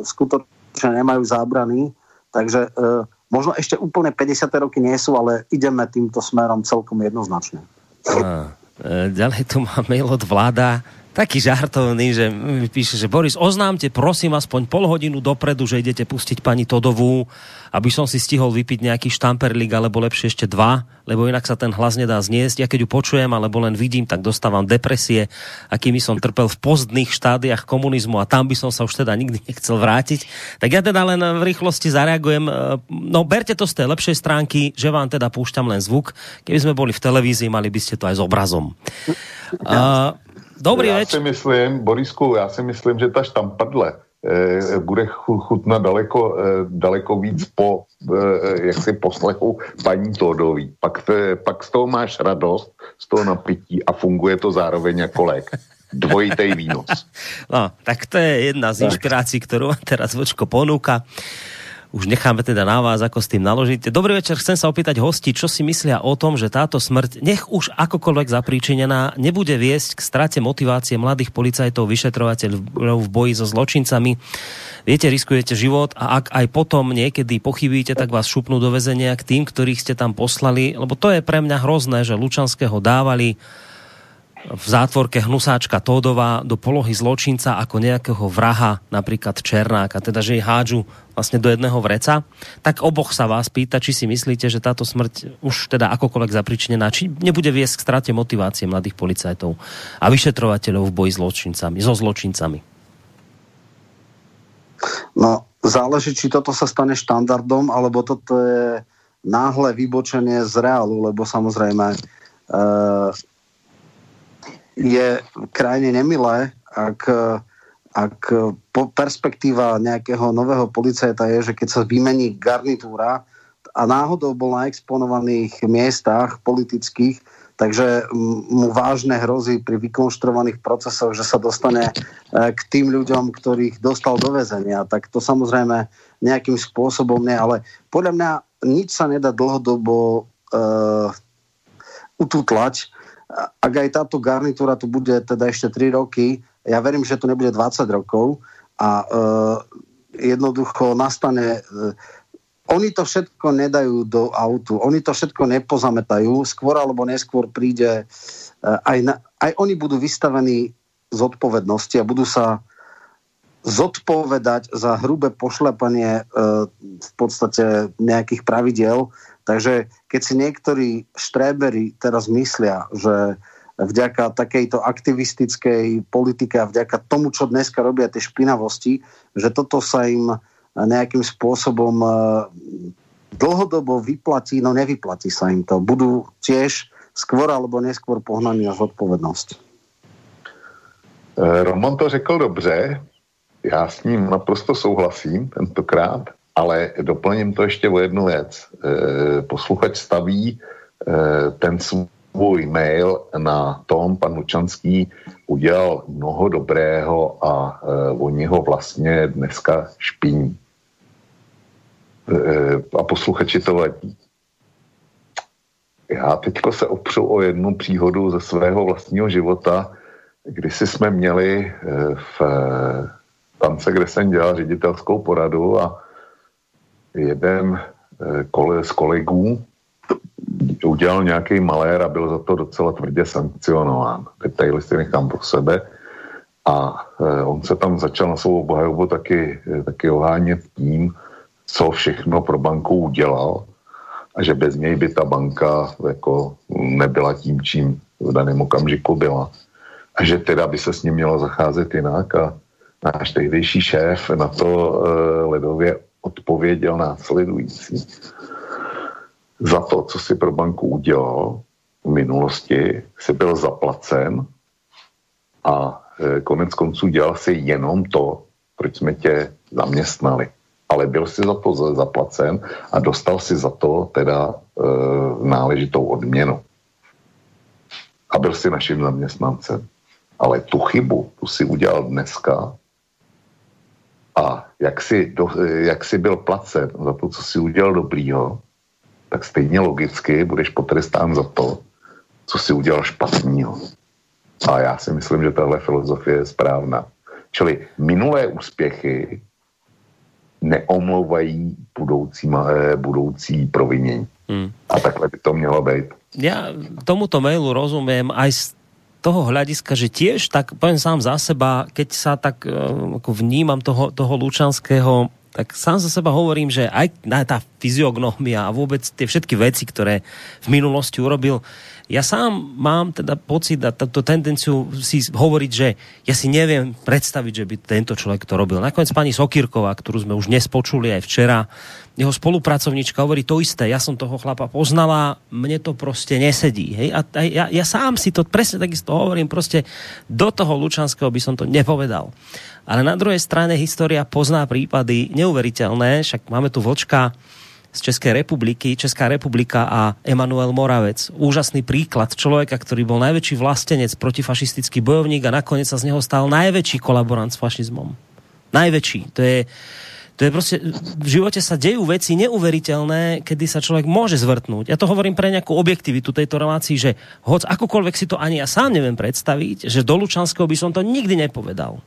skutočne nemajú zábrany, takže e, možno ešte úplne päťdesiate roky nie sú, ale ideme týmto smerom celkom jednoznačne. A, e, ďalej tu má mail od Vláda, taký žartovný, že mi píše, že Boris, oznámte prosím aspoň pol hodinu dopredu, že idete pustiť pani Todovú, aby som si stihol vypiť nejaký štamperlík, alebo lepšie ešte dva, lebo inak sa ten hlas nedá zniesť. Ja keď ju počujem, alebo len vidím, tak dostávam depresie, akými som trpel v pozdných štádiách komunizmu a tam by som sa už teda nikdy nechcel vrátiť. Tak ja teda len v rýchlosti zareagujem. No berte to z tej lepšej stránky, že vám teda púšťam len zvuk. Keby sme boli v televízii, mali by ste to aj s obrazom. A... Dobrý ja večer. Si myslím, Borisku, ja si myslím, že ta štampadle bude chutnat daleko, daleko víc po jaksi poslechu paní Todový. Pak, pak z toho máš radost, z toho napití a funguje to zároveň jako lék. Dvojitej výnos. No, tak to je jedna z inšpirácií, ktorú vám teraz Vlčko ponúka. Už necháme teda na vás, ako s tým naložíte. Dobrý večer, chcem sa opýtať hostí, čo si myslia o tom, že táto smrť, nech už akokoľvek zapríčinená, nebude viesť k strate motivácie mladých policajtov, vyšetrovateľov v boji so zločincami. Viete, riskujete život a ak aj potom niekedy pochybíte, tak vás šupnú do väzenia k tým, ktorých ste tam poslali. Lebo to je pre mňa hrozné, že Lučanského dávali v zátvorke Hnusáčka Todová do polohy zločinca ako nejakého vraha, napríklad Černáka, teda že ich hádžu vlastne do jedného vreca, tak oboch sa vás pýta, či si myslíte, že táto smrť už teda akokoľvek zapričinená, či nebude viesť k strate motivácie mladých policajtov a vyšetrovateľov v boji zločincami, so zločincami. No, záleží, či toto sa stane štandardom, alebo toto je náhle vybočenie z reálu, lebo samozrejme e- je krajine nemilé, ak, ak perspektíva nejakého nového policajta je, že keď sa vymení garnitúra a náhodou bol na exponovaných miestach politických, takže mu vážne hrozí pri vykonštruovaných procesoch, že sa dostane k tým ľuďom, ktorých dostal do väzenia. Tak to samozrejme nejakým spôsobom nie, ale podľa mňa nič sa nedá dlhodobo uh, ututlať. Ak aj táto garnitúra tu bude teda ešte tri roky, ja verím, že to nebude dvadsať rokov a e, jednoducho nastane... E, oni to všetko nedajú do autu, oni to všetko nepozametajú, skôr alebo neskôr príde... E, aj, na, aj oni budú vystavení zodpovednosti a budú sa zodpovedať za hrubé pošľapanie e, v podstate nejakých pravidiel. Takže keď si niektorí štrébery teraz myslia, že vďaka takejto aktivistickej politike a vďaka tomu, čo dneska robia tie špinavosti, že toto sa im nejakým spôsobom dlhodobo vyplatí, no nevyplatí sa im to. Budú tiež skôr alebo neskôr pohnaní na zodpovednosť. Roman to řekl dobře, já s ním naprosto souhlasím tentokrát. Ale doplním to ještě o jednu věc. Posluchač staví ten svůj mail na tom, pan Lučanský udělal mnoho dobrého a oni ho vlastně dneska špiní. A posluchači to vadí. Já teďko se opřu o jednu příhodu ze svého vlastního života. Kdysi jsme měli v tance, kde jsem dělal ředitelskou poradu a jeden z kolegů udělal nějaký malér a byl za to docela tvrdě sankcionován. Detaily si nechám pro sebe. A on se tam začal na svou obhajobu taky, taky ohánět tím, co všechno pro banku udělal a že bez něj by ta banka jako nebyla tím, čím v daném okamžiku byla. A že teda by se s ním mělo zacházet jinak. A náš tehdejší šéf na to ledově odpověděl následující. Za to, co si pro banku udělal v minulosti, si byl zaplacen a konec konců dělal si jenom to, proč jsme tě zaměstnali. Ale byl si za to zaplacen a dostal si za to teda e, náležitou odměnu. A byl si naším zaměstnancem. Ale tu chybu, tu si udělal dneska. A jak si, do, jak si byl placen za to, co si udělal dobrýho, tak stejně logicky budeš potrestán za to, co si udělal špatného. A já si myslím, že tahle filozofie je správná. Čili minulé úspěchy neomlouvají budoucí, budoucí provinění. Hmm. A takhle by to mělo být. Já tomuto mailu rozumím aj z toho hľadiska, že tiež, tak poviem sám za seba, keď sa tak um, ako vnímam toho, toho Lučanského, tak sám za seba hovorím, že aj tá fyziognomia a vôbec tie všetky veci, ktoré v minulosti urobil, ja sám mám teda pocit a túto tendenciu si hovoriť, že ja si neviem predstaviť, že by tento človek to robil. Nakoniec pani Sokírková, ktorú sme už nespočuli aj včera, jeho spolupracovnička hovorí to isté, ja som toho chlapa poznala, mne to proste nesedí. Hej? A, a ja, ja sám si to presne takisto hovorím, proste do toho Lučanského by som to nepovedal. Ale na druhej strane história pozná prípady neuveriteľné, však máme tu Vlčka z Českej republiky, Česká republika a Emanuel Moravec. Úžasný príklad človeka, ktorý bol najväčší vlastenec, protifašistický bojovník a nakoniec sa z neho stal najväčší kolaborant s fašizmom. Najväčší. To je, to je proste, v živote sa dejú veci neuveriteľné, kedy sa človek môže zvrtnúť. Ja to hovorím pre nejakú objektivitu tejto relácii, že hoď akokoľvek si to ani ja sám neviem predstaviť, že do Lučanského by som to nikdy nepovedal.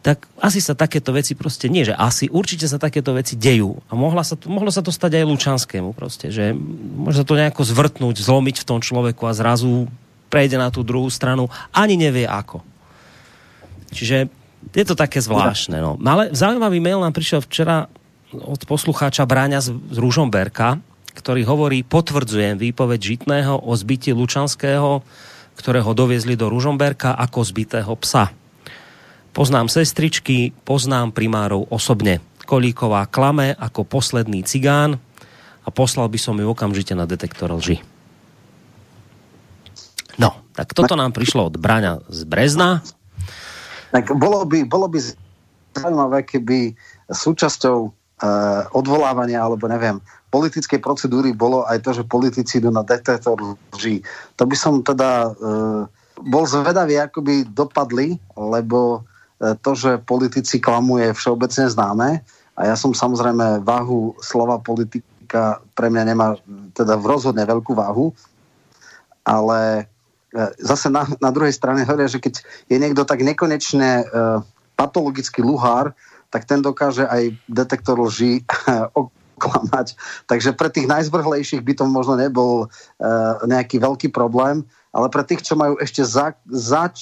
Tak asi sa takéto veci proste, nie že asi, určite sa takéto veci dejú. A mohla sa, mohlo sa to stať aj Lučanskému proste, že môže sa to nejako zvrtnúť, zlomiť v tom človeku a zrazu prejde na tú druhú stranu, ani nevie ako. Čiže je to také zvláštne, no. Ale zaujímavý mail nám prišiel včera od poslucháča Bráňa z, z Ružomberka, ktorý hovorí, potvrdzujem výpoveď Žitného o zbití Lučanského, ktorého doviezli do Ružomberka ako zbitého psa. Poznám sestričky, poznám primárov osobne. Kolíková klame ako posledný cigán a poslal by som ju okamžite na detektor lži. No, tak toto nám prišlo od Braňa z Brezna. Tak bolo by, bolo by zaujímavé, keby súčasťou e, odvolávania, alebo neviem, politickej procedúry bolo aj to, že politici idú na detektor lži. To by som teda e, bol zvedavý, ako by dopadli, lebo to, že politici klamú, je všeobecne známe a ja som samozrejme váhu slova politika pre mňa nemá teda rozhodne veľkú váhu, ale zase na, na druhej strane hovoria, že keď je niekto tak nekonečne e, patologický luhár, tak ten dokáže aj detektor lží oklamať. Takže pre tých najzvrhlejších by to možno nebol e, nejaký veľký problém, ale pre tých, čo majú ešte za, za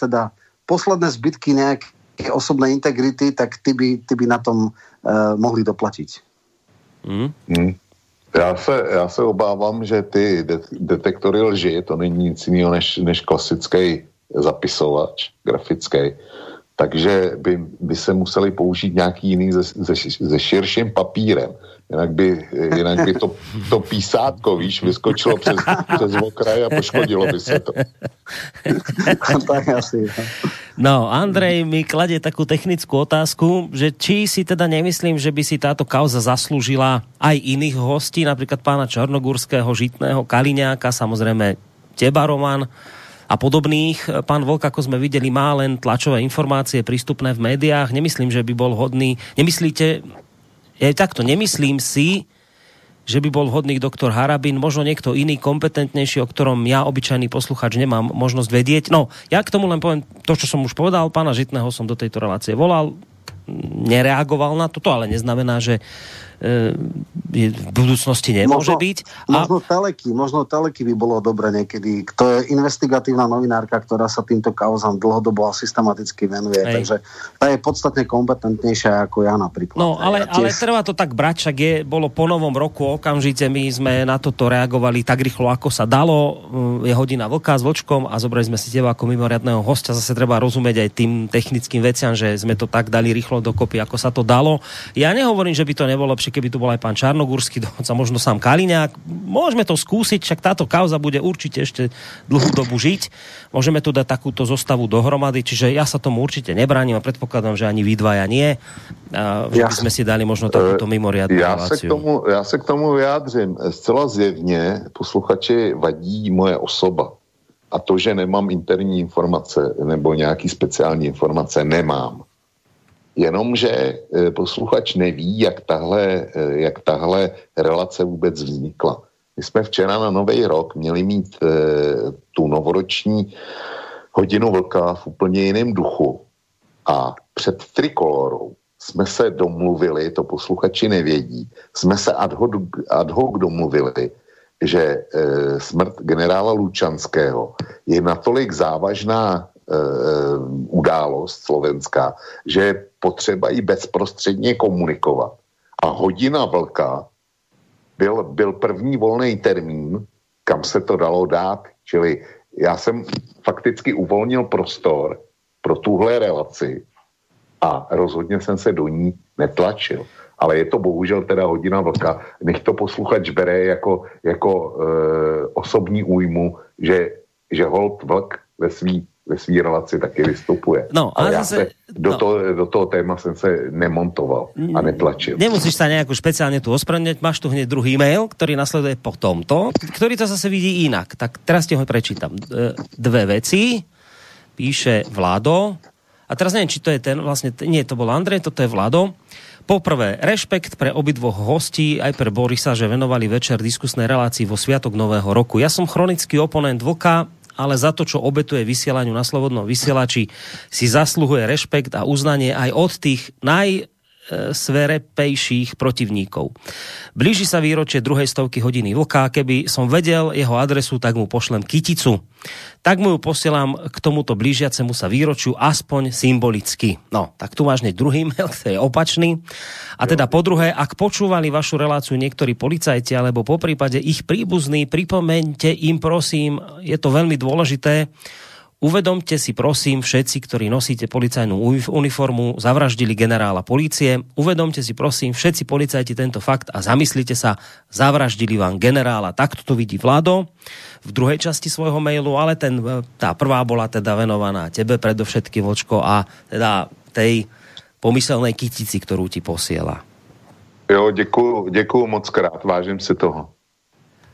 teda posledné zbytky nejaké osobnej integrity, tak ty by, ty by na tom uh, mohli doplatit. Hmm. Hmm. Já, se, já se obávám, že ty de- detektory lži, to není nic jiného než, než klasický zapisovač, grafický. Takže by, by se museli použít nějaký jiný ze, ze, ze širším papírem. Jinak by, jinak by to, to písátko, víš, vyskočilo přes, přes okraj a poškodilo by se to. Tak asi. No, Andrej mi kladie takú technickú otázku, že či si teda nemyslím, že by si táto kauza zaslúžila aj iných hostí, napríklad pána Čarnogurského, Žitného, Kaliňáka, samozrejme teba, Roman, a podobných. Pán Vlk, ako sme videli, má len tlačové informácie prístupné v médiách. Nemyslím, že by bol hodný. Nemyslíte, ja takto, nemyslím si, že by bol hodný doktor Harabin, možno niekto iný, kompetentnejší, o ktorom ja, obyčajný posluchač, nemám možnosť vedieť. No, ja k tomu len poviem to, čo som už povedal. Pána Žitného som do tejto relácie volal, nereagoval na toto, ale neznamená, že e, v budúcnosti nemôže možno byť. A... Možno Teleky, možno Teleky by bolo dobre niekedy. To je investigatívna novinárka, ktorá sa týmto kauzám dlhodobo a systematicky venuje. Hej. Takže tá je podstatne kompetentnejšia ako ja napríklad. No, ale, ja tiež... ale treba to tak brať, však je, bolo po novom roku okamžite, my sme na toto reagovali tak rýchlo, ako sa dalo. Je Hodina Vlka s Vlčkom a zobrali sme si teba ako mimoriadného hostia. Zase treba rozumieť aj tým technickým veciam, že sme to tak dali rýchlo dokopy, ako sa to dalo. Ja nehovorím, že by to nebolo lepšie, keby tu bol aj pán Čarnogurský, dokonca možno sám Kaliňák. Môžeme to skúsiť, však táto kauza bude určite ešte dlhú dobu žiť. Môžeme tu dať takúto zostavu dohromady, čiže ja sa tomu určite nebránim a predpokladám, že ani vy dvaja nie. A že by sme si dali možno takúto mimoriadnu ja reláciu. Sa k tomu, ja sa k tomu vyjádřím. Zcela zjevne posluchači vadí moje osoba. A to, že nemám interní informace nebo nějaký speciální informace, nemám. Jenomže posluchač neví, jak tahle, jak tahle relace vůbec vznikla. My jsme včera na Nový rok měli mít e, tu novoroční hodinu Vlka v úplně jiném duchu. A před Trikolorou jsme se domluvili, to posluchači nevědí, jsme se ad hoc, ad hoc domluvili, že e, smrt generála Lučanského je natolik závažná e, událost slovenská, že potřeba i bezprostředně komunikovat. A Hodina Vlka byl, byl první volný termín, kam se to dalo dát. Čili já jsem fakticky uvolnil prostor pro tuhle relaci a rozhodně jsem se do ní netlačil. Ale je to bohužel teda hodina vlka. Nech to posluchač bere jako, jako e, osobní újmu, že, že holt vlk ve svý ve svý relaci taky vystupuje. No, ale ja zase, do, no. toho, do toho téma som sa nemontoval a netlačil. Nemusíš sa nejako špeciálne tu ospravedlniť, máš tu hneď druhý mail, ktorý nasleduje po tomto, ktorý to zase vidí inak. Tak teraz ti ho prečítam. Dve veci, píše Vlado, a teraz neviem, či to je ten, vlastne, nie, to bol Andrej, toto je Vlado. Poprvé, rešpekt pre obidvoch hostí, aj pre Borisa, že venovali večer diskusnej relácii vo Sviatok Nového roku. Ja som chronický oponent Vlka, ale za to, čo obetuje vysielaniu na Slobodnom vysielači, si zasluhuje rešpekt a uznanie aj od tých najsverepejších protivníkov. Blíži sa výročie druhej stovky hodiny Vlka. Keby som vedel jeho adresu, tak mu pošlem kyticu. Tak mu ju posielam k tomuto blížiacemu sa výročiu aspoň symbolicky. No, tak tu máš druhý mail, ktorý je opačný. A teda po druhé, ak počúvali vašu reláciu niektorí policajti, alebo poprípade ich príbuzní, pripomeňte im prosím, je to veľmi dôležité, uvedomte si prosím všetci, ktorí nosíte policajnú uniformu, zavraždili generála polície. Uvedomte si prosím všetci policajti tento fakt a zamyslite sa, zavraždili vám generála. Takto to vidí Vlado v druhej časti svojho mailu, ale ten, tá prvá bola teda venovaná tebe predovšetkým, Vočko, a teda tej pomyselnej kytici, ktorú ti posiela. Jo, ďakujem, ďakujem moc krát, vážim si toho.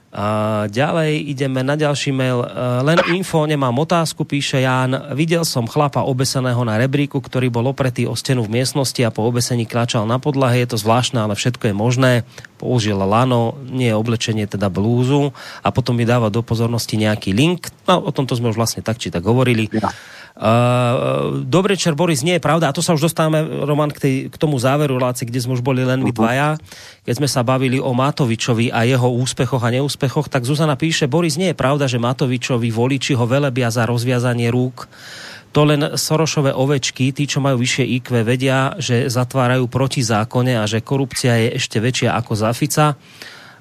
A ďalej ideme na ďalší mail. Len info, nemám otázku, píše Ján. Videl som chlapa obeseného na rebríku, ktorý bol opretý o stenu v miestnosti a po obesení kľačal na podlahe. Je to zvláštne, ale všetko je možné. Použil lano, nie oblečenie, teda blúzu, a potom mi dáva do pozornosti nejaký link. No, o tomto sme už vlastne tak či tak hovorili. Ja. Uh, dobrý večer, Boris, nie je pravda, a to sa už dostávame, Roman, k, tej, k tomu záveru relácie, kde sme už boli len my dvaja, keď sme sa bavili o Matovičovi a jeho úspechoch a neúspechoch, tak Zuzana píše, Boris, nie je pravda, že Matovičovi voliči ho velebia za rozviazanie rúk, to len Sorošové ovečky, tí, čo majú vyššie í kvé, vedia, že zatvárajú proti zákone a že korupcia je ešte väčšia ako za Fica,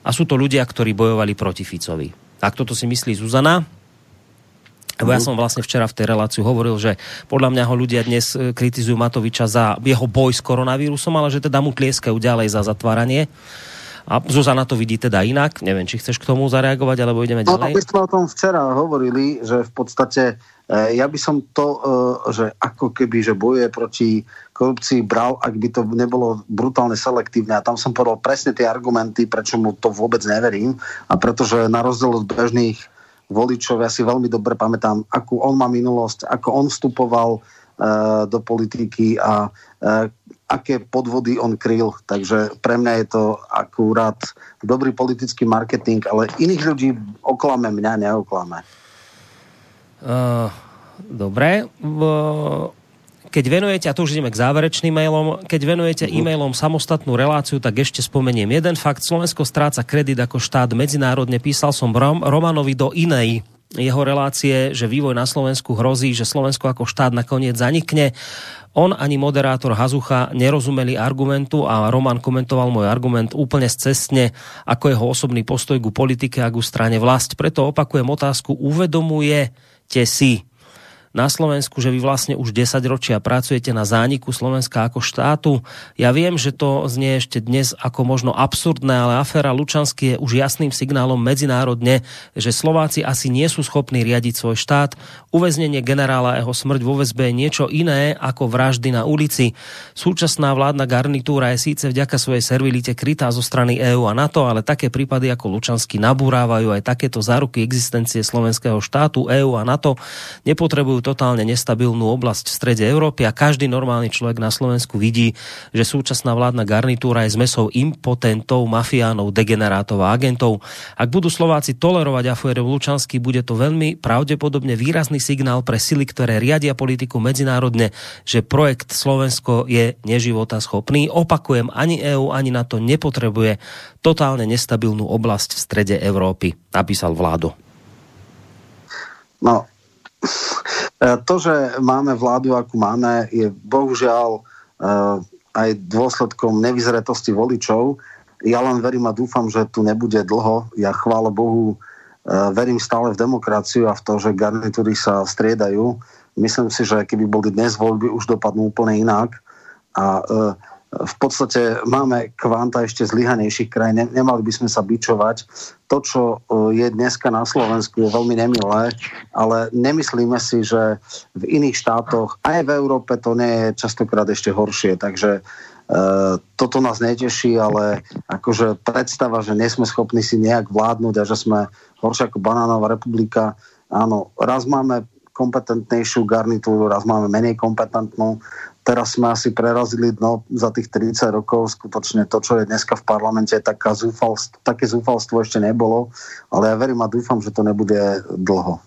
a sú to ľudia, ktorí bojovali proti Ficovi. Tak toto si myslí Zuzana. Lebo ja som vlastne včera v tej relácii hovoril, že podľa mňa ho ľudia dnes kritizujú Matoviča za jeho boj s koronavírusom, ale že teda mu tlieskajú ďalej za zatváranie. A Zuzana to vidí teda inak. Neviem, či chceš k tomu zareagovať, alebo ideme ďalej. My sme o tom včera hovorili, že v podstate ja by som to, že ako keby, že boje proti korupcii bral, ak by to nebolo brutálne selektívne. A tam som povedal presne tie argumenty, prečo mu to vôbec neverím. A pretože na rozdiel od bežných voličov, ja si veľmi dobre pamätám, akú on má minulosť, ako on vstupoval e, do politiky a e, aké podvody on kryl. Takže pre mňa je to akurát dobrý politický marketing, ale iných ľudí oklame, mňa neoklame. Uh, dobre. Uh... Keď venujete, a to už ideme k záverečným mailom, keď venujete e-mailom samostatnú reláciu, tak ešte spomeniem jeden fakt. Slovensko stráca kredit ako štát medzinárodne. Písal som Romanovi do inej jeho relácie, že vývoj na Slovensku hrozí, že Slovensko ako štát nakoniec zanikne. On ani moderátor Hazucha nerozumeli argumentu a Roman komentoval môj argument úplne scestne ako jeho osobný postoj ku politike a ku strane vlast. Preto opakujem otázku, uvedomujete si na Slovensku, že vy vlastne už desaťročia pracujete na zániku Slovenska ako štátu? Ja viem, že to znie ešte dnes ako možno absurdné, ale aféra Lučanský je už jasným signálom medzinárodne, že Slováci asi nie sú schopní riadiť svoj štát. Uväznenie generála a jeho smrť vo väzbe je niečo iné ako vraždy na ulici. Súčasná vládna garnitúra je síce vďaka svojej servilite krytá zo strany é ú a NATO, ale také prípady ako Lučanský nabúrávajú aj takéto záruky existencie slovenského štátu, é ú a NATO. Nepotrebujú totálne nestabilnú oblasť v strede Európy a každý normálny človek na Slovensku vidí, že súčasná vládna garnitúra je zmesou impotentov, mafiánov, degenerátov a agentov. Ak budú Slováci tolerovať aféru Lučanský, bude to veľmi pravdepodobne výrazný signál pre sily, ktoré riadia politiku medzinárodne, že projekt Slovensko je neživotaschopný. Opakujem, ani é ú, ani NATO nepotrebuje totálne nestabilnú oblasť v strede Európy, napísal Vlado. No, to, že máme vládu, akú máme, je bohužiaľ aj dôsledkom nevyzretosti voličov. Ja len verím a dúfam, že tu nebude dlho. Ja, chvála Bohu, verím stále v demokraciu a v to, že garnitúry sa striedajú. Myslím si, že keby boli dnes voľby, už dopadnú úplne inak. a v podstate máme kvanta ešte zlyhanejších krajín. Nemali by sme sa bičovať. To, čo je dneska na Slovensku, je veľmi nemilé, ale nemyslíme si, že v iných štátoch, aj v Európe, to nie je častokrát ešte horšie. Takže toto nás neteší, ale akože predstava, že nie sme schopní si nejak vládnuť a že sme horšia ako banánová republika. Áno, raz máme kompetentnejšiu garnitúru, raz máme menej kompetentnú. Teraz sme asi prerazili dno za tých tridsať rokov. Skutočne to, čo je dneska v parlamente, taká zúfalstvo, také zúfalstvo ešte nebolo, ale ja verím a dúfam, že to nebude dlho.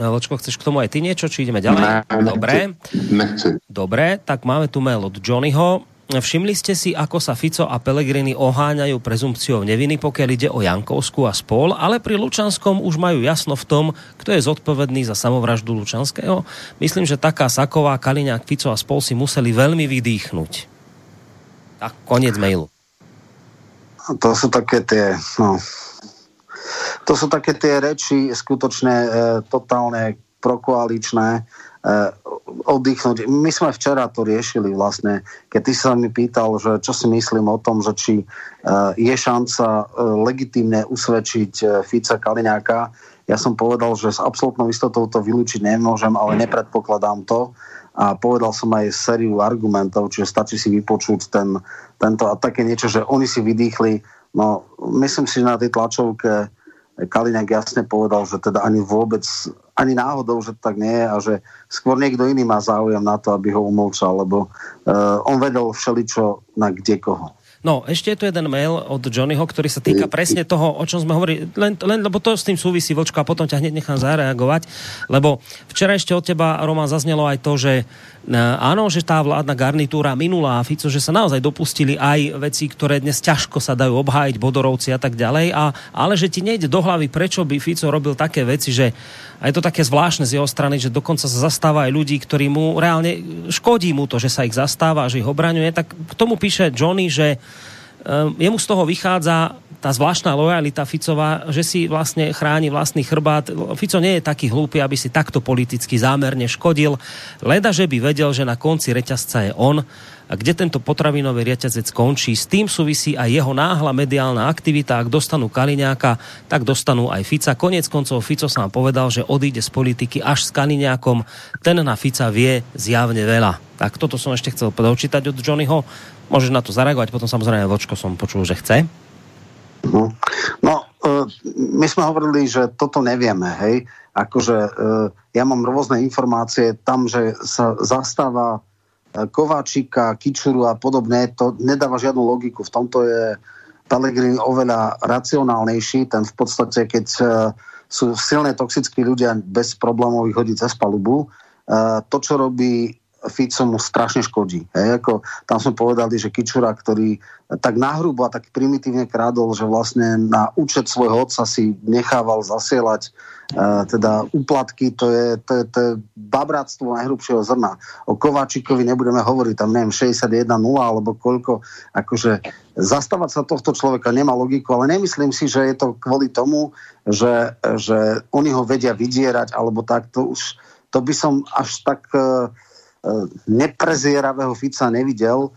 Ločko, chceš k tomu aj ty niečo, či ideme ďalej? Ne, Dobre. Nechci. Dobre, tak máme tu mail od Johnnyho. Všimli ste si, ako sa Fico a Pellegrini oháňajú prezumpciou neviny, pokiaľ ide o Jankovsku a spol, ale pri Lučanskom už majú jasno v tom, kto je zodpovedný za samovraždu Lučanského. Myslím, že taká Saková, Kaliňák, Fico a spol si museli veľmi vydýchnuť. Tak, koniec mailu. To sú také tie... No. To sú také tie reči skutočne e, totálne prokoaličné. E, oddychnúť. My sme včera to riešili vlastne, keď ty sa mi pýtal, že čo si myslím o tom, že či e, je šanca e, legitímne usvedčiť e, Fica, Kaliňáka. Ja som povedal, že s absolútnou istotou to vylúčiť nemôžem, ale nepredpokladám to. A povedal som aj sériu argumentov, čiže stačí si vypočuť ten, tento a také niečo, že oni si vydýchli. No, myslím si, že na tej tlačovke Kaliňák jasne povedal, že teda ani vôbec, ani náhodou, že to tak nie je a že skôr niekto iný má záujem na to, aby ho umlčal, lebo uh, on vedel všeličo na kde koho. No, ešte je tu jeden mail od Johnnyho, ktorý sa týka presne toho, o čom sme hovorili. Len, len lebo to s tým súvisí, Vlčko, a potom ťa hneď nechám zareagovať, lebo včera ešte od teba, Roman, zaznelo aj to, že áno, že tá vládna garnitúra minulá Fico, že sa naozaj dopustili aj veci, ktoré dnes ťažko sa dajú obhájiť, bodorovci a tak ďalej, a, ale že ti nejde do hlavy, prečo by Fico robil také veci, že a je to také zvláštne z jeho strany, že dokonca sa zastáva aj ľudí, ktorí mu reálne škodí mu to, že sa ich zastáva, že ich obraňuje. Tak k tomu píše Johnny, že um, jemu z toho vychádza tá zvláštna lojalita Ficová, že si vlastne chráni vlastný chrbát. Fico nie je taký hlúpy, aby si takto politicky zámerne škodil. Leda, že by vedel, že na konci reťazca je on. A kde tento potravinový reťazec končí, s tým súvisí aj jeho náhla mediálna aktivita. Ak dostanú Kaliňáka, tak dostanú aj Fica. Koniec koncov Fico sám povedal, že odíde z politiky až s Kaliňákom. Ten na Fica vie zjavne veľa. Tak toto som ešte chcel dočítať od Johnnyho. Môžeš na to zareagovať, potom samozrejme Vočko som počul, že chce. No, no my sme hovorili, že toto nevieme, hej. Akože ja mám rôzne informácie tam, že sa zastáva Kováčika, Kičuru a podobne, to nedáva žiadnu logiku. V tomto je Pellegrini oveľa racionálnejší, ten v podstate, keď sú silne toxickí ľudia, bez problémov ich hodí cez palubu. To, čo robí Fico, mu strašne škodí. Hej, ako tam sme povedali, že Kičura, ktorý tak nahrubo a tak primitívne krádol, že vlastne na účet svojho otca si nechával zasielať Uh, teda úplatky, to je, to je, to je babráctvo najhrubšieho zrna. O Kováčikovi nebudeme hovoriť, tam neviem, šesťdesiatjeden nula alebo koľko, akože zastávať sa tohto človeka nemá logiku, ale nemyslím si, že je to kvôli tomu, že, že oni ho vedia vydierať alebo tak, to už, to by som až tak uh, uh, neprezieravého Fica nevidel.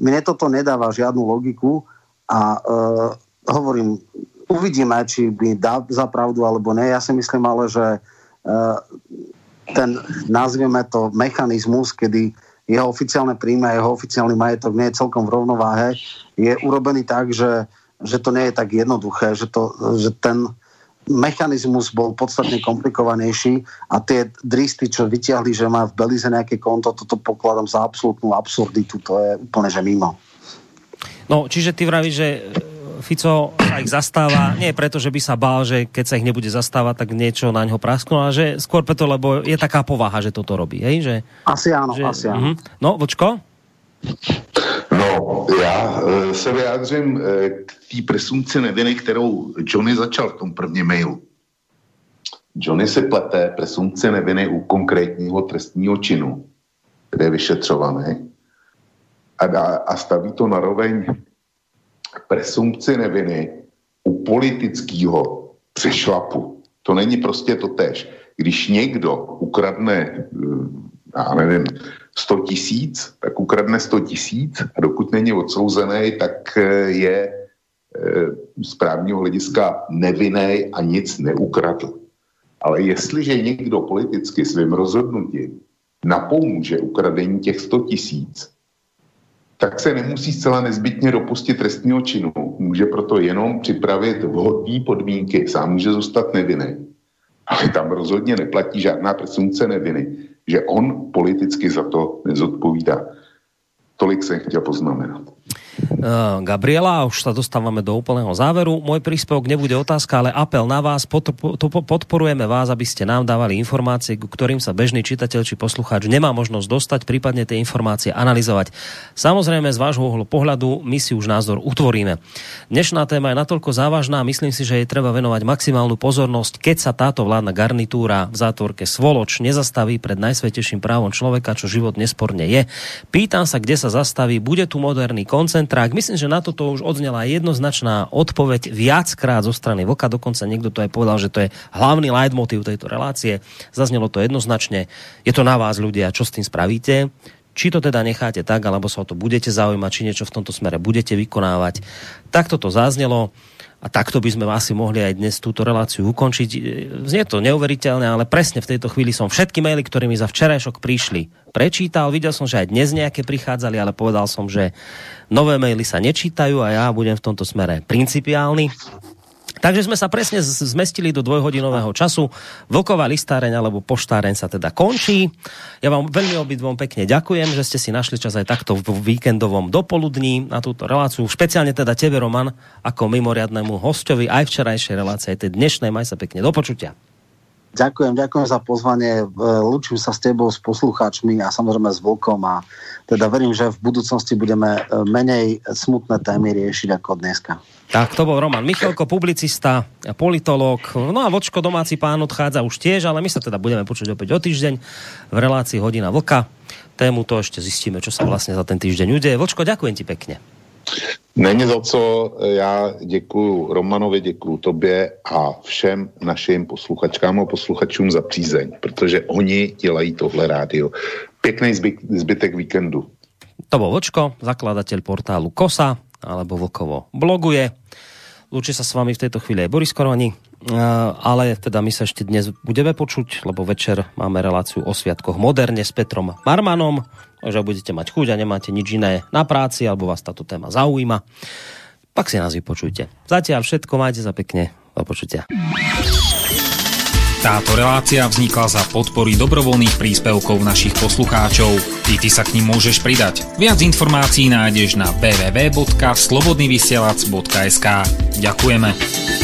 Mne toto nedáva žiadnu logiku a uh, hovorím, uvidíme, či by dá za pravdu alebo nie. Ja si myslím ale, že ten, nazvieme to, mechanizmus, kedy jeho oficiálne príjmy a jeho oficiálny majetok nie je celkom v rovnováhe, je urobený tak, že, že to nie je tak jednoduché, že, to, že ten mechanizmus bol podstatne komplikovanejší a tie dristy, čo vytiahli, že má v Belize nejaké konto, toto pokladám za absolútnu absurditu, to je úplne, že mimo. No, čiže ty vravíš, že Fico sa ich zastáva, nie preto, že by sa bál, že keď sa ich nebude zastávať, tak niečo na ňo prasknú, ale že skôr preto, lebo je taká povaha, že toto robí. Hej? Že, asi áno, že, asi áno. Uh-huh. No, Vočko? No, já se vyjádřím k té presumpci neviny, kterou Johnny začal v tom prvním mailu. Johnny se plete presumpci neviny u konkrétního trestního činu, kde je vyšetřovaný a, a staví to naroveň presumpci neviny u politického přešlapu. To není prostě totéž. Když někdo ukradne, já nevím, sto tisíc, tak ukradne sto tisíc a dokud není odsouzený, tak je z právního hlediska nevinný a nic neukradl. Ale jestliže někdo politicky svým rozhodnutím napomůže ukradení těch sto tisíc, tak se nemusí zcela nezbytně dopustit trestního činu. Může proto jenom připravit vhodné podmínky. Sám může zůstat nevinný. Ale tam rozhodně neplatí žádná presumpce neviny, že on politicky za to nezodpovídá. Tolik jsem chtěl poznamenat. Gabriela, už sa dostávame do úplného záveru. Môj príspevok nebude otázka, ale apel na vás. Podporujeme vás, aby ste nám dávali informácie, k ktorým sa bežný čitateľ či poslucháč nemá možnosť dostať, prípadne tie informácie analyzovať. Samozrejme, z vášho uhlu pohľadu my si už názor utvoríme. Dnešná téma je natoľko závažná, myslím si, že jej treba venovať maximálnu pozornosť, keď sa táto vládna garnitúra v zátvorke svoloč nezastaví pred najsvätejším právom človeka, čo život nesporne je. Pýtam sa, kde sa zastaví, bude tu moderný koncentrák. Myslím, že na toto už odznela jednoznačná odpoveď viackrát zo strany Vlka. Dokonca niekto to aj povedal, že to je hlavný leitmotív tejto relácie. Zaznelo to jednoznačne. Je to na vás, ľudia, čo s tým spravíte. Či to teda necháte tak, alebo sa o to budete zaujímať, či niečo v tomto smere budete vykonávať. Takto to zaznelo a takto by sme asi mohli aj dnes túto reláciu ukončiť. Znie to neuveriteľné, ale presne v tejto chvíli som všetky maily, ktoré mi za včerajšok prišli, prečítal. Videl som, že aj dnes nejaké prichádzali, ale povedal som, že nové maily sa nečítajú a ja budem v tomto smere principiálny. Takže sme sa presne zmestili do dvojhodinového času. Vlková listáreň alebo poštáreň sa teda končí. Ja vám veľmi obidvom pekne ďakujem, že ste si našli čas aj takto v víkendovom dopoludní na túto reláciu. Špeciálne teda tebe, Roman, ako mimoriadnemu hostovi aj včerajšej relácie, aj tej dnešnej. Maj sa pekne. Do počutia. Ďakujem, ďakujem za pozvanie. Lúčim sa s tebou, s poslucháčmi a samozrejme s Vlkom a teda verím, že v budúcnosti budeme menej smutné témy riešiť ako dneska. Tak, to bol Roman Michelko, publicista, politológ. No a Vočko, domáci pán, odchádza už tiež, ale my sa teda budeme počuť opäť o týždeň v relácii Hodina Vlka. Tému to ešte zistíme, čo sa vlastne za ten týždeň udeje. Vočko, ďakujem ti pekne. Není za co, já děkuju Romanovi, děkuju tobě a všem našim posluchačkám a posluchačům za přízeň, protože oni dělají tohle rádio. Pěkný zbyt, zbytek víkendu. To bol Vočko, zakladateľ portálu Kosa, alebo Vlkovo bloguje. Lúči sa s vami v tejto chvíli aj Boris Koroni, ale teda my sa ešte dnes budeme počuť, lebo večer máme reláciu o sviatkoch moderne s Petrom Marmanom, takže budete mať chuť a nemáte nič iné na práci, alebo vás táto téma zaujíma. Pak si nás vypočujte. Zatiaľ všetko, majte sa pekne, do počutia. Táto relácia vznikla za podpory dobrovoľných príspevkov našich poslucháčov. I ty sa k nim môžeš pridať. Viac informácií nájdeš na w w w bodka slobodnyvysielac bodka es ka. Ďakujeme.